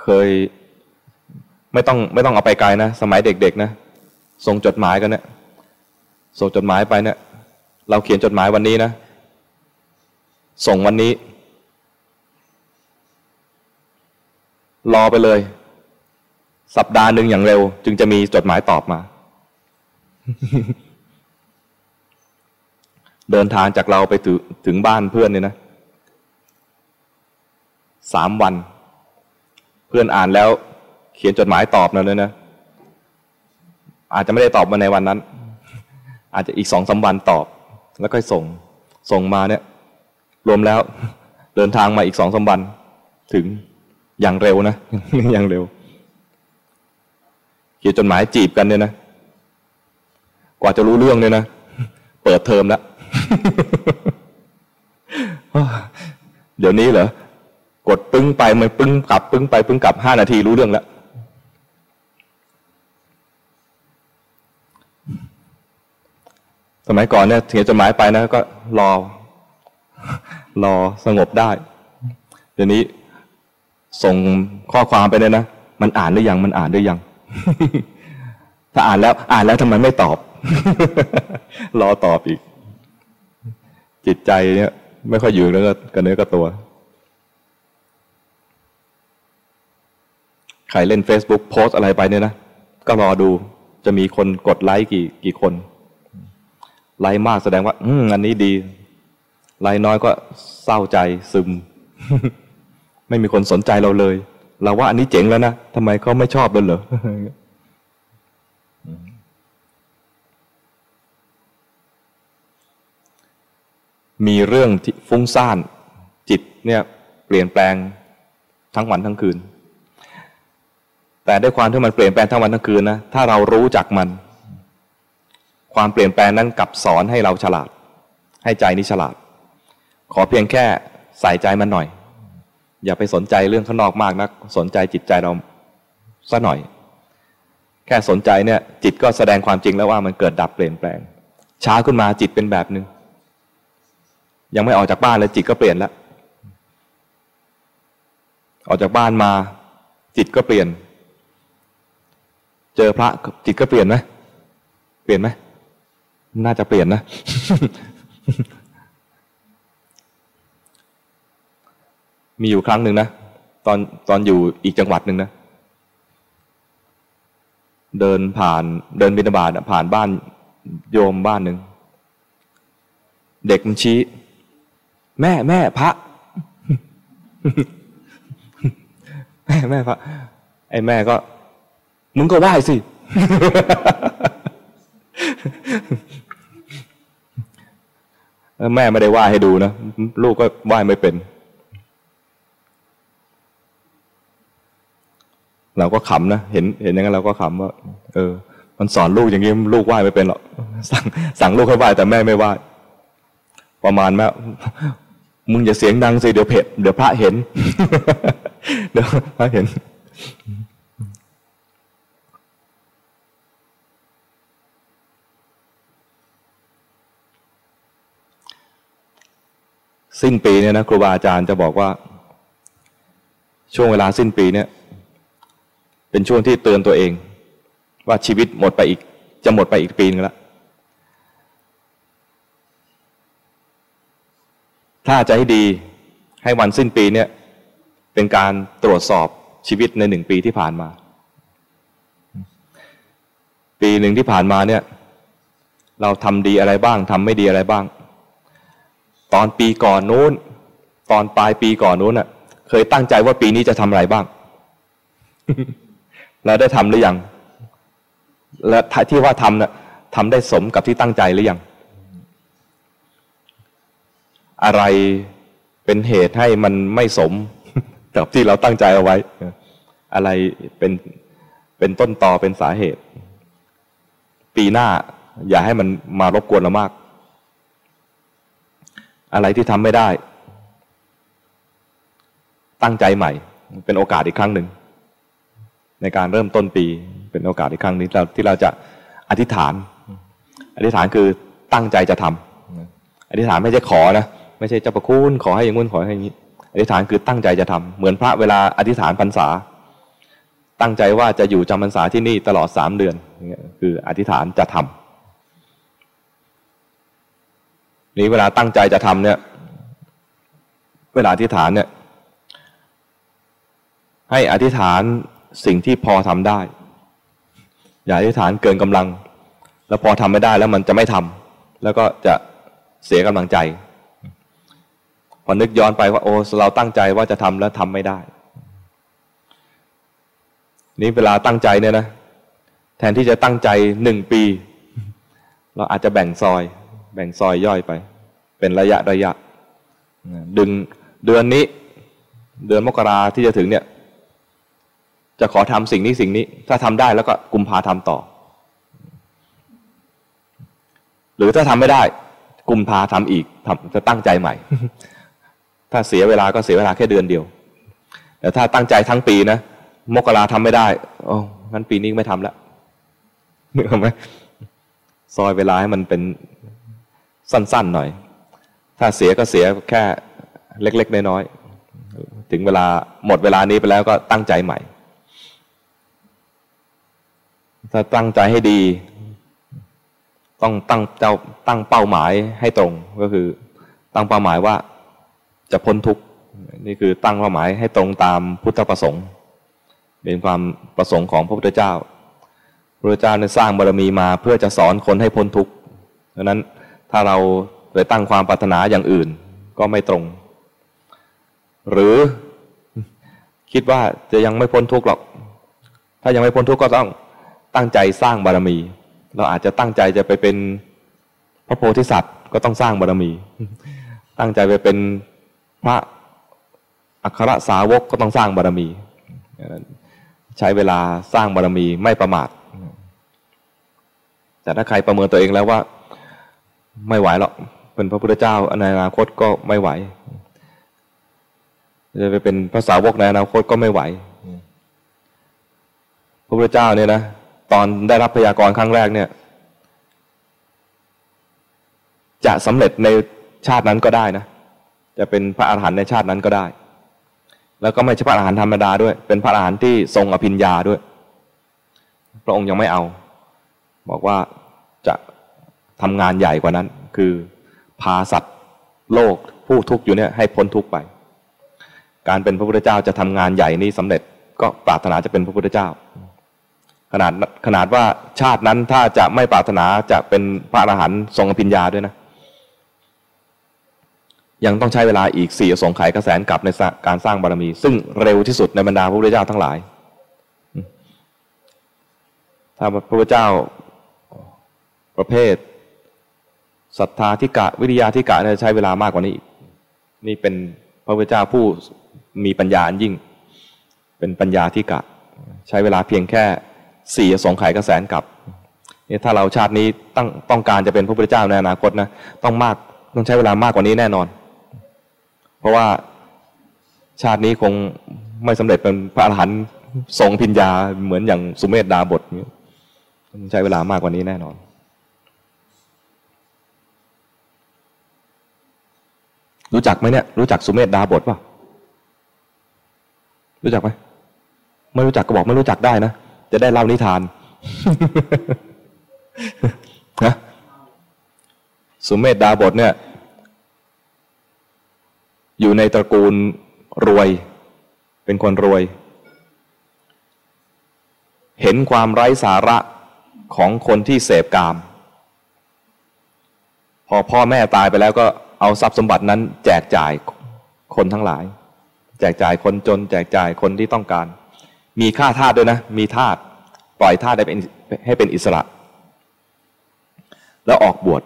เคยไม่ต้องเอาไปไกลนะสมัยเด็กๆนะส่งจดหมายกันเนี่ยส่งจดหมายไปเนี่ยเราเขียนจดหมายวันนี้นะส่งวันนี้รอไปเลยสัปดาห์หนึ่งอย่างเร็วจึงจะมีจดหมายตอบมา เดินทางจากเราไปถึงบ้านเพื่อนเนี่ยนะ3 วันเพื่อนอ่านแล้วเขียนจดหมายตอบเราเลยนะอาจจะไม่ได้ตอบมาในวันนั้นอาจจะอีก 2-3 วันตอบแล้วก็ส่งมาเนี่ยรวมแล้วเดินทางมาอีก 2-3 วันถึงอย่างเร็วนะ อย่างเร็วเขียนจดหมายจีบกันเนี่ยนะกว่าจะรู้เรื่องเนี่ยนะเปิดเทอมแล้ว เดี๋ยวนี้เหรอกดปึ้งไปมันปึ้งกลับปึ้งไปปึ้งกลับ5 นาทีรู้เรื่องแล้วสมัยก่อนเนี่ยเขียนจดหมายไปนะก็รอสงบได้เดี๋ยวนี้ส่งข้อความไปเลยนะมันอ่านหรือยังมันอ่านหรือยัง ถ้าอ่านแล้วทำไมไม่ตอบ รอตอบอีกจิตใจเนี่ยไม่ค่อยอยู่แล้วก็เนื้อกับตัวใครเล่น Facebook โพสอะไรไปเนี่ยนะก็รอดูจะมีคนกดไลค์กี่คนไลค์มากแสดงว่าอันนี้ดีไลค์น้อยก็เศร้าใจซึม ไม่มีคนสนใจเราเลยเราว่าอันนี้เจ๋งแล้วนะทำไมเขาไม่ชอบเลยเหรอ มีเรื่องที่ฟุ้งซ่านจิตเนี่ยเปลี่ยนแปลงทั้งวันทั้งคืนแต่ด้วยความที่มันเปลี่ยนแปลงทั้งวันทั้งคืนนะถ้าเรารู้จักมันความเปลี่ยนแปลงนั้นกลับสอนให้เราฉลาดให้ใจนี้ฉลาดขอเพียงแค่ใส่ใจมันหน่อยอย่าไปสนใจเรื่องข้างนอกมากนักสนใจจิตใจเราสักหน่อยแค่สนใจเนี่ยจิตก็แสดงความจริงแล้วว่ามันเกิดดับเปลี่ยนแปลงช้าขึ้นมาจิตเป็นแบบนึงยังไม่ออกจากบ้านเลยจิตก็เปลี่ยนแล้วออกจากบ้านมาจิตก็เปลี่ยนเจอพระจิตก็เปลี่ยนไหมเปลี่ยนไหมน่าจะเปลี่ยนนะ มีอยู่ครั้งหนึ่งนะตอนอยู่อีกจังหวัดหนึ่งนะเดินบิณฑบาตผ่านบ้านโยมบ้านหนึ่งเด็กมันชี้แม่พระ แม่พระไอ้แม่ก็มึงก็ไหว้สิ แม่ไม่ได้ไหว้ให้ดูนะลูกก็ไหว้ไม่เป็นเราก็ขำนะเห็นอย่างนั้นเราก็ขำว่ามันสอนลูกอย่างนี้ลูกไหว้ไม่เป็นหรอกสั่งลูกให้ไหว้แต่แม่ไม่ไหว้ประมาณแม่มึงอย่าเสียงดังสิเดี๋ยวพระเห็น เดี๋ยวพระเห็นสิ้นปีเนี่ยนะครูบาอาจารย์จะบอกว่าช่วงเวลาสิ้นปีเนี่ยเป็นช่วงที่เตือนตัวเองว่าชีวิตหมดไปอีกจะหมดไปอีกปีนึงแล้วถ้าจะให้ดีให้วันสิ้นปีเนี่ยเป็นการตรวจสอบชีวิตใน1 ปีที่ผ่านมาปีหนึ่งที่ผ่านมาเนี่ยเราทำดีอะไรบ้างทำไม่ดีอะไรบ้างตอนปีก่อนนู้นตอนปลายปีก่อนนู้นน่ะเคยตั้งใจว่าปีนี้จะทำอะไรบ้าง เราได้ทำหรือยังและที่ว่าทำน่ะทำได้สมกับที่ตั้งใจหรือยังอะไรเป็นเหตุให้มันไม่สมกับที่เราตั้งใจเอาไว้อะไรเป็นต้นตอเป็นสาเหตุปีหน้าอย่าให้มันมารบกวนเรามากอะไรที่ทำไม่ได้ตั้งใจใหม่เป็นโอกาสอีกครั้งหนึ่งในการเริ่มต้นปีเป็นโอกาสอีกครั้งนี้ที่เราจะอธิษฐานคือตั้งใจจะทำอธิษฐานไม่ใช่ขอนะไม่ใช่เจ้าประคุณขอให้อย่างงู้นขอให้อย่างนี้อธิษฐานคือตั้งใจจะทำเหมือนพระเวลาอธิษฐานพรรษาตั้งใจว่าจะอยู่จำพรรษาที่นี่ตลอด3 เดือนคืออธิษฐานจะทำนี่เวลาตั้งใจจะทำเนี่ยเวลาอธิษฐานเนี่ยให้อธิษฐานสิ่งที่พอทำได้อย่าอธิษฐานเกินกำลังแล้วพอทำไม่ได้แล้วมันจะไม่ทำแล้วก็จะเสียกำลังใจพอนึกย้อนไปว่าโอ้เราตั้งใจว่าจะทำแล้วทำไม่ได้นี่เวลาตั้งใจเนี่ยนะแทนที่จะตั้งใจ1 ปีเราอาจจะแบ่งซอยย่อยไปเป็นระยะดึงเดือนนี้เดือนมกราที่จะถึงเนี่ยจะขอทำสิ่งนี้ถ้าทำได้แล้วก็กุมภาทำต่อหรือถ้าทำไม่ได้กุมภาทำอีกจะตั้งใจใหม่ ถ้าเสียเวลาก็เสียเวลาแค่เดือนเดียวแต่ถ้าตั้งใจทั้งปีนะมกราทำไม่ได้โอ้งั้นปีนี้ไม่ทำแล้วนึกออกไหมซอยเวลาให้มันเป็นสั้นๆหน่อยถ้าเสียก็เสียแค่เล็กๆน้อยๆถึงเวลาหมดเวลานี้ไปแล้วก็ตั้งใจใหม่ถ้าตั้งใจให้ดีต้องตั้งเป้าหมายให้ตรงก็คือตั้งเป้าหมายว่าจะพ้นทุกข์นี่คือตั้งเป้าหมายให้ตรงตามพุทธประสงค์เป็นความประสงค์ของพระพุทธเจ้าพระพุทธเจ้าได้สร้างบารมีมาเพื่อจะสอนคนให้พ้นทุกข์ดังนั้นถ้าเราไปตั้งความปรารถนาอย่างอื่นก็ไม่ตรงหรือคิดว่าจะยังไม่พ้นทุกข์หรอกถ้ายังไม่พ้นทุกข์ก็ต้องตั้งใจสร้างบารมีเราอาจจะตั้งใจจะไปเป็นพระโพธิสัตว์ก็ต้องสร้างบารมีตั้งใจไปเป็นพระอัครสาวกก็ต้องสร้างบารมีใช้เวลาสร้างบารมีไม่ประมาทแต่ถ้าใครประเมินตัวเองแล้วว่าไม่ไหวหรอกเป็นพระพุทธเจ้าในอนาคตก็ไม่ไหวจะไปเป็นพระสาวกในอนาคตก็ไม่ไหวพระพุทธเจ้าเนี่ยนะตอนได้รับพยากรณ์ครั้งแรกเนี่ยจะสำเร็จในชาตินั้นก็ได้นะจะเป็นพระอรหันต์ในชาตินั้นก็ได้แล้วก็ไม่ใช่พระอรหันต์ธรรมดาด้วยเป็นพระอรหันต์ที่ทรงอภิญญาด้วยพระองค์ยังไม่เอาบอกว่าจะทำงานใหญ่กว่านั้นคือพาสัตว์โลกผู้ทุกข์อยู่เนี่ยให้พ้นทุกข์ไป การเป็นพระพุทธเจ้าจะทำงานใหญ่นี้สำเร็จก็ปรารถนาจะเป็นพระพุทธเจ้าขนาดว่าชาตินั้นถ้าจะไม่ปรารถนาจะเป็นพระอรหันต์ทรงอภิญญาด้วยนะยังต้องใช้เวลาอีก4อสงไขยแสนกับในการสร้างบารมีซึ่งเร็วที่สุดในบรรดาพระพุทธเจ้าทั้งหลายถ้าพระพุทธเจ้าประเภทศรัทธาธิกะวิริยะธิกะเนี่ยใช้เวลามากกว่านี้นี่เป็นพระพุทธเจ้าผู้มีปัญญายิ่งเป็นปัญญาธิกะใช้เวลาเพียงแค่4อสงไขยแสนกับนี่ถ้าเราชาตินี้ต้องการจะเป็นพระพุทธเจ้าในอนาคตนะต้องใช้เวลามากกว่านี้แน่นอนเพราะว่าชาตินี้คงไม่สำเร็จเป็นพระอรหันต์ทรงอภิญญาเหมือนอย่างสุเมธดาบทนี้ใช้เวลามากกว่านี้แน่นอนรู้จักไหมเนี่ยรู้จักสุเมธดาบทป่ะรู้จักไหมไม่รู้จักก็บอกไม่รู้จักได้นะจะได้เล่านิทาน นะสุเมธดาบทเนี่ยอยู่ในตระกูลรวยเป็นคนรวยเห็นความไร้สาระของคนที่เสพกามพอพ่อแม่ตายไปแล้วก็เอาทรัพย์สมบัตินั้นแจกจ่ายคนทั้งหลายแจกจ่ายคนจนแจกจ่ายคนที่ต้องการมีค่าทาสด้วยนะมีทาสปล่อยทาสให้เป็นอิสระแล้วออกบวช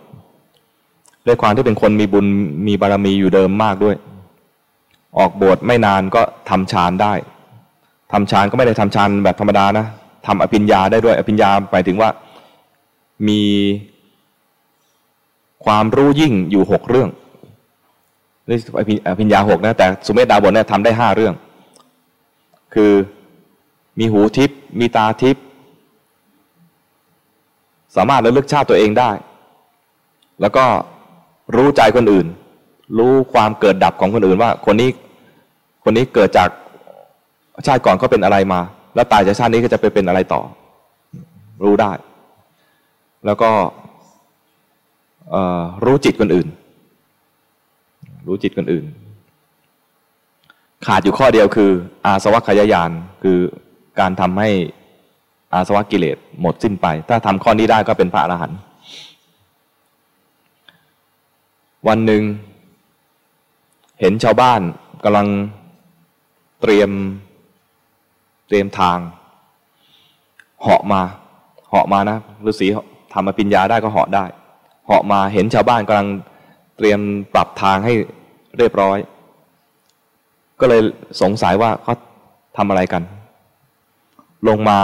ด้วยความที่เป็นคนมีบุญมีบารมีอยู่เดิมมากด้วยออกบวชไม่นานก็ทำฌานได้ทำฌานก็ไม่ได้ทำฌานแบบธรรมดานะทำอภิญญาได้ด้วยอภิญญาหมายถึงว่ามีความรู้ยิ่งอยู่6เรื่องนี่อภิญญา6นะแต่สุเมธดาบทเนี่ยทำได้5เรื่องคือมีหูทิพย์มีตาทิพย์สามารถระลึกชาติตัวเองได้แล้วก็รู้ใจคนอื่นรู้ความเกิดดับของคนอื่นว่าคนนี้เกิดจากชาติก่อนเขาเป็นอะไรมาแล้วตายจากชาตินี้ก็จะไปเป็นอะไรต่อรู้ได้แล้วก็รู้จิตคนอื่นรู้จิตคนอื่นขาดอยู่ข้อเดียวคืออาสวะขยายานคือการทำให้อาสวะกิเลสหมดสิ้นไปถ้าทำข้อนี้ได้ก็เป็นพระอรหันต์วันหนึ่งเห็นชาวบ้านกำลังเตรียมทางเหาะมานะฤาษีทำอภิญญาได้ก็เหาะได้เหาะมาเห็นชาวบ้านกำลังเตรียมปรับทางให้เรียบร้อยก็เลยสงสัยว่าเขาทำอะไรกันลงมา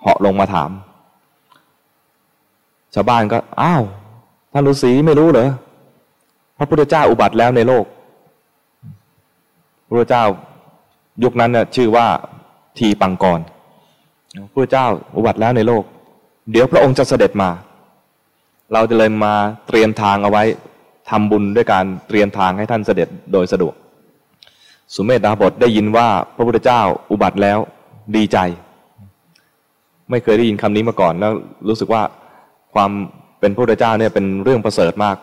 เหาะลงมาถามชาวบ้านก็อ้าวท่านฤาษีไม่รู้เหรอพระพุทธเจ้าอุบัติแล้วในโลกพระพุทธเจ้ายุคนั้นเนี่ยชื่อว่าทีปังกรพระพุทธเจ้าอุบัติแล้วในโลกเดี๋ยวพระองค์จะเสด็จมาเราจะเลยมาเตรียมทางเอาไว้ทำบุญด้วยการเตรียมทางให้ท่านเสด็จโดยสะดวกสุเมธดาบทได้ยินว่าพระพุทธเจ้าอุบัติแล้วดีใจไม่เคยได้ยินคำนี้มาก่อนแล้วรู้สึกว่าความเป็นพระพุทธเจ้าเนี่ยเป็นเรื่องประเสริฐมาก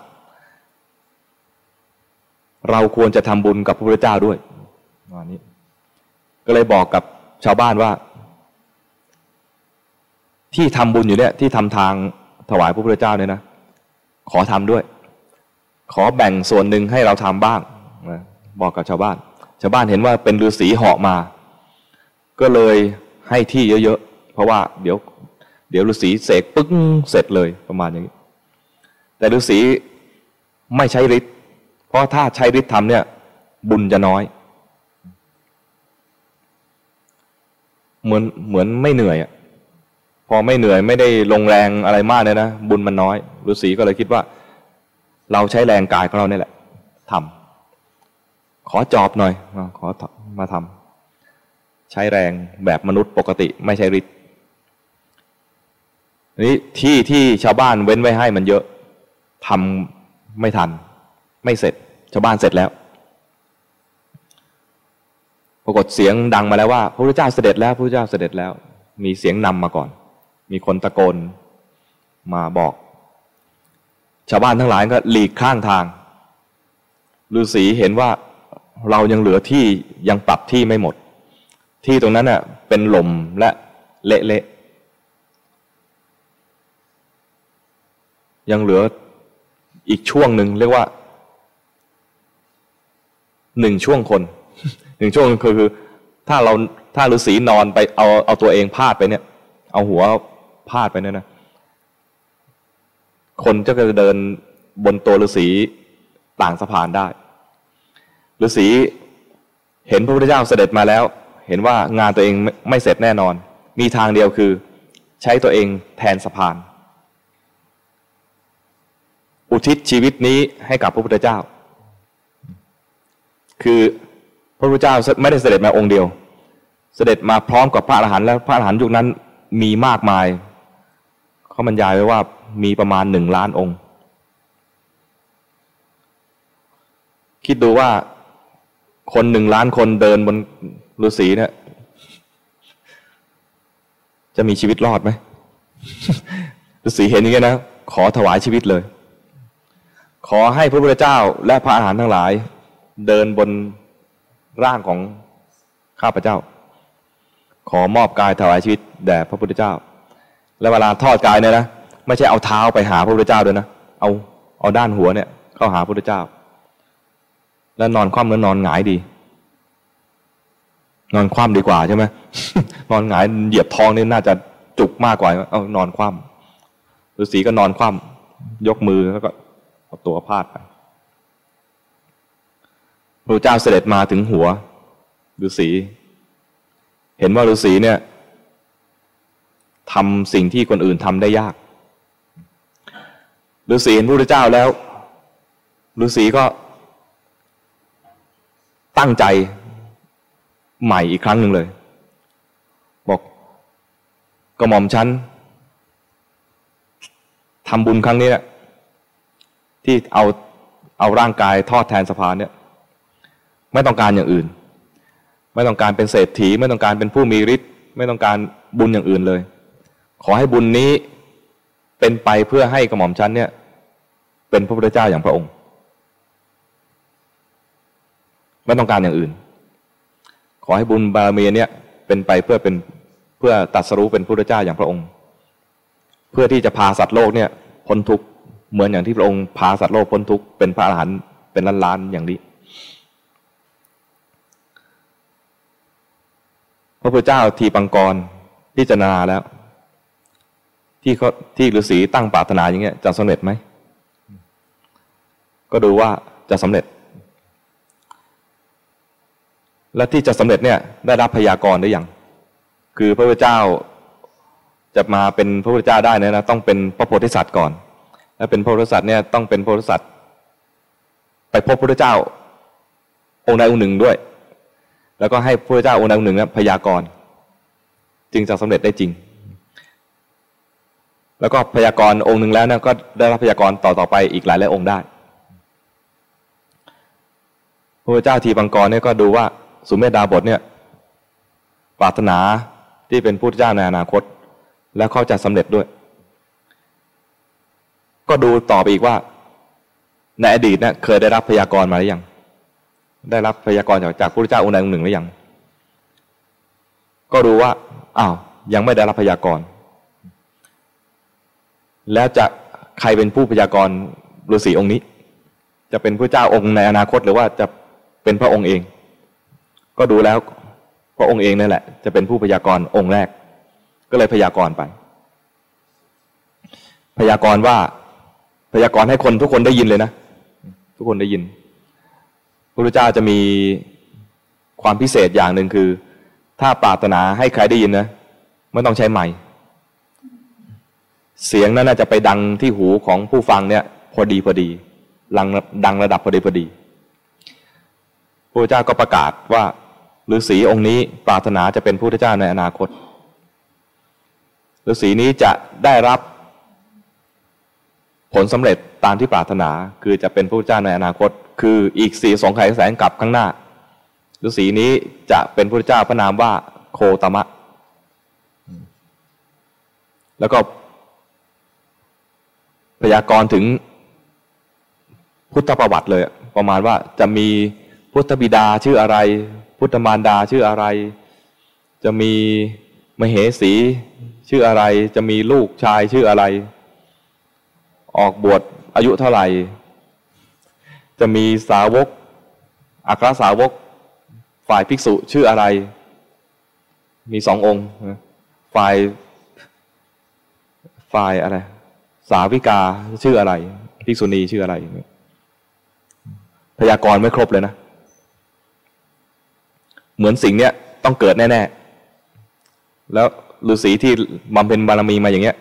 เราควรจะทำบุญกับพระพุทธเจ้าด้วยวันนี้ก็เลยบอกกับชาวบ้านว่าที่ทำบุญอยู่เนี่ยที่ทำทางถวายพระพุทธเจ้าเนี่ยนะขอทำด้วยขอแบ่งส่วนหนึ่งให้เราทำบ้างนะบอกกับชาวบ้านเห็นว่าเป็นฤาษีเหาะมาก็เลยให้ที่เยอะๆเพราะว่าเดี๋ยวฤาษีเสกปึ้งเสร็จเลยประมาณอย่างนี้แต่ฤาษีไม่ใช้ฤทธิ์เพราะถ้าใช้ฤทธิ์ทำเนี่ยบุญจะน้อยเหมือนไม่เหนื่อยอ่ะพอไม่เหนื่อยไม่ได้ลงแรงอะไรมากเลยนะบุญมันน้อยฤาษีก็เลยคิดว่าเราใช้แรงกายของเราเนี่ยแหละทำขอจอบหน่อยขอมาทำใช้แรงแบบมนุษย์ปกติไม่ใช้ฤทธิ์นี้ที่ชาวบ้านเว้นไว้ให้มันเยอะทำไม่ทันไม่เสร็จชาวบ้านเสร็จแล้วปรากฏเสียงดังมาแล้วว่าพระพุทธเจ้าเสด็จแล้วพระพุทธเจ้าเสด็จแล้วมีเสียงนำมาก่อนมีคนตะโกนมาบอกชาวบ้านทั้งหลายก็หลีกข้างทางฤาษีเห็นว่า เรายังเหลือที่ยังปรับที่ไม่หมดที่ตรงนั้นน่ะเป็นหล่มและเละๆยังเหลืออีกช่วงหนึ่งเรียกว่าหนึ่งช่วงคนหนึ่งช่วงคือถ้าฤาษีนอนไปเอาตัวเองพาดไปเนี่ยเอาหัวพาดไปเนี่ยนะคนจะเดินบนตัวฤาษีต่างสะพานได้ฤาษีเห็นพระพุทธเจ้าเสด็จมาแล้วเห็นว่างานตัวเองไม่เสร็จแน่นอนมีทางเดียวคือใช้ตัวเองแทนสะพานอุทิศชีวิตนี้ให้กับพระพุทธเจ้าคือพระพุทธเจ้าไม่ได้เสด็จมาองค์เดียวเสด็จมาพร้อมกับพระอรหันต์และพระอรหันต์ยุคนั้นมีมากมายเขาบรรยายไว้ว่ามีประมาณ1 ล้านองค์คิดดูว่าคน1 ล้านคนเดินบนฤาษีเนี่ยจะมีชีวิตรอดไหมฤาษีเห็นอย่างนี้นะขอถวายชีวิตเลยขอให้พระพุทธเจ้าและพระอรหันต์ทั้งหลายเดินบนร่างของข้าพเจ้าขอมอบกายถวายชีวิตแด่พระพุทธเจ้าและเวลาทอดกายเนี่ยนะไม่ใช่เอาเท้าไปหาพระพุทธเจ้าด้วยนะเอาด้านหัวเนี่ยเข้าหาพระพุทธเจ้าแล้วนอนคว่ำแล้วนอนหงายดีนอนคว่ำดีกว่าใช่ไหม นอนหงายเหยียบท้องนี่น่าจะจุกมากกว่าเอานอนคว่ำฤาษีก็นอนคว่ำยกมือแล้วก็เอาตัวพาดไปพระเจ้าเสด็จมาถึงหัวฤาษีเห็นว่าฤาษีเนี่ยทำสิ่งที่คนอื่นทำได้ยากฤาษีเห็นพระพุทธเจ้าแล้วฤาษีก็ตั้งใจใหม่อีกครั้งหนึ่งเลยบอกกระหม่อมฉันทำบุญครั้งนี้เนี่ยที่เอาร่างกายทอดแทนสะพานเนี่ยไม่ต้องการอย่างอื่นไม่ต้องการเป็นเศรษฐีไม่ต้องการเป็นผู้มีฤทธิ์ไม่ต้องการบุญอย่างอื่นเลยขอให้บุญนี้เป็นไปเพื่อให้กระหม่อมฉันเนี่ยเป็นพระพุทธเจ้าอย่างพระองค์ไม่ต้องการอย่างอื่นขอให้บุญบารมีเนี่ยเป็นไปเพื่อตรัสรู้เป็นพระพุทธเจ้าอย่างพระองค์เพื่อที่จะพาสัตว์โลกเนี่ยพ้นทุกข์เหมือนอย่างที่พระองค์พาสัตว์โลกพ้นทุกข์เป็นพระอรหันต์เป็นล้านๆอย่างนี้พระพุทธเจ้าทีปังกรพิจารณาแล้วที่ฤาษีตั้งปรารถนาอย่างเงี้ยจะสำเร็จไหมก็ดูว่าจะสำเร็จและที่จะสำเร็จเนี่ยได้รับพยากรณ์ได้ยังคือพระพุทธเจ้าจะมาเป็นพระพุทธเจ้าได้เนี่ยนะต้องเป็นพระโพธิสัตว์ก่อนและเป็นพระโพธิสัตว์เนี่ยต้องเป็นพระโพธิสัตว์ไปพบพระพุทธเจ้าองค์ใดองค์หนึ่งด้วยแล้วก็ให้พระพุทธเจ้าองค์ใดองค์หนึ่งเนี่ยพยากรณ์จึงจะสำเร็จได้จริงแล้วก็พยากรณ์องค์หนึ่งแล้วเนี่ยก็ได้รับพยากรณ์ต่อไปอีกหลายองค์ได้พระพุทธเจ้าทีปังกรเนี่ยก็ดูว่าสุเมธดาบทเนี่ยปรารถนาที่เป็นพุทธเจ้าในอนาคตแล้วเขาจะสำเร็จด้วยก็ดูต่อไปอีกว่าในอดีตเนี่ยเคยได้รับพยากรณ์มาหรือยังได้รับพยากรณ์จากพระพุทธเจ้าองค์ใดองค์หนึ่งหรือยังก็ดูว่าอ้าวยังไม่ได้รับพยากรณ์แล้วจะใครเป็นผู้พยากรณ์ฤาษีองค์นี้จะเป็นพระเจ้าองค์ในอนาคตหรือว่าจะเป็นพระองค์เองก็ดูแล้วพระองค์เองนั่นแหละจะเป็นผู้พยากรณ์องค์แรกก็เลยพยากรณ์ไปพยากรณ์ว่าพยากรณ์ให้คนทุกคนได้ยินเลยนะทุกคนได้ยินพระพุทธเจ้าจะมีความพิเศษอย่างหนึ่งคือถ้าปรารถนาให้ใครได้ยินนะไม่ต้องใช้ไมค์เสียงนั้นจะไปดังที่หูของผู้ฟังเนี่ยพอดีดังระดับพอดีพระพุทธเจ้าก็ประกาศว่าฤาษีองค์นี้ปรารถนาจะเป็นพระพุทธเจ้าในอนาคตฤาษีนี้จะได้รับผลสำเร็จตามที่ปรารถนาคือจะเป็นพระพุทธเจ้าในอนาคตคืออีก4 สงไขยแสนกลับข้างหน้าฤาษีนี้จะเป็นพระพุทธเจ้าพระนามว่าโคตมะแล้วก็พยากรณ์ถึงพุทธประวัติเลยประมาณว่าจะมี พุทธบิดาชื่ออะไรพุทธมารดาชื่ออะไรจะมีมเหสีชื่ออะไรจะมีลูกชายชื่ออะไรออกบวชอายุเท่าไหร่จะมีสาวกอัครสาวกฝ่ายภิกษุชื่ออะไรมีสององค์ฝ่ายอะไรสาวิกาชื่ออะไรภิกษุณีชื่ออะไรพยากรณ์ไม่ครบเลยนะเหมือนสิ่งเนี้ยต้องเกิดแน่ๆแล้วฤาษีที่บำเพ็ญบารมีมาอย่างเงี้ย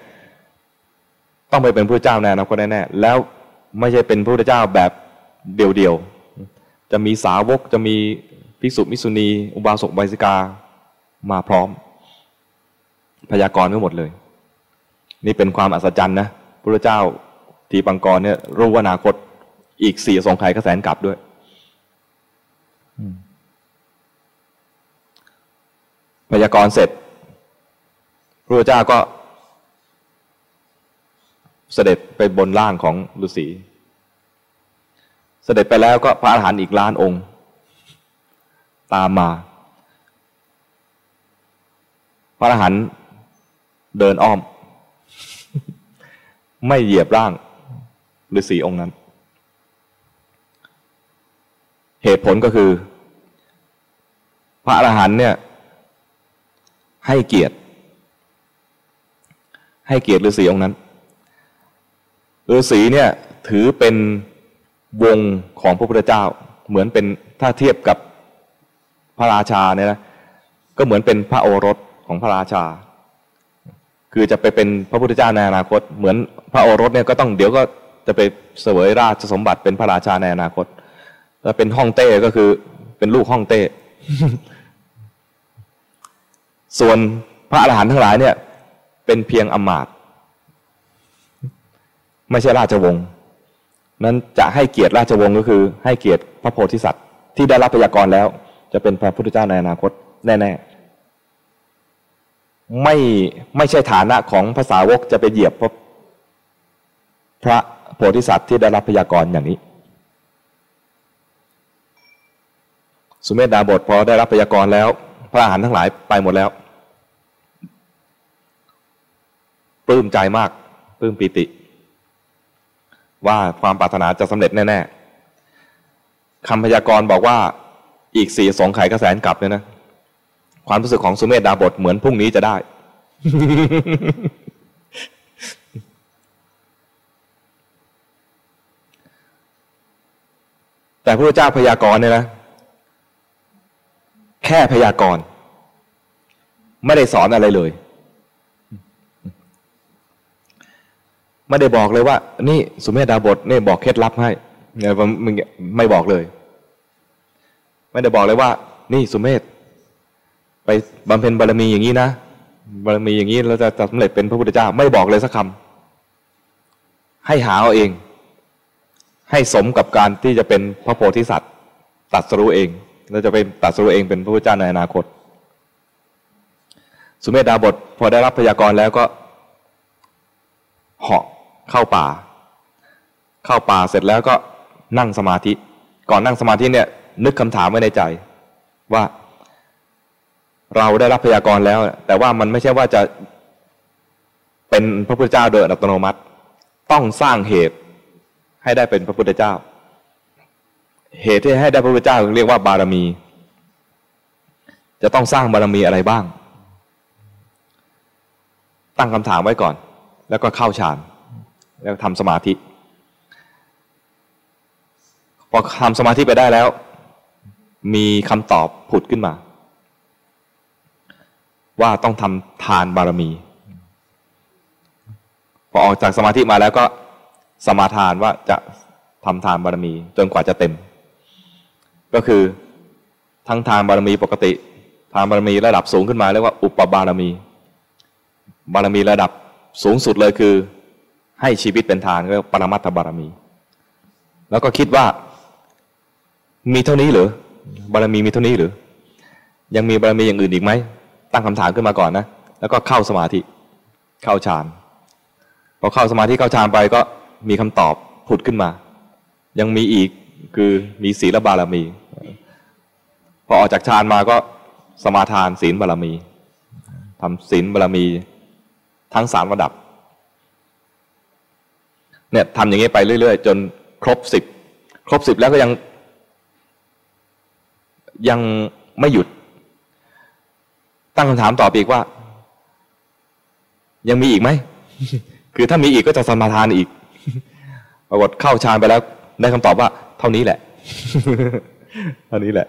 ต้องไปเป็นพระเจ้าแน่นะก็แน่ๆแล้วไม่ใช่เป็นพระพุทธเจ้าแบบเดี่ยวๆจะมีสาวกจะมีภิกษุภิกษุณีอุบาสกอุบาสิกามาพร้อมพยากรณ์ทั้งหมดเลยนี่เป็นความอัศจรรย์นะพระเจ้าทีปังกรเนี่ยรู้อนาคตอีกสี่อสงไขยกระแสนกลับด้วยพยากรณ์เสร็จพระเจ้าก็เสด็จไปบนล่างของฤาษีเสด็จไปแล้วก็พระอรหันต์อีกล้านองค์ตามมาพระอรหันต์เดินอ้อมไม่เหยียบร่างฤาษีองค์นั้นเหตุผลก็คือพระอรหันต์เนี่ยให้เกียรติฤาษีองค์นั้นฤาษีเนี่ยถือเป็นวงของพระพุทธเจ้าเหมือนเป็นถ้าเทียบกับพระราชาเนี่ยนะก็เหมือนเป็นพระโอรสของพระราชาคือจะไปเป็นพระพุทธเจ้าในอนาคตเหมือนพระโอรสเนี่ยก็ต้องเดี๋ยวก็จะไปเสวยราชสมบัติเป็นพระราชาในอนาคตแล้วเป็นฮ่องเต้ก็คือเป็นลูกฮ่องเต้ ส่วนพระอรหันต์ทั้งหลายเนี่ยเป็นเพียงอมาตย์ไม่ใช่ราชวงศ์นั้นจะให้เกียรติราชวงศ์ก็คือให้เกียรติพระโพธิสัตว์ที่ได้รับพยากรณ์แล้วจะเป็นพระพุทธเจ้าในอนาคตแน่ๆไม่ใช่ฐานะของภาษาวกจะไปเหยียบพระโพธิสัตว์ที่ได้รับพยากรณ์อย่างนี้สุเมธดาบทพอได้รับพยากรณ์แล้วพระอรหันต์ทั้งหลายไปหมดแล้วปลื้มใจมากปลื้มปิติว่าความปรารถนาจะสำเร็จแน่ๆคำพยากรณ์บอกว่าอีกสี่อสงไขยกระแสนกลับเนี่ยนะความรู้สึกของสุเมธดาบทเหมือนพรุ่งนี้จะได้ แต่พระเจ้าพยากรณ์เนี่ยนะแค่พยากรณ์ไม่ได้สอนอะไรเลยไม่ได้บอกเลยว่านี่สุเมธดาบทนี่บอกเคล็ดลับให้ไม่บอกเลยไม่ได้บอกเลยว่านี่สุเมธไปบำเพ็ญบารมีอย่างนี้นะบารมีอย่างนี้เราจะสำเร็จเป็นพระพุทธเจ้าไม่บอกเลยสักคำให้หาเอาเองให้สมกับการที่จะเป็นพระโพธิสัตว์ตรัสรู้เองเราจะไปตรัสรู้เองเป็นพระพุทธเจ้าในอนาคตสุเมธดาบทพอได้รับพยากรณ์แล้วก็เหาะเข้าป่าเสร็จแล้วก็นั่งสมาธิก่อนนั่งสมาธิเนี่ยนึกคำถามไว้ในใจว่าเราได้รับพยากรณ์แล้วแต่ว่ามันไม่ใช่ว่าจะเป็นพระพุทธเจ้าโดยอัตโนมัติต้องสร้างเหตุให้ได้เป็นพระพุทธเจ้าเหตุที่ให้ได้พระพุทธเจ้าเรียกว่าบารมีจะต้องสร้างบารมีอะไรบ้างตั้งคำถามไว้ก่อนแล้วก็เข้าฌานแล้วทำสมาธิพอทำสมาธิไปได้แล้วมีคำตอบผุดขึ้นมาว่าต้องทำทานบารมีพอออกจากสมาธิมาแล้วก็สมาทานว่าจะทำทานบารมีจนกว่าจะเต็มก็คือทั้งทานบารมีปกติทานบารมีระดับสูงขึ้นมาเรียกว่าอุปบารมีบารมีระดับสูงสุดเลยคือให้ชีวิตเป็นทานเรียกว่าปรมัตถบารมีแล้วก็คิดว่ามีเท่านี้หรือบารมีมีเท่านี้หรือยังมีบารมีอย่างอื่นอีกไหมตั้งคำถามขึ้นมาก่อนนะแล้วก็เข้าสมาธิเข้าฌานพอเข้าสมาธิเข้าฌานไปก็มีคำตอบผุดขึ้นมายังมีอีกคือมีศีลบารมี พอออกจากฌานมาก็สมาทานศีลบารมีทำศีลบารมีทั้งสามระดับเนี่ยทำอย่างนี้ไปเรื่อยๆจนครบ10ครบ10แล้วก็ยังไม่หยุดตั้งคำถามต่อไปอีกว่ายังมีอีกไหม คือถ้ามีอีกก็จะสมาทานอีกปรากฏเข้าฌานไปแล้วได้คำตอบว่าเท่านี้แหละ เท่านี้แหละ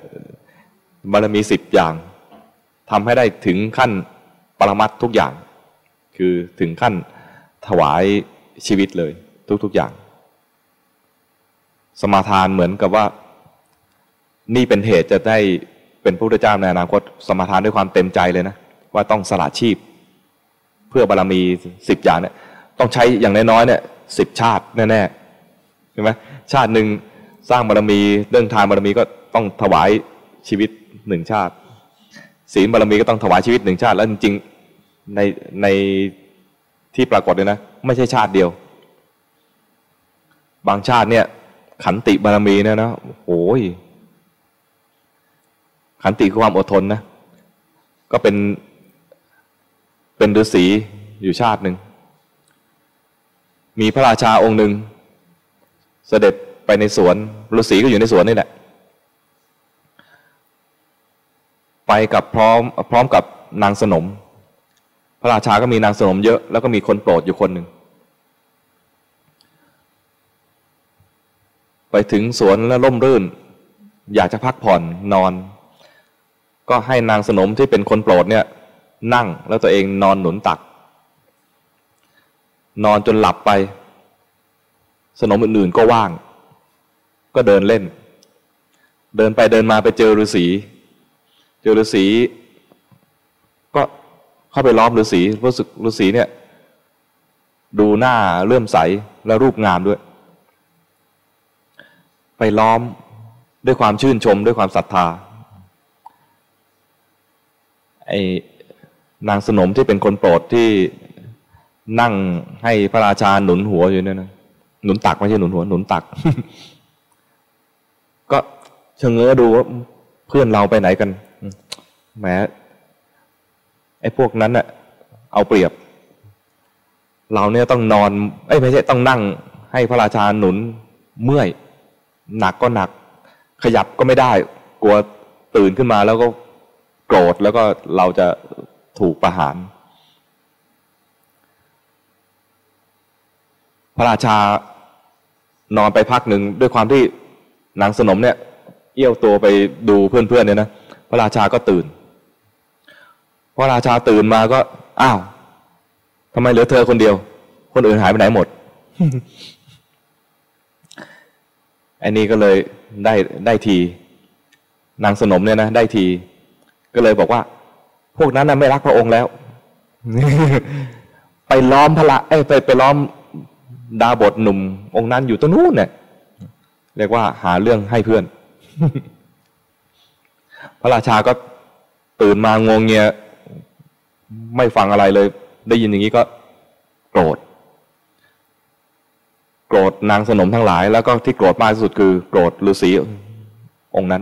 บารมี10อย่างทำให้ได้ถึงขั้นปรมัตถ์ทุกอย่างคือถึงขั้นถวายชีวิตเลยทุกๆอย่างสมาทานเหมือนกับว่านี่เป็นเหตุจะได้เป็นพระพุทธเจ้าในอนาคตสมาทานด้วยความเต็มใจเลยนะว่าต้องสละชีพเพื่อบารมี10อย่างเนี่ยต้องใช้อย่างน้อยๆเนี่ย10ชาติแน่ๆใช่ไหมชาติหนึ่งสร้างบารมีเรื่องทานบารมีก็ต้องถวายชีวิต1ชาติศีลบารมีก็ต้องถวายชีวิต1ชาติแล้วจริงๆในที่ปรากฏเลยนะไม่ใช่ชาติเดียวบางชาติเนี่ยขันติบารมีเนี่ยนะโอ้ยขันติคือความอดทนนะก็เป็นฤาษีอยู่ชาติหนึ่งมีพระราชาองค์หนึ่งเสด็จไปในสวนฤาษีก็อยู่ในสวนนี่แหละไปกับพร้อมกับนางสนมพระราชาก็มีนางสนมเยอะแล้วก็มีคนโปรดอยู่คนหนึ่งไปถึงสวนแล้วร่มรื่นอยากจะพักผ่อนนอนก็ให้นางสนมที่เป็นคนโปรดเนี่ยนั่งแล้วตัวเองนอนหนุนตักนอนจนหลับไปสนมอื่นๆก็ว่างก็เดินเล่นเดินไปเดินมาไปเจอฤาษีก็เข้าไปล้อมฤาษีรู้สึกฤาษีเนี่ยดูหน้าเลื่อมใสและรูปงามด้วยไปล้อมด้วยความชื่นชมด้วยความศรัทธาไอนางสนมที่เป็นคนโปรดที่นั่งให้พระราชาหนุนหัวอยู่เนี่ยนะหนุนตักไม่ใช่หนุนหัวหนุนตัก ก็เชงเง้อดูว่าเพื่อนเราไปไหนกันแหมไอ้พวกนั้นน่ะเอาเปรียบเราเนี่ยต้องนอนไม่ใช่ต้องนั่งให้พระราชาหนุนเมื่อยหนักก็หนักขยับก็ไม่ได้กลัวตื่นขึ้นมาแล้วก็โกรธแล้วก็เราจะถูกประหารพระราชานอนไปพักหนึ่งด้วยความที่นางสนมเนี่ยเอี้ยวตัวไปดูเพื่อนๆเนี่ยนะพระราชาก็ตื่นพระราชาตื่นมาก็อ้าวทำไมเหลือเธอคนเดียวคนอื่นหายไปไหนหมด อันนี้ก็เลยได้ทีนางสนมเนี่ยนะได้ทีก็เลยบอกว่าพวกนั้นน่ะไม่รักพระองค์แล้ว ไปล้อมพระละไปล้อมดาบทหนุ่มองค์นั้นอยู่ตรงนู้นเนี่ยเรียกว่าหาเรื่องให้เพื่อน พระราชาก็ตื่นมางงเงียไม่ฟังอะไรเลยได้ยินอย่างนี้ก็โกรธนางสนมทั้งหลายแล้วก็ที่โกรธมากที่สุดคือโกรธฤาษีองค์นั้น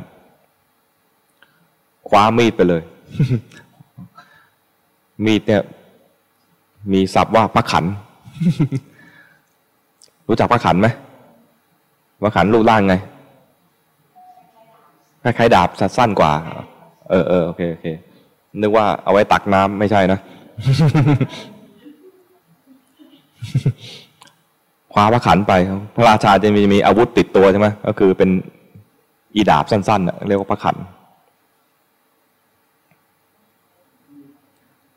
คว้ามีดไปเลย มีดเนี่ยมีศัพท์ว่าพระขัน รู้จักพระขันไหมพระขันรูปร่างไงคล้ายๆดาบสั้นกว่าโอเคนึกว่าเอาไว้ตักน้ำไม่ใช่นะ คว้าพระขันไปพระราชาจะมีอาวุธติดตัวใช่ไหมก็คือเป็นอีดาบสั้นๆเรียกว่าพระขัน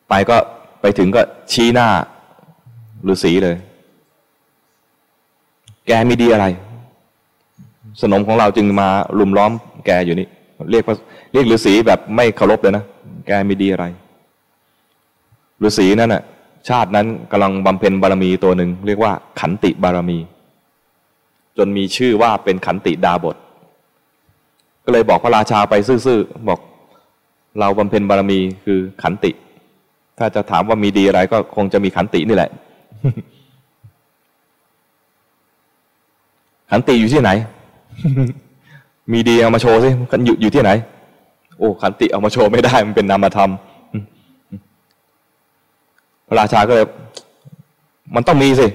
ไปก็ไปถึงก็ชี้หน้าฤาษีเลยแกมีดีอะไรสนมของเราจึงมาลุมล้อมแกอยู่นี่เรียกฤาษีแบบไม่เคารพเลยนะแกมีดีอะไรฤาษีนั่นน่ะชาตินั้นกำลังบำเพ็ญบารมีตัวหนึ่งเรียกว่าขันติบารมีจนมีชื่อว่าเป็นขันติดาบทก็เลยบอกพระราชาไปซื่อๆบอกเราบำเพ็ญบารมีคือขันติถ้าจะถามว่ามีดีอะไรก็คงจะมีขันตินี่แหละ ขันติอยู่ที่ไหน มีดีเอามาโชว์สิอยู่ที่ไหน โอ้ขันติเอามาโชว์ไม่ได้มันเป็นนามธรรมพระราชาก็เลยมันต้องมีสิ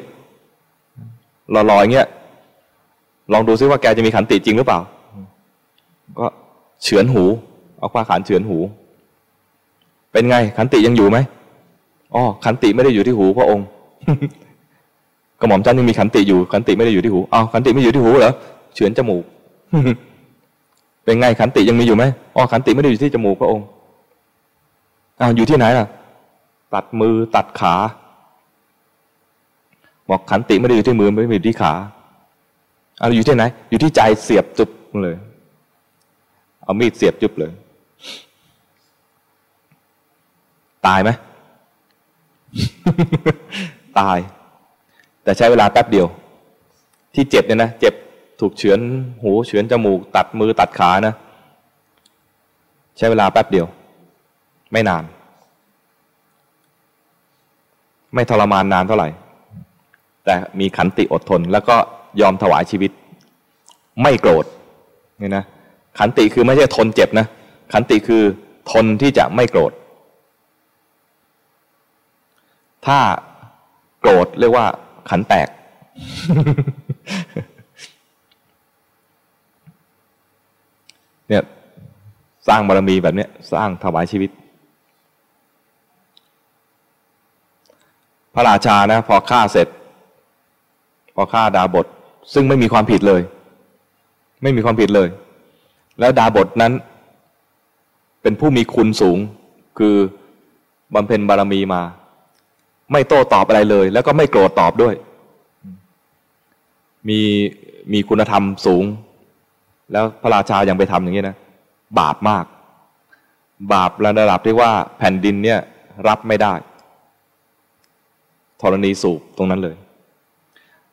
ลอยๆอย่างเงี้ยลองดูซิว่าแกจะมีขันติจริงหรือเปล่าก็เฉือนหูเอาผ้าขานเฉือนหูเป็นไงขันติยังอยู่ไหมอ๋อขันติไม่ได้อยู่ที่หูพระองค์กระหม่อมชั้นยังมีขันติอยู่ขันติไม่ได้อยู่ที่หูอ้าวขันติไม่อยู่ที่หูเหรอเฉือนจมูกเป็นไงขันติยังมีอยู่ไหมอ๋อขันติไม่ได้อยู่ที่จมูกพระองค์อ้าวอยู่ที่ไหนล่ะตัดมือตัดขาบอกขันติไม่ได้อยู่ที่มือไม่ได้อยู่ที่ขาเอาอยู่ที่ไหนอยู่ที่ใจเสียบจุบเลยเอามีดเสียบจุบเลยตายไหม ตายแต่ใช้เวลาแป๊บเดียวที่เจ็บเนี่ยนะเจ็บถูกเฉือนหูเฉือนจมูกตัดมือตัดขานะใช้เวลาแป๊บเดียวไม่นานไม่ทรมานนานเท่าไหร่แต่มีขันติอดทนแล้วก็ยอมถวายชีวิตไม่โกรธนี่นะขันติคือไม่ใช่ทนเจ็บนะขันติคือทนที่จะไม่โกรธถ้าโกรธเรียกว่าขันแตก เนี่ยสร้างบารมีแบบเนี้ยสร้างถวายชีวิตพระราชานะพอฆ่าเสร็จพอฆ่าดาบทซึ่งไม่มีความผิดเลยไม่มีความผิดเลยแล้วดาบทนั้นเป็นผู้มีคุณสูงคือบำเพ็ญบารมีมาไม่โต้ตอบอะไรเลยแล้วก็ไม่โกรธตอบด้วยมีคุณธรรมสูงแล้วพระราชายังไปทำอย่างนี้นะบาปมากบาประดับที่ว่าแผ่นดินเนี่ยรับไม่ได้ธรณีสูบตรงนั้นเลย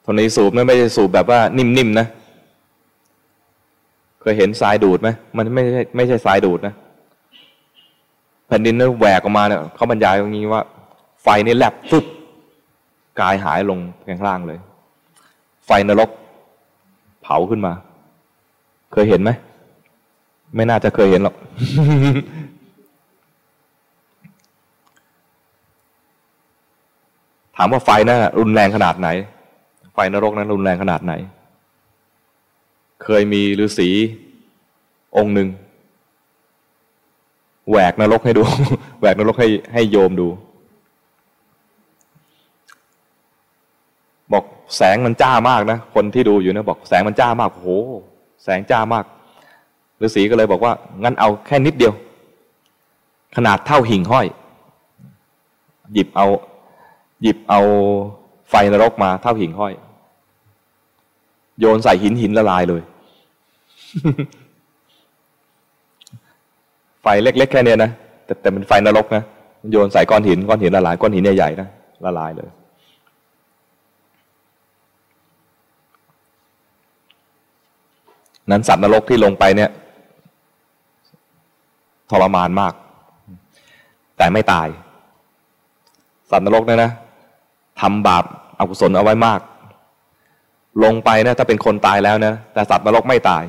ธรณีสูบเนี่ยไม่ใช่สูบแบบว่านิ่มๆนะเคยเห็นทรายดูดไหมมันไม่ใช่ทรายดูดนะแผ่นดินเนี่ยแหวกออกมาเนี่ยเขาบรรยายอย่างนี้ว่าไฟนี่แลบฟึบกายหายลงข้างล่างเลยไฟนรกเผาขึ้นมาเคยเห็นไหมไม่น่าจะเคยเห็นหรอก ถามว่าไฟนั้นรุนแรงขนาดไหนไฟนรกนั้นรุนแรงขนาดไหนเคยมีฤาษีองค์หนึ่งแหวกนรกให้ดู แหวกนรกให้โยมดูบอกแสงมันจ้ามากนะคนที่ดูอยู่นะบอกแสงมันจ้ามากโอ้โหแสงจ้ามากฤาษีก็เลยบอกว่างั้นเอาแค่นิดเดียวขนาดเท่าหิ่งห้อยหยิบเอาไฟนรกมาเท่าหิ่งห้อยโยนใส่หินละลายเลย ไฟเล็กๆแค่เนี้ยนะแต่เป็นไฟนรกนะโยนใส่ก้อนหินละลายก้อนหินใหญ่ๆนะละลายเลยนั้นสัตว์นรกที่ลงไปเนี่ยทรมานมากแต่ไม่ตายสัตว์นรกเนี่ยนะทำบาปอกุศลเอาไว้มากลงไปนะถ้าเป็นคนตายแล้วนะแต่สัตว์นรกไม่ตาย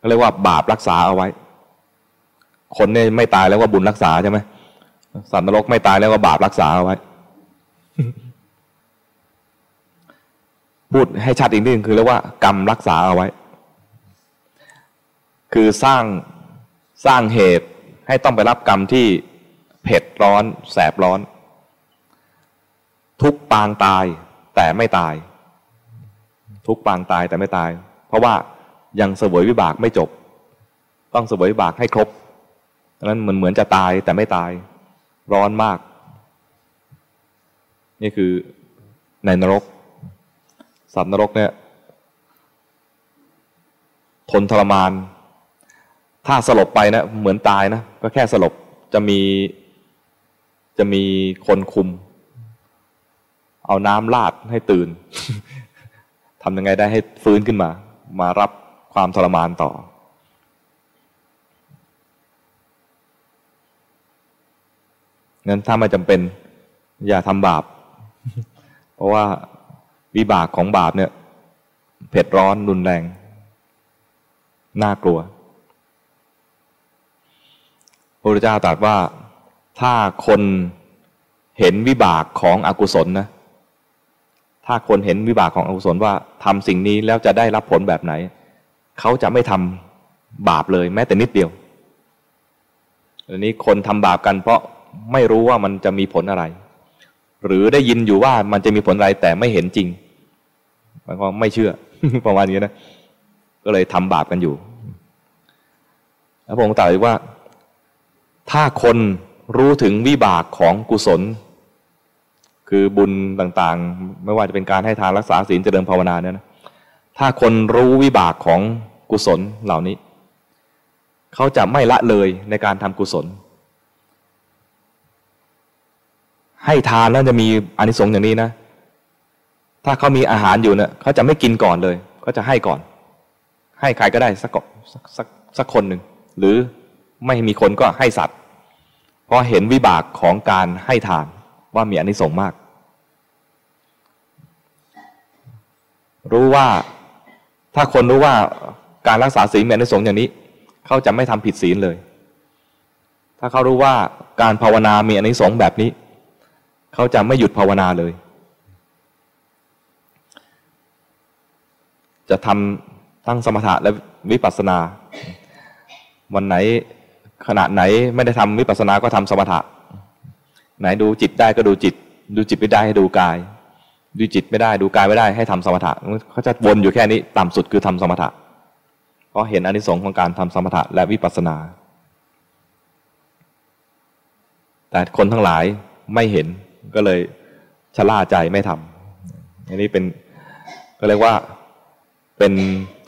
ก็เรียกว่าบาปรักษาเอาไว้คนเนี่ยไม่ตายแล้วว่าบุญรักษาใช่ไหมสัตว์นรกไม่ตายแล้วว่าบาปรักษาเอาไว้ พูดให้ชัดอีกนิดนึงคือเรียกว่ากรรมรักษาเอาไว้คือสร้างเหตุให้ต้องไปรับกรรมที่เผ็ดร้อนแสบร้อนทุกปางตายแต่ไม่ตายทุกปางตายแต่ไม่ตายเพราะว่ายังเสวยวิบากไม่จบต้องเสวยวิบากให้ครบดังนั้นมันเหมือนจะตายแต่ไม่ตายร้อนมากนี่คือในนรกสัตว์นรกเนี่ยทนทรมานถ้าสลบไปนะเหมือนตายนะก็แค่สลบจะมีคนคุมเอาน้ำลาดให้ตื่น ทำยังไงได้ให้ฟื้นขึ้นมารับความทรมานต่องั้นถ้าไม่จำเป็นอย่าทำบาป เพราะว่าวิบากของบาปเนี่ยเผ็ดร้อนรุนแรงน่ากลัว พุทธเจ้าตรัสว่าถ้าคนเห็นวิบากของอกุศลนะถ้าคนเห็นวิบากของอกุศลว่าทำสิ่งนี้แล้วจะได้รับผลแบบไหนเขาจะไม่ทำบาปเลยแม้แต่นิดเดียวอันนี้คนทำบาปกันเพราะไม่รู้ว่ามันจะมีผลอะไรหรือได้ยินอยู่ว่ามันจะมีผลอะไรแต่ไม่เห็นจริงมันก็ไม่เชื่อ ประมาณนี้นะก็เลยทำบาปกันอยู่แล้วพระองค์ตรัสว่าถ้าคนรู้ถึงวิบากของกุศลคือบุญต่างๆไม่ว่าจะเป็นการให้ทานรักษาศีลเจริญภาวนาเนี่ยนะถ้าคนรู้วิบากของกุศลเหล่านี้เขาจะไม่ละเลยในการทำกุศลให้ทานแล้วจะมีอานิสงส์อย่างนี้นะถ้าเขามีอาหารอยู่เนี่ยเขาจะไม่กินก่อนเลยเขาจะให้ก่อนให้ใครก็ได้สักคนหนึ่งหรือไม่มีคนก็ให้สัตว์เพราะเห็นวิบากของการให้ทานว่ามีอานิสงส์มากรู้ว่าถ้าคนรู้ว่าการรักษาศีลมีอานิสงส์อย่างนี้เขาจะไม่ทำผิดศีลเลยถ้าเขารู้ว่าการภาวนามีอานิสงส์แบบนี้เขาจะไม่หยุดภาวนาเลยจะทำทั้งสมถะและวิปัสสนาวันไหนขณะไหนไม่ได้ทำวิปัสสนาก็ทำสมถะไหนดูจิตได้ก็ดูจิตดูจิตไม่ได้ให้ดูกายดูจิตไม่ได้ดูกายไม่ได้ให้ทำสมถะเขาจะวนอยู่แค่นี้ต่ำสุดคือทำสมถะเพราะเห็นอานิสงส์ของการทำสมถะและวิปัสสนาแต่คนทั้งหลายไม่เห็นก็เลยชะล่าใจไม่ทำอันนี้เป็นก็เรียกว่าเป็น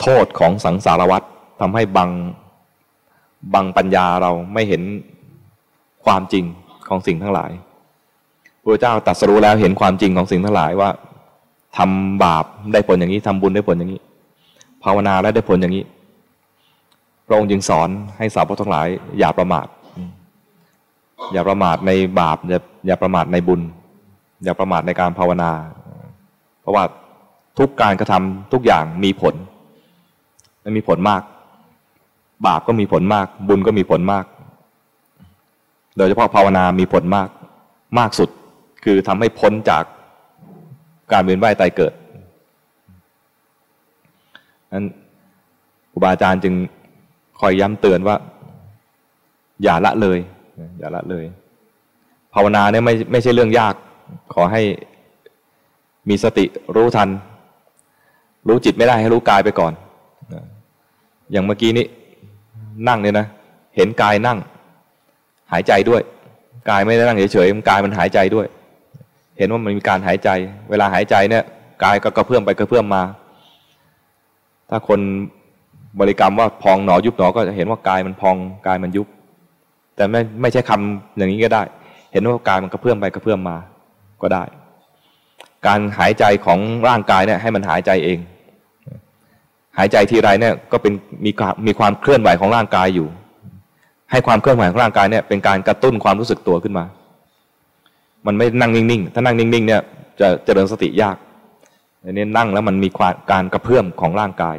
โทษของสังสารวัฏทำให้บังปัญญาเราไม่เห็นความจริงของสิ่งทั้งหลายพระเจ้าตรัสรู้แล้วเห็นความจริงของสิ่งทั้งหลายว่าทำบาปได้ผลอย่างนี้ทำบุญได้ผลอย่างนี้ภาวนาแล้วได้ผลอย่างนี้พระองค์จึงสอนให้สาวกทั้งหลายอย่าประมาทอย่าประมาทในบาปอย่าประมาทในบุญอย่าประมาทในการภาวนาเพราะว่าทุกการกระทำทุกอย่างมีผลและมีผลมากบาปก็มีผลมากบุญก็มีผลมากโดยเฉพาะภาวนามีผลมากมากสุดคือทำให้พ้นจากการเวียนว่ายตายเกิดนั้นครูบาอาจารย์จึงคอยย้ำเตือนว่าอย่าละเลยอย่าละเลยภาวนาเนี่ยไม่ใช่เรื่องยากขอให้มีสติรู้ทันรู้จิตไม่ได้ให้รู้กายไปก่อนอย่างเมื่อกี้นี้นั่งเนี่ยนะเห็นกายนั่งหายใจด้วยกายไม่ได้นั่งเฉยๆกายมันหายใจด้วยเห็นว่ามันมีการหายใจเวลาหายใจเนี่ยกายก็กระเพื่อมไปกระเพื่อมมาถ้าคนบริกรรมว่าพองหนอยุบหนอก็จะเห็นว่ากายมันพองกายมันยุบแต่ไม่ใช่คำอย่างนี้ก็ได้เห็นว่ากายมันกระเพื่อมไปกระเพื่อมมาก็ได้การหายใจของร่างกายเนี่ยให้มันหายใจเองหายใจทีไรเนี่ยก็เป็นมีความเคลื่อนไหวของร่างกายอยู่ให้ความเคลื่อนไหวของร่างกายเนี่ยเป็นการกระตุ้นความรู้สึกตัวขึ้นมามันไม่นั่งนิ่งๆถ้านั่งนิ่งๆเนี่ยจะเจริญสติยากอันนี้นั่งแล้วมันมีการกระเพื่อมของร่างกาย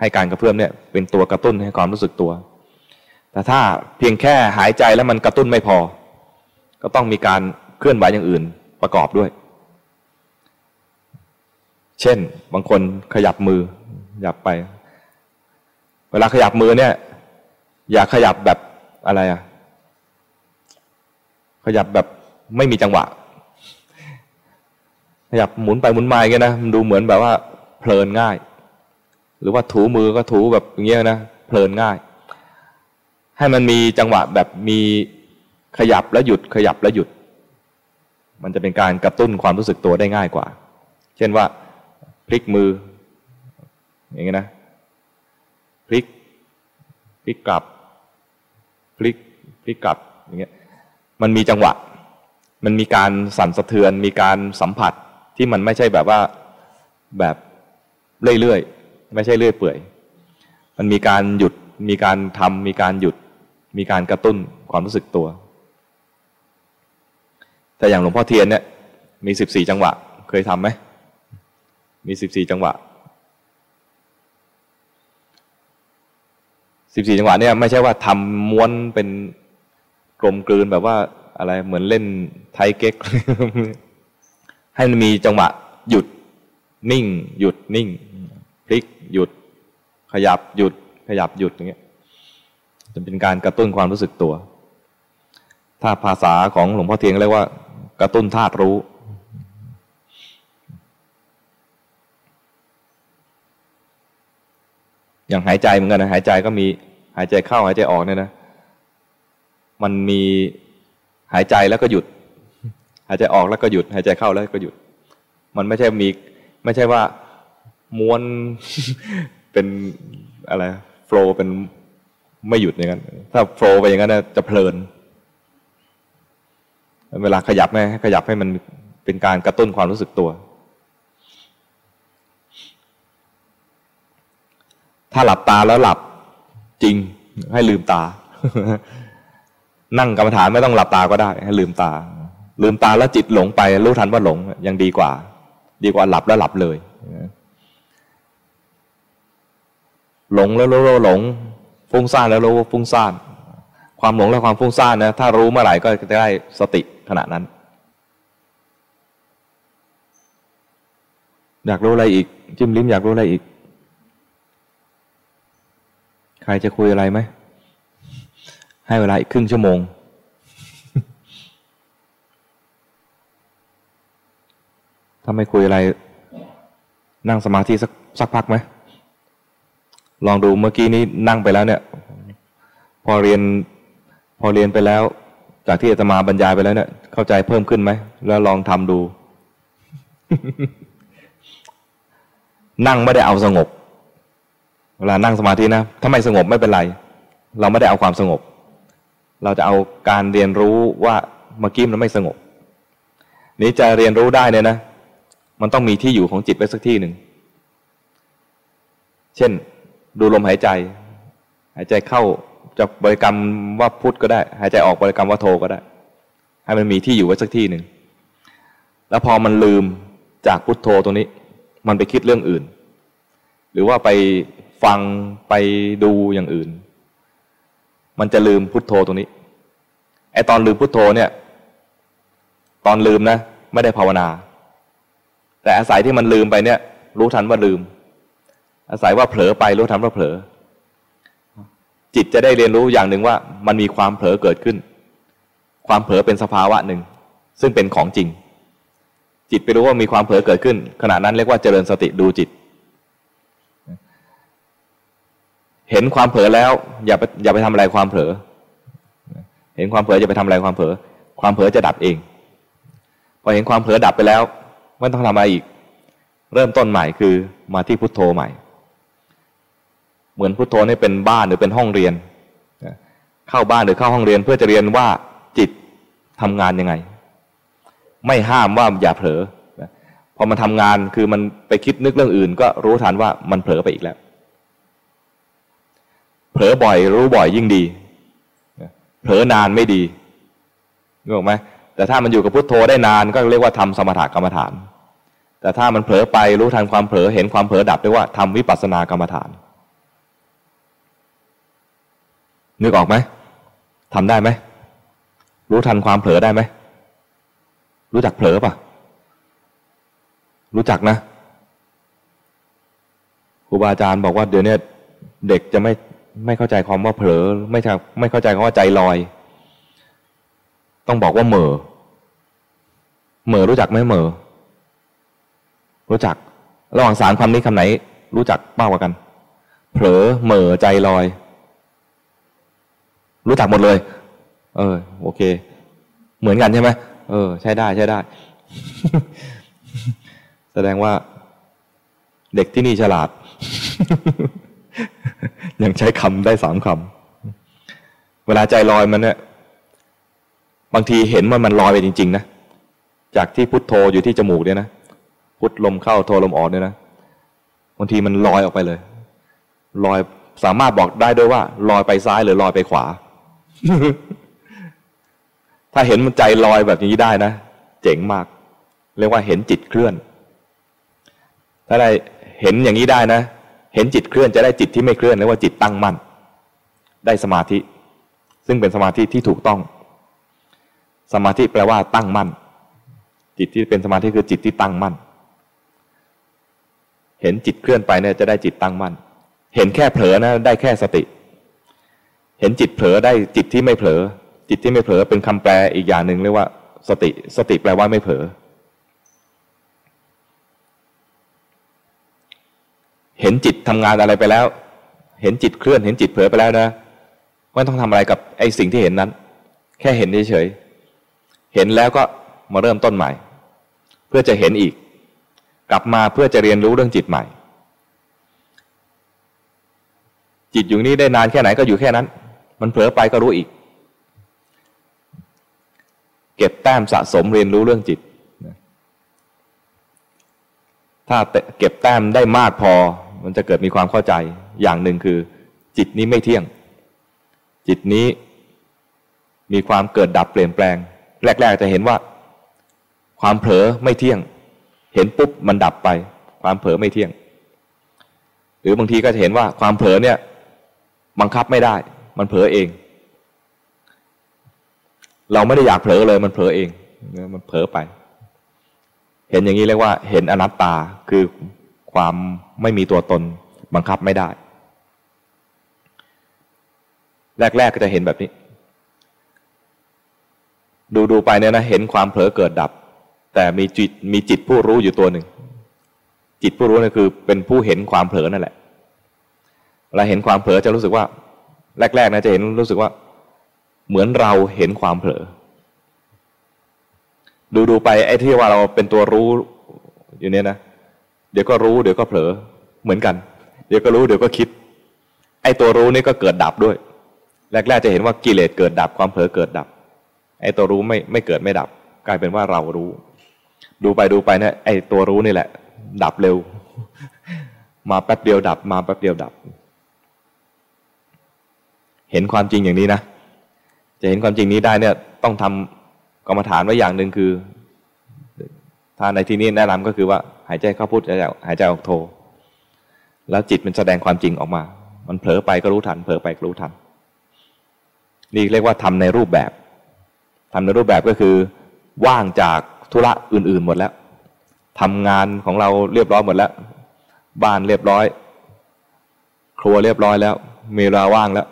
ให้การกระเพื่อมเนี่ยเป็นตัวกระตุ้นให้ความรู้สึกตัวแต่ถ้าเพียงแค่หายใจแล้วมันกระตุ้นไม่พอก็ต้องมีการเคลื่อนไหวอย่างอื่นประกอบด้วยเช่นบางคนขยับมือขยับไปเวลาขยับมือเนี่ยอย่าขยับแบบอะไรอ่ะขยับแบบไม่มีจังหวะขยับหมุนไปหมุนมาอย่างเงี้ยนะมันดูเหมือนแบบว่าเพลินง่ายหรือว่าถูมือก็ถูแบบอย่างเงี้ยนะเพลินง่ายให้มันมีจังหวะแบบมีขยับแล้วหยุดขยับแล้วหยุดมันจะเป็นการกระตุ้นความรู้สึกตัวได้ง่ายกว่าเช่นว่าพลิกมืออย่างเงี้ยนะพลิกกลับพลิกกลับอย่างเงี้ยมันมีจังหวะมันมีการสั่นสะเทือนมีการสัมผัสที่มันไม่ใช่แบบว่าแบบเรื่อยๆไม่ใช่เรื่อยเปื่อยมันมีการหยุดมีการทำมีการหยุดมีการกระตุ้นความรู้สึกตัวแต่อย่างหลวงพ่อเทียนเนี่ยมี14จังหวะเคยทำไหมมี14จังหวะ14จังหวะเนี่ยไม่ใช่ว่าทำม้วนเป็น กลมกลืนแบบว่าอะไรเหมือนเล่นไทเก๊ก ให้มันมีจังหวะหยุดนิ่งหยุดนิ่งพลิกหยุดขยับหยุดขยับหยุดอย่างเงี้ยจะเป็นการกระตุ้นความรู้สึกตัวถ้าภาษาของหลวงพ่อเทียนเรียกว่ากระตุ้นธาตุรู้อย่างหายใจเหมือนกันนะหายใจก็มีหายใจเข้าหายใจออกเนี่ยนะมันมีหายใจแล้วก็หยุดหายใจออกแล้วก็หยุดหายใจเข้าแล้วก็หยุดมันไม่ใช่มีไม่ใช่ว่าม้วนเป็นอะไรโฟลว์เป็นไม่หยุดอย่างนั้นถ้าโฟลว์ไปอย่างนั้นจะเพลินเวลาขยับไหมขยับให้มันเป็นการกระตุ้นความรู้สึกตัวถ้าหลับตาแล้วหลับจริงให้ลืมตา นั่งกรรมฐานไม่ต้องหลับตาก็ได้ให้ลืมตาลืมตาแล้วจิตหลงไปรู้ทันว่าหลงยังดีกว่าหลับแล้วหลับเลยหลงแล้วรู้ว่าหลงฟุ้งซ่านแล้วรู้ว่าฟุ้งซ่านความหลงและความฟุ้งซ่านนะถ้ารู้เมื่อไหร่ก็จะได้สติขณะนั้นอยากรู้อะไรอีกจิ้มลิ้มอยากรู้อะไรอีกใครจะคุยอะไรไหมให้เวลาอีกครึ่งชั่วโมงถ้าไม่คุยอะไรนั่งสมาธิสักพักไหมลองดูเมื่อกี้นี้นั่งไปแล้วเนี่ยพอเรียนไปแล้วจากที่อาตมาบรรยายไปแล้วเนี่ยเข้าใจเพิ่มขึ้นไหมแล้วลองทำดู นั่งไม่ได้เอาสงบเวลานั่งสมาธินะถ้าไม่สงบไม่เป็นไรเราไม่ได้เอาความสงบเราจะเอาการเรียนรู้ว่าเมื่อกี้มันไม่สงบนี้จะเรียนรู้ได้เนี่ยนะมันต้องมีที่อยู่ของจิตไว้สักที่หนึ่งเช่นดูลมหายใจหายใจเข้าจะบริกรรมว่าพุทธก็ได้หายใจออกบริกรรมว่าโทก็ได้ให้มันมีที่อยู่ไว้สักที่หนึ่งแล้วพอมันลืมจากพุทโธตรงนี้มันไปคิดเรื่องอื่นหรือว่าไปฟังไปดูอย่างอื่นมันจะลืมพุทโธตรงนี้ไอตอนลืมพุทโธเนี่ยตอนลืมนะไม่ได้ภาวนาแต่อาศัยที่มันลืมไปเนี่ยรู้ทันว่าลืมอาศัยว่าเผลอไปรู้ทันว่าเผลอจิตจะได้เรียนรู้อย่างหนึ่งว่ามันมีความเผลอเกิดขึ้นความเผลอเป็นสภาวะหนึ่งซึ่งเป็นของจริงจิตไปรู้ว่ามีความเผลอเกิดขึ้นขณะนั้นเรียกว่าเจริญสติดูจิตเห็นความเผลอแล้วอย่าไปทำอะไรความเผลอเห็นความเผลออย่าไปทำอะไรความเผลอความเผลอจะดับเองพอเห็นความเผลอดับไปแล้วไม่ต้องทำอะไรอีกเริ่มต้นใหม่คือมาที่พุทโธใหม่เหมือนพุทโธนี่เป็นบ้านหรือเป็นห้องเรียนเข้าบ้านหรือเข้าห้องเรียนเพื่อจะเรียนว่าจิตทำงานยังไงไม่ห้ามว่าอย่าเผลอพอมันทำงานคือมันไปคิดนึกเรื่องอื่นก็รู้ทันว่ามันเผลอไปอีกแล้วเผลอบ่อยรู้บ่อยยิ่งดีเผลอนานไม่ดีรู้ไหมแต่ถ้ามันอยู่กับพุทโธได้นานก็เรียกว่าทำสมถกรรมฐานแต่ถ้ามันเผลอไปรู้ทันความเผลอเห็นความเผลอดับเรียกว่าทำวิปัสสนากรรมฐานนึกออกไหมทำได้ไหมรู้ทันความเผลอได้ไหมรู้จักเผลอป่ะรู้จักนะครูบาอาจารย์บอกว่าเดี๋ยวนี้เด็กจะไม่เข้าใจความว่าเผลอไม่เข้าใจความว่าใจลอยต้องบอกว่าเหม่อเหม่อรู้จักไหมเหม่อรู้จักระหว่างสามคำนี้คำไหนรู้จักมากกว่ากันเผลอเหม่อใจลอยรู้จักหมดเลยโอเคเหมือนกันใช่ไหมใช่ได้ใช่ได้ แสดงว่าเด็กที่นี่ฉลาด ยังใช้คำได้สามคำเวลาใจลอยมันเนี่ยบางทีเห็นว่ามันลอยไปจริงๆนะจากที่พุทโธอยู่ที่จมูกเนี่ยนะพุทลมเข้าโธลมออกเนี่ยนะบางทีมันลอยออกไปเลยลอยสามารถบอกได้ด้วยว่าลอยไปซ้ายหรือลอยไปขวา ถ้าเห็นมันใจลอยแบบนี้ได้นะเจ๋งมากเรียกว่าเห็นจิตเคลื่อนถ้าได้เห็นอย่างนี้ได้นะเห็นจิตเคลื่อนจะได้จิตที่ไม่เคลื่อนเรียกว่าจิตตั้งมั่นได้สมาธิซึ่งเป็นสมาธิที่ถูกต้อง สมาธิแปลว่าตั้งมั่นจิตที่เป็นสมาธิคือจิตที่ตั้งมั่นเห็นจิตเคลื่อนไปเนี่ยจะได้จิตตั้งมั่นเห็นแค่เผลอนะได้แค่สติเห็นจิตเผลอได้จิตที่ไม่เผลอจิตที่ไม่เผลอเป็นคำแปลอีกอย่างหนึ่งเรียกว่าสติสติแปลว่าไม่เผลอเห็นจิตทำงานอะไรไปแล้วเห็นจิตเคลื่อนเห็นจิตเผลอไปแล้วนะไม่ต้องทำอะไรกับไอ้สิ่งที่เห็นนั้นแค่เห็นเฉยๆเห็นแล้วก็มาเริ่มต้นใหม่เพื่อจะเห็นอีกกลับมาเพื่อจะเรียนรู้เรื่องจิตใหม่จิตอยู่นี่ได้นานแค่ไหนก็อยู่แค่นั้นมันเผลอไปก็รู้อีกเก็บแต้มสะสมเรียนรู้เรื่องจิตถ้าเก็บแต้มได้มากพอมันจะเกิดมีความเข้าใจอย่างหนึ่งคือจิตนี้ไม่เที่ยงจิตนี้มีความเกิดดับเปลี่ยนแปลงแรกๆจะเห็นว่าความเผลอไม่เที่ยงเห็นปุ๊บมันดับไปความเผลอไม่เที่ยงหรือบางทีก็จะเห็นว่าความเผลอเนี่ยบังคับไม่ได้มันเผลอเองเราไม่ได้อยากเผลอเลยมันเผลอเองมันเผลอไปเห็นอย่างนี้เรียกว่าเห็นอนัตตาคือความไม่มีตัวตนบังคับไม่ได้แรกๆก็จะเห็นแบบนี้ดูไปเนี่ยนะเห็นความเผลอเกิดดับแต่มีจิตผู้รู้อยู่ตัวหนึ่งจิตผู้รู้เนี่ยคือเป็นผู้เห็นความเผลอนั่นแหละเราเห็นความเผลอจะรู้สึกว่าแรกๆนะจะเห็นรู้สึกว่าเหมือนเราเห็นความเผลอดูไปไอ้ที่ว่าเราเป็นตัวรู้อยู่เนี่ยนะเดี๋ยวก็รู้เดี๋ยวก็เผลอเหมือนกันเดี๋ยวก็รู้เดี๋ยวก็คิดไอ้ตัวรู้นี่ก็เกิดดับด้วยแรกๆจะเห็นว่ากิเลสเกิดดับความเผลอเกิดดับไอ้ตัวรู้ไม่เกิดไม่ดับกลายเป็นว่าเรารู้ดูไปเนี่ยไอ้ตัวรู้นี่แหละดับเร็วมาแป๊บเดียวดับมาแป๊บเดียวดับเห็นความจริงอย่างนี้นะจะเห็นความจริงนี้ได้เนี่ยต้องทำกรรมฐานไว้อย่างหนึ่งคือถ้าในที่นี้แนะนำก็คือว่าหายใจเข้าพุทหายใจออกโทแล้วจิตมันแสดงความจริงออกมามันเผลอไปก็รู้ทันเผลอไปก็รู้ทันนี่เรียกว่าทำในรูปแบบก็คือว่างจากธุระอื่นๆหมดแล้วทำงานของเราเรียบร้อยหมดแล้วบ้านเรียบร้อยครัวเรียบร้อยแล้วมีเวลาว่างแล้ว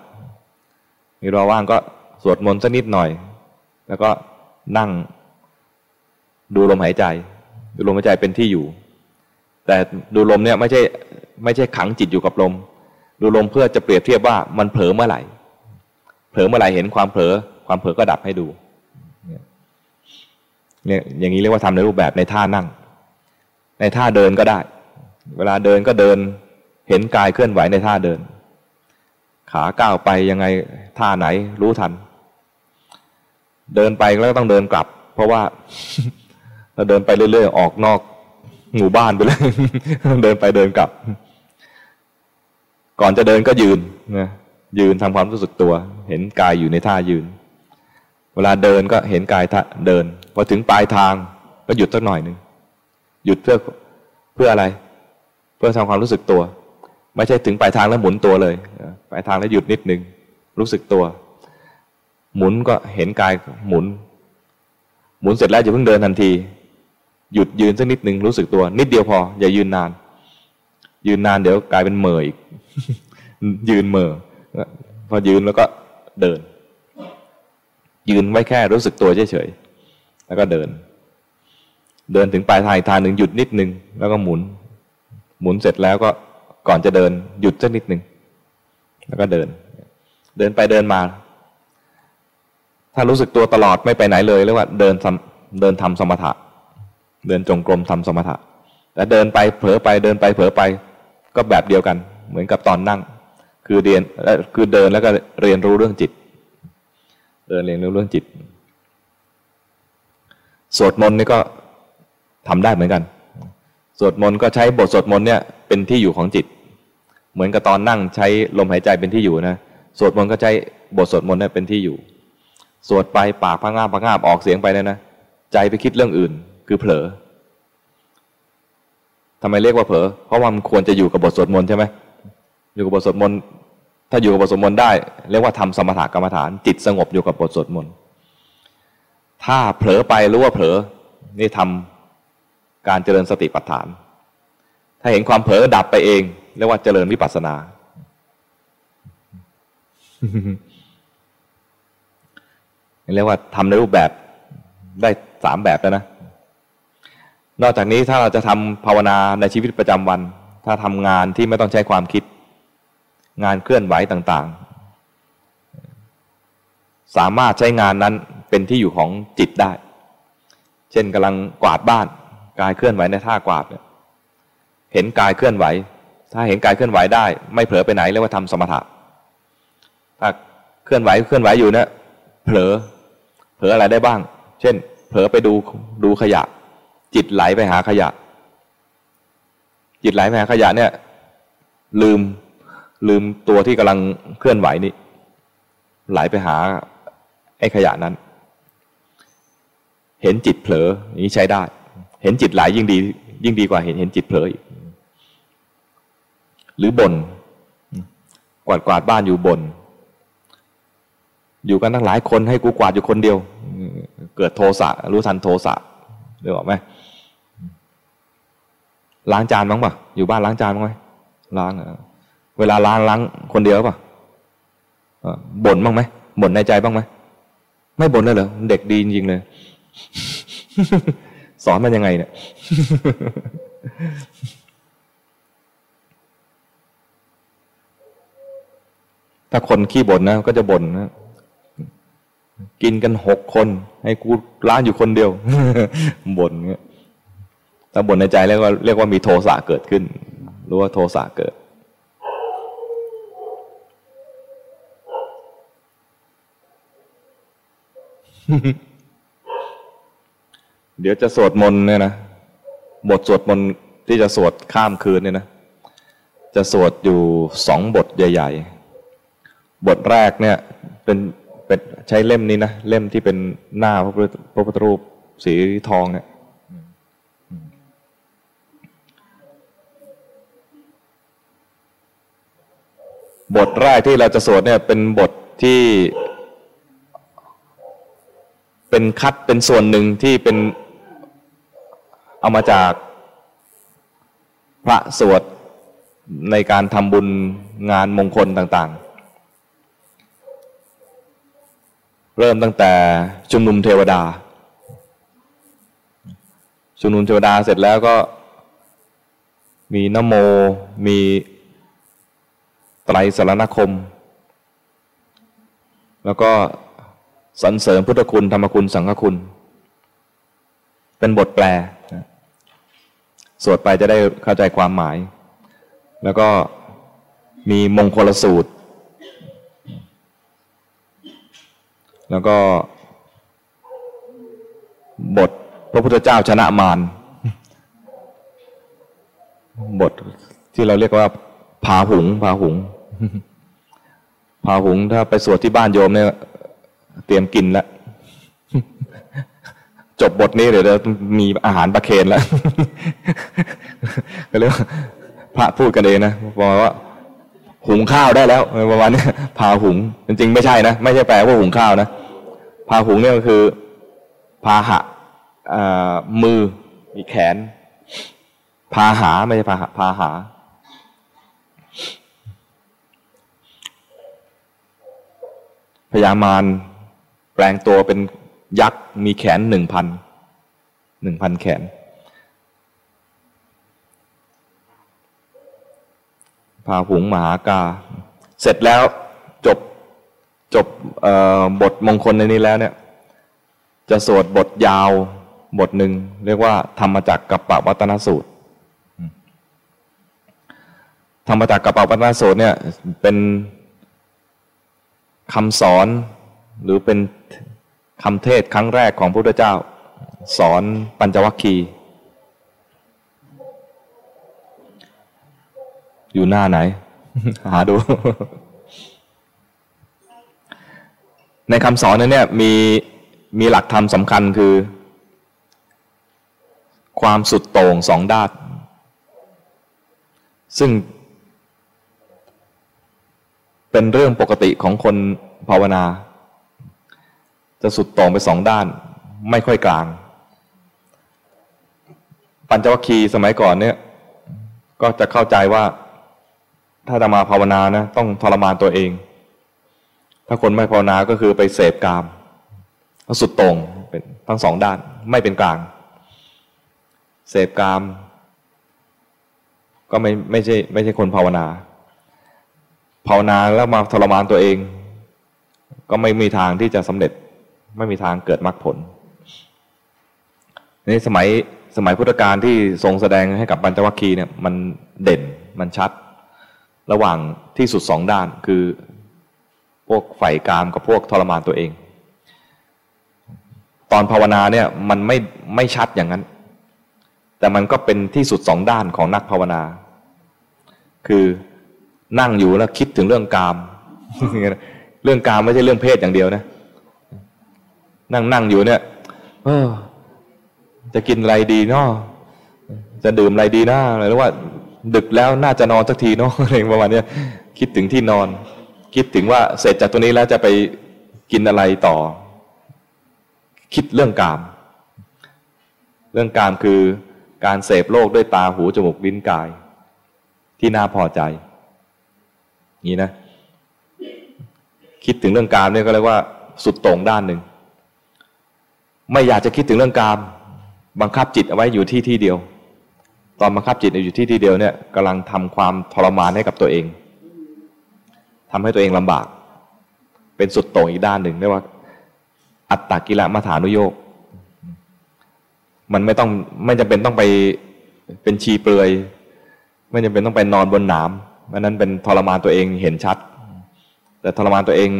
มีเวลาว่างก็สวดมนต์สักนิดหน่อยแล้วก็นั่งดูลมหายใจดูลมหายใจเป็นที่อยู่แต่ดูลมเนี่ยไม่ใช่ขังจิตอยู่กับลมดูลมเพื่อจะเปรียบเทียบว่ามันเผลอเมื่อไหร่เห็นความเผลอก็ดับให้ดูเนี่ยอย่างนี้เรียกว่าทำในรูปแบบในท่านั่งในท่าเดินก็ได้เวลาเดินก็เดินเห็นกายเคลื่อนไหวในท่าเดินขาก้าวไปยังไงท่าไหนรู้ทันเดินไปแล้วก็ต้องเดินกลับเพราะว่าเราเดินไปเรื่อยๆออกนอกหมู่บ้านไปเลยเดินไปเดินกลับก่อนจะเดินก็ยืนนะยืนทำความรู้สึกตัวเห็นกายอยู่ในท่ายืนเวลาเดินก็เห็นกายเดินพอถึงปลายทางก็หยุดสักหน่อยนึงหยุดเพื่ออะไรเพื่อทำความรู้สึกตัวไม่ใช่ถึงปลายทางแล้วหมุนตัวเลยปลายทางแล้วหยุดนิดนึงรู้สึกตัวหมุนก็เห็นกายหมุนเสร็จแล้วอย่าเพิ่งเดินทันทีหยุดยืนสักนิดนึงรู้สึกตัวนิดเดียวพออย่ายืนนานเดี๋ยวกลายเป็นเหม่ออีกยืนเหม่อพอยืนแล้วก็เดินยืนไว้แค่รู้สึกตัวเฉยๆแล้วก็เดินถึงปลายทางอีกทางหนึ่งหยุดนิดนึงแล้วก็หมุนเสร็จแล้วก็ก่อนจะเดินหยุดสักนิดนึงแล้วก็เดินไปเดินมาถ้ารู้สึกตัวตลอดไม่ไปไหนเลยเรียกว่าเดินทำสมถะเดินจงกรมทำสมถะและเดินไปเผลอไปเดินไปเผลอไปก็แบบเดียวกันเหมือนกับตอนนั่งคือเดินแล้วก็เรียนรู้เรื่องจิตเดินเรียนรู้เรื่องจิตสวดมนต์นี่ก็ทำได้เหมือนกันสวดมนต์ก็ใช้บทสวดมนต์เนี่ยเป็นที่อยู่ของจิตเหมือนกับตอนนั่งใช้ลมหายใจเป็นที่อยู่นะสวดมนต์ก็ใช้บทสวดมนต์เนี่ยเป็นที่อยู่สวดไปปากพะงาบออกเสียงไปเนี่ยนะใจไปคิดเรื่องอื่นคือเผลอทำไมเรียกว่าเผลอเพราะว่ามันควรจะอยู่กับบทสวดมนต์ใช่ไหมอยู่กับบทสวดมนต์ถ้าอยู่กับบทสวดมนต์ได้เรียกว่าทำสมถกรรมฐานจิตสงบอยู่กับบทสวดมนต์ ถ้าเผลอไปรู้ว่าเผลอนี่ทำการเจริญสติปัฏฐานถ้าเห็นความเผลอดับไปเองเรียกว่าเจริญวิปัสสนาเรียกว่าทำในรูปแบบได้สามแบบแล้วนะนอกจากนี้ถ้าเราจะทำภาวนาในชีวิตประจำวันถ้าทำงานที่ไม่ต้องใช้ความคิดงานเคลื่อนไหวต่างๆสามารถใช้งานนั้นเป็นที่อยู่ของจิตได้เช่นกำลังกวาดบ้านกายเคลื่อนไหวในท่ากวาดเห็นกายเคลื่อนไหวถ้าเห็นกายเคลื่อนไหวได้ไม่เผลอไปไหนเรียกว่าทำสมถะถ้าเคลื่อนไหวอยู่เนี่ยเผลออะไรได้บ้างเช่นเผลอไปดูขยะจิตไหลไปหาขยะจิตไหลไปหาขยะเนี่ยลืมตัวที่กำลังเคลื่อนไหวนี่ไหลไปหาไอ้ขยะนั้นเห็นจิตเผลอนี้ใช้ได้เห็นจิตไหลยิ่งดีกว่าเห็นจิตเผลออีกหรือบ่นกวาดบ้านอยู่บ่นอยู่กันตั้งหลายคนให้กูกวาดอยู่คนเดียวเกิดโทสะรู้ทันโทสะได้บอกไหมล้างจานบ้างป่ะอยู่บ้านล้างจานบ้างไหมล้างเวลาล้างคนเดียวป่ะบ่นบ้างไหมบ่นในใจบ้างไหมไม่บ่นเลยเหรอเด็กดีจริงเลย สอนมันยังไงเนี่ย ถ้าคนขี้บ่นนะก็จะบ่นนะกินกัน6 คนให้กูล้างอยู่คนเดียว บ่นเงี้ยถ้าบ่นในใจเรียกว่ามีโทสะเกิดขึ้นรู้ว่าโทสะเกิดเดี๋ยวจะสวดมนต์เนี่ยนะบทสวดมนต์ที่จะสวดข้ามคืนเนี่ยนะจะสวดอยู่2 บทใหญ่ๆบทแรกเนี่ยเป็นใช้เล่มนี้นะเล่มที่เป็นหน้าพระพุทธรูปสีทองเนี่ยบทแรกที่เราจะสวดเนี่ยเป็นบทที่เป็นคัดเป็นส่วนหนึ่งที่เป็นเอามาจากพระสวดในการทำบุญงานมงคลต่างๆเริ่มตั้งแต่ชุมนุมเทวดาชุมนุมเทวดาเสร็จแล้วก็มีนะโมมีไตรสรณคมแล้วก็สรรเสริญพุทธคุณธรรมคุณสังฆคุณเป็นบทแปลสวดไปจะได้เข้าใจความหมายแล้วก็มีมงคลสูตรแล้วก็บทพระพุทธเจ้าชนะมารบทที่เราเรียกว่าพาหุง พาหุงถ้าไปสวดที่บ้านโยมเนี่ยเตรียมกินแล้วจบบทนี้เดี๋ยวจะมีอาหารประเคนแล้วก็เรียกว่าพระพูดกันเองนะบอกว่าหุงข้าวได้แล้วประมาณนี้พาหุงจริงๆไม่ใช่นะไม่ใช่แปลว่าหุงข้าวนะพาหุงเนี่ยก็คือพาหะมือมีแขนพาหาไม่ใช่พาหะพาหาพญามารแปลงตัวเป็นยักษ์มีแขน 1,000 แขนพาหุงมหากาเสร็จแล้วจบบทมงคลในนี้แล้วเนี่ยจะสวดบทยาวบทหนึ่งเรียกว่าธรรมจักรกัปปวัตตนสูตรธรรมจักรกัปปวัตตนสูตรเนี่ยเป็นคำสอนหรือเป็นคำเทศครั้งแรกของพระพุทธเจ้าสอนปัญจวัคคีย์อยู่หน้าไหน หาดู ในคำสอนนั้นเนี่ยมีหลักธรรมสำคัญคือความสุดโต่ง2 ด้านซึ่งเป็นเรื่องปกติของคนภาวนาจะสุดโต่งไป2 ด้าน ไม่ค่อยกลางปัญจวัคคีย์สมัยก่อนเนี่ยก็จะเข้าใจว่าถ้าจะมาภาวนานะต้องทรมานตัวเองถ้าคนไม่ภาวนาก็คือไปเสพกามสุดโต่งเป็นทั้งสองด้านไม่เป็นกลางเสพกามก็ไม่ใช่คนภาวนาแล้วมาทรมานตัวเองก็ไม่มีทางที่จะสำเร็จไม่มีทางเกิดมรรคผลในสมัยพุทธกาลที่ทรงแสดงให้กับปัญจวัคคีย์เนี่ยมันเด่นมันชัดระหว่างที่สุดสองด้านคือพวกใฝ่กามกับพวกทรมานตัวเองตอนภาวนาเนี่ยมันไม่ชัดอย่างนั้นแต่มันก็เป็นที่สุดสองด้านของนักภาวนาคือนั่งอยู่แล้วคิดถึงเรื่องกามเรื่องกามไม่ใช่เรื่องเพศอย่างเดียวนะนั่งอยู่เนี่ยจะกินอะไรดีเนาะจะดื่มอะไรดีนะหรือว่าดึกแล้วน่าจะนอนสักทีเนาะอะไรประมาณนี้คิดถึงที่นอนคิดถึงว่าเสร็จจากตัวนี้แล้วจะไปกินอะไรต่อคิดเรื่องกามคือการเสพโลกด้วยตาหูจมูกลิ้นกายที่น่าพอใจนี่นะคิดถึงเรื่องกามเนี่ยก็เรียกว่าสุดโต่งด้านหนึ่งไม่อยากจะคิดถึงเรื่องกามบังคับจิตเอาไว้อยู่ที่ที่เดียวตอนบังคับจิตอยู่ที่ที่เดียวเนี่ยกำลังทำความทรมานให้กับตัวเองทำให้ตัวเองลำบากเป็นสุดโต่งอีกด้านหนึ่งเรียกว่าอัตตกิลมัฏฐานุโยคมันไม่จำเป็นต้องไปเป็นชีเปลือยไม่จำเป็นต้องไปนอนบนหนามนั้นเป็นทรมานตัวเองเห็นชัดแต่ทรมานตัวเอง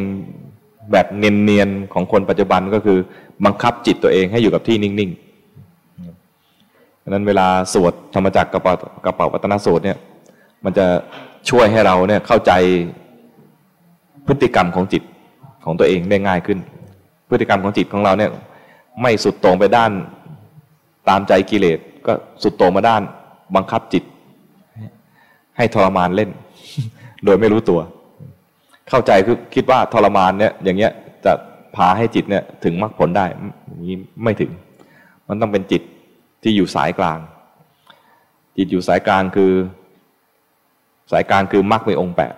แบบเนียนๆของคนปัจจุบันก็คือบังคับจิตตัวเองให้อยู่กับที่นิ่งๆนั้นเวลาสวดธรรมจักรกับปวัตตนสูตรเนี่ยมันจะช่วยให้เราเนี่ยเข้าใจพฤติกรรมของจิตของตัวเองได้ง่ายขึ้นพฤติกรรมของจิตของเราเนี่ยไม่สุดโต่งไปด้านตามใจกิเลสก็สุดโต่งมาด้านบังคับจิตให้ทรมานเล่นโดยไม่รู้ตัวเข้าใจคือคิดว่าทรมานเนี่ยอย่างเงี้ยจะพาให้จิตเนี่ยถึงมรรคผลได้นี้ไม่ถึงมันต้องเป็นจิตที่อยู่สายกลางจิตอยู่สายกลางคือมรรคมีองค์แปด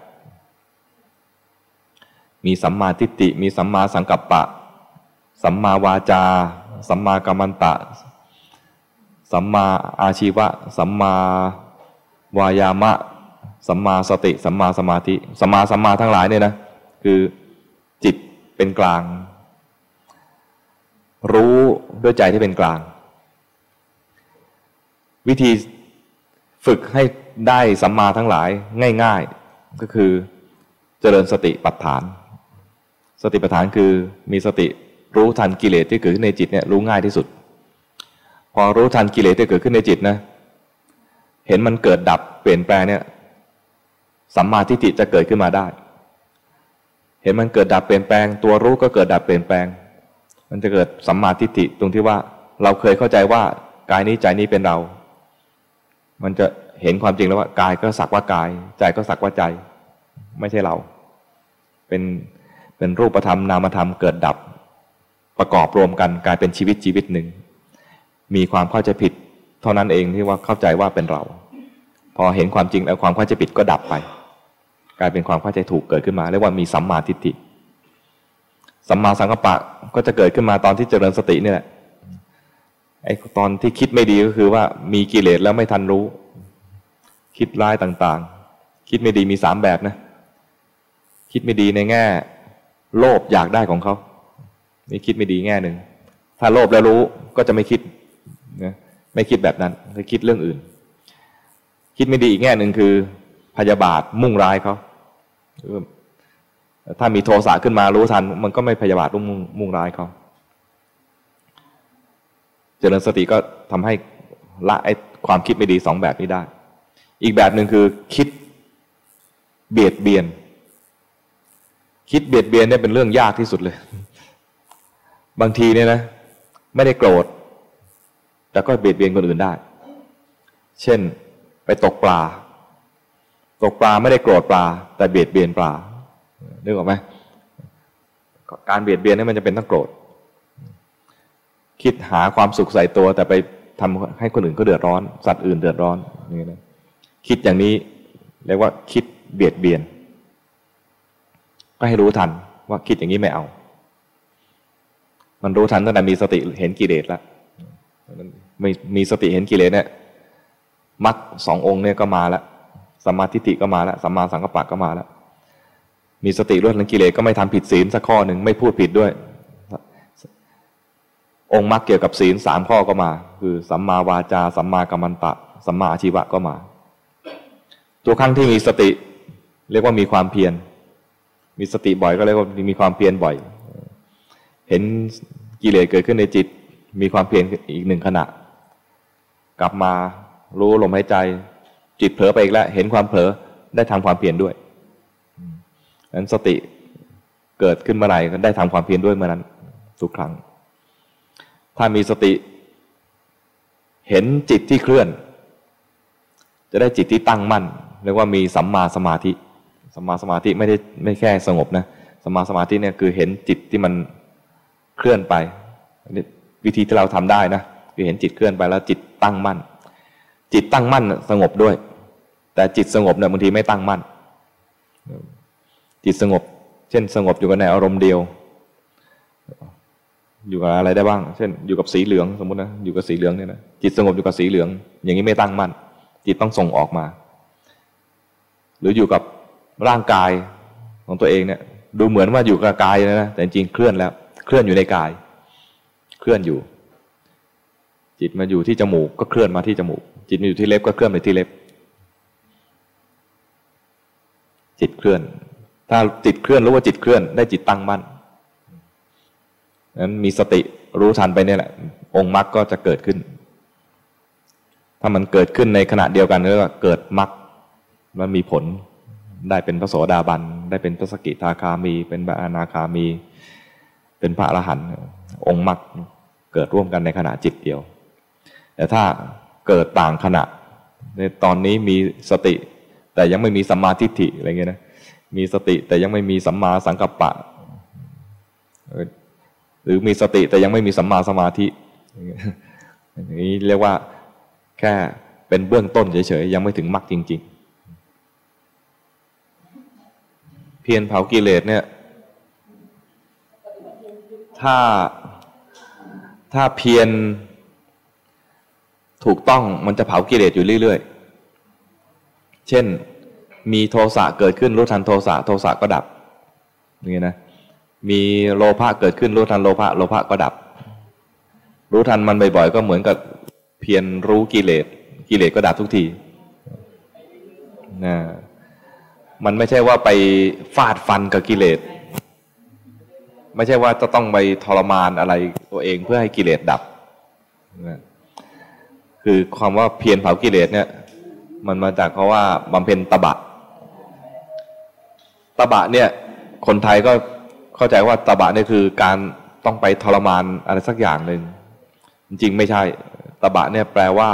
มีสัมมาทิฏฐิมีสัมมาสังกัปปะสัมมาวาจาสัมมากัมมันตะสัมมาอาชีวะสัมมาวายามะสัมมาสติสัมมาสมาธิสัมมาทั้งหลายเนี่ยนะคือจิตเป็นกลางรู้ด้วยใจที่เป็นกลางวิธีฝึกให้ได้สัมมาทั้งหลายง่ายๆก็คือเจริญสติปัฏฐานคือมีสติรู้ทันกิเลสที่เกิดขึ้นในจิตเนี่ยรู้ง่ายที่สุดพอรู้ทันกิเลสที่เกิดขึ้นในจิตนะเห็นมันเกิดดับเปลี่ยนแปลงเนี่ยสัมมาทิฏฐิจะเกิดขึ้นมาได้เห็นมันเกิดดับเปลี่ยนแปลงตัวรู้ก็เกิดดับเปลี่ยนแปลงมันจะเกิดสัมมาทิฏฐิตรงที่ว่าเราเคยเข้าใจว่ากายนี้ใจนี้เป็นเรามันจะเห็นความจริงแล้วว่ากายก็สักว่ากายใจก็สักว่าใจไม่ใช่เราเป็นรูปธรรมนามธรรมเกิดดับประกอบรวมกันกลายเป็นชีวิตหนึ่งมีความเข้าใจผิดเท่านั้นเองที่ว่าเข้าใจว่าเป็นเราพอเห็นความจริงแล้วความเข้าใจผิดก็ดับไปกลายเป็นความเข้าใจถูกเกิดขึ้นมาเรียกว่ามีสัมมาทิฏฐิสัมมาสังกัปปะก็จะเกิดขึ้นมาตอนที่เจริญสตินี่แหละไอ้ตอนที่คิดไม่ดีก็คือว่ามีกิเลสแล้วไม่ทันรู้คิดร้ายต่างๆคิดไม่ดีมีสามแบบนะคิดไม่ดีในแง่โลภอยากได้ของเขานี่คิดไม่ดีแง่หนึ่งถ้าโลภแล้วรู้ก็จะไม่คิดนะไม่คิดแบบนั้นจะคิดเรื่องอื่นคิดไม่ดีอีกแง่หนึ่งคือพยาบาทมุ่งร้ายเขาถ้ามีโทสะขึ้นมารู้ทันมันก็ไม่พยาบาทมุ่งร้ายเขาเจริญสติก็ทำให้ละไอ้ความคิดไม่ดีสองแบบนี้ได้อีกแบบหนึ่งคือคิดเบียดเบียนเนี่ยเป็นเรื่องยากที่สุดเลยบางทีเนี่ยนะไม่ได้โกรธแต่ก็เบียดเบียนคนอื่นได้เช่นไปตกปลาไม่ได้โกรธปลาแต่เบียดเบียนปลานึกออกไหมการเบียดเบียนนี่มันจะเป็นต้องโกรธ คิดหาความสุขใส่ตัวแต่ไปทำให้คนอื่นเขาเดือดร้อนสัตว์อื่นเดือดร้อนอย่างนี้นะคิดอย่างนี้เรียกว่าคิดเบียดเบียนก็ให้รู้ทันว่าคิดอย่างนี้ไม่เอามันรู้ทันตั้งแต่มีสติเห็นกิเลสแล้วมีสติเห็นกิเลสเนี่ยมรรคสององค์เนี่ยก็มาแล้วสัมมาทิฏฐิก็มาแล้วสัมมาสังกัปปะก็มาแล้วมีสติรู้ทันกิเลสก็ไม่ทำผิดศีลสักข้อหนึ่งไม่พูดผิดด้วยองค์มรรคเกี่ยวกับศีลสามข้อก็มาคือสัมมาวาจาสัมมากัมมันตะสัมมาอาชีวะก็มาทุกครั้งที่มีสติเรียกว่ามีความเพียรมีสติบ่อยก็เรียกว่ามีความเพียรบ่อยเห็นกิเลสเกิดขึ้นในจิตมีความเพียรอีกหนึ่งขณะกลับมารู้ลมหายใจจิตเผลอไปอีกแล้วเห็นความเผลอได้ทำความเพียรด้วยนั้นสติเกิดขึ้นเมื่อไหร่ก็ได้ทำความเพียรด้วยเมื่อนั้นทุกครั้งถ้ามีสติเห็นจิตที่เคลื่อนจะได้จิตที่ตั้งมั่นเรียกว่ามีสัมมาสมาธิสัมมาสมาธิไม่แค่สงบนะสัมมาสมาธิเนี่ยคือเห็นจิตที่มันเคลื่อนไปวิธีที่เราทำได้นะคือเห็นจิตเคลื่อนไปแล้วจิตตั้งมั่นจิตตั้งมั่นสงบด้วยแต่จิตสงบเนี่ยบางทีไม่ตั้งมั่นจิตสงบเช่นสงบอยู่กับในอารมณ์เดียวอยู่กับอะไรได้บ้างเช่นอยู่กับสีเหลืองสมมตินะอยู่กับสีเหลืองเนี่ยนะจิตสงบอยู่กับสีเหลืองอย่างนี้ไม่ตั้งมั่นจิตต้องส่งออกมาหรืออยู่กับร่างกายของตัวเองเนี่ยดูเหมือนว่าอยู่กับกายนะแต่จริงเคลื่อนแล้วเคลื่อนอยู่ในกายเคลื่อนอยู่จิตมาอยู่ที่จมูกก็เคลื่อนมาที่จมูกจิตมาอยู่ที่เล็บก็เคลื่อนไปที่เล็บจิตเคลื่อนถ้าจิตเคลื่อนรู้ว่าจิตเคลื่อนได้จิตตั้งมั่นนั้นมีสติรู้ทันไปเนี่ยแหละองค์มรรคก็จะเกิดขึ้นถ้ามันเกิดขึ้นในขณะเดียวกันก็เกิดมรรคมันมีผลได้เป็นพระโสดาบันได้เป็นพระสกิทาคามีเป็นพระอนาคามีเป็นพระอรหันต์องค์มรรคเกิดร่วมกันในขณะจิตเดียวแต่ถ้าเกิดต่างขณะในตอนนี้มีสติแต่ยังไม่มีสัมมาทิฏฐิอะไรเงี้ยนะมีสติแต่ยังไม่มีสัมมาสังกัปปะหรือมีสติแต่ยังไม่มีสัมมาสมาธิอย่างนี้เรียกว่าแค่เป็นเบื้องต้นเฉยๆยังไม่ถึงมรรคจริงๆเพียรเผากิเลสเนี่ยถ้าเพียรถูกต้องมันจะเผากิเลสอยู่เรื่อยๆเช่นมีโทสะเกิดขึ้นรู้ทันโทสะโทสะก็ดับอย่างนี้นะมีโลภะเกิดขึ้นรู้ทันโลภะโลภะก็ดับรู้ทันมันบ่อยๆก็เหมือนกับเพียรรู้กิเลสกิเลสก็ดับทุกทีนะมันไม่ใช่ว่าไปฟาดฟันกับกิเลสไม่ใช่ว่าจะต้องไปทรมานอะไรตัวเองเพื่อให้กิเลสดับนะคือความว่าเพียรเผากิเลสเนี่ยมันมาจากคำว่าบำเพ็ญตบะตบะเนี่ยคนไทยก็เข้าใจว่าตบะนี่คือการต้องไปทรมานอะไรสักอย่างหนึ่งจริงๆไม่ใช่ตบะเนี่ยแปลว่า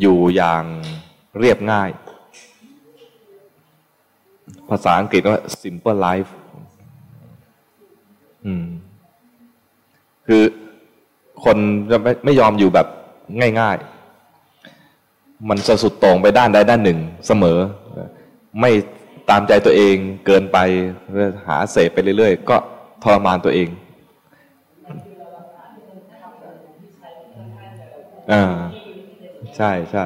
อยู่อย่างเรียบง่ายภาษาอังกฤษว่า simple life คือคนจะไม่ยอมอยู่แบบง่ายๆมันจะสุดโต่งไปด้านใดด้านหนึ่งเสมอไม่ตามใจตัวเองเกินไปหาเสพไปเรื่อยๆก็ทรมานตัวเองใช่ใช่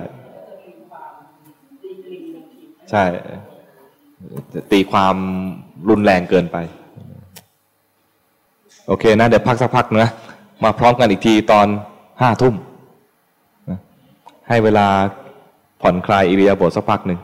ใช่ตีความรุนแรงเกินไปโอเคนะเดี๋ยวพักสักพักนะมาพร้อมกันอีกทีตอน 5 ทุ่มให้เวลาผ่อนคลายอิริยาบถสักพักหนึ่ง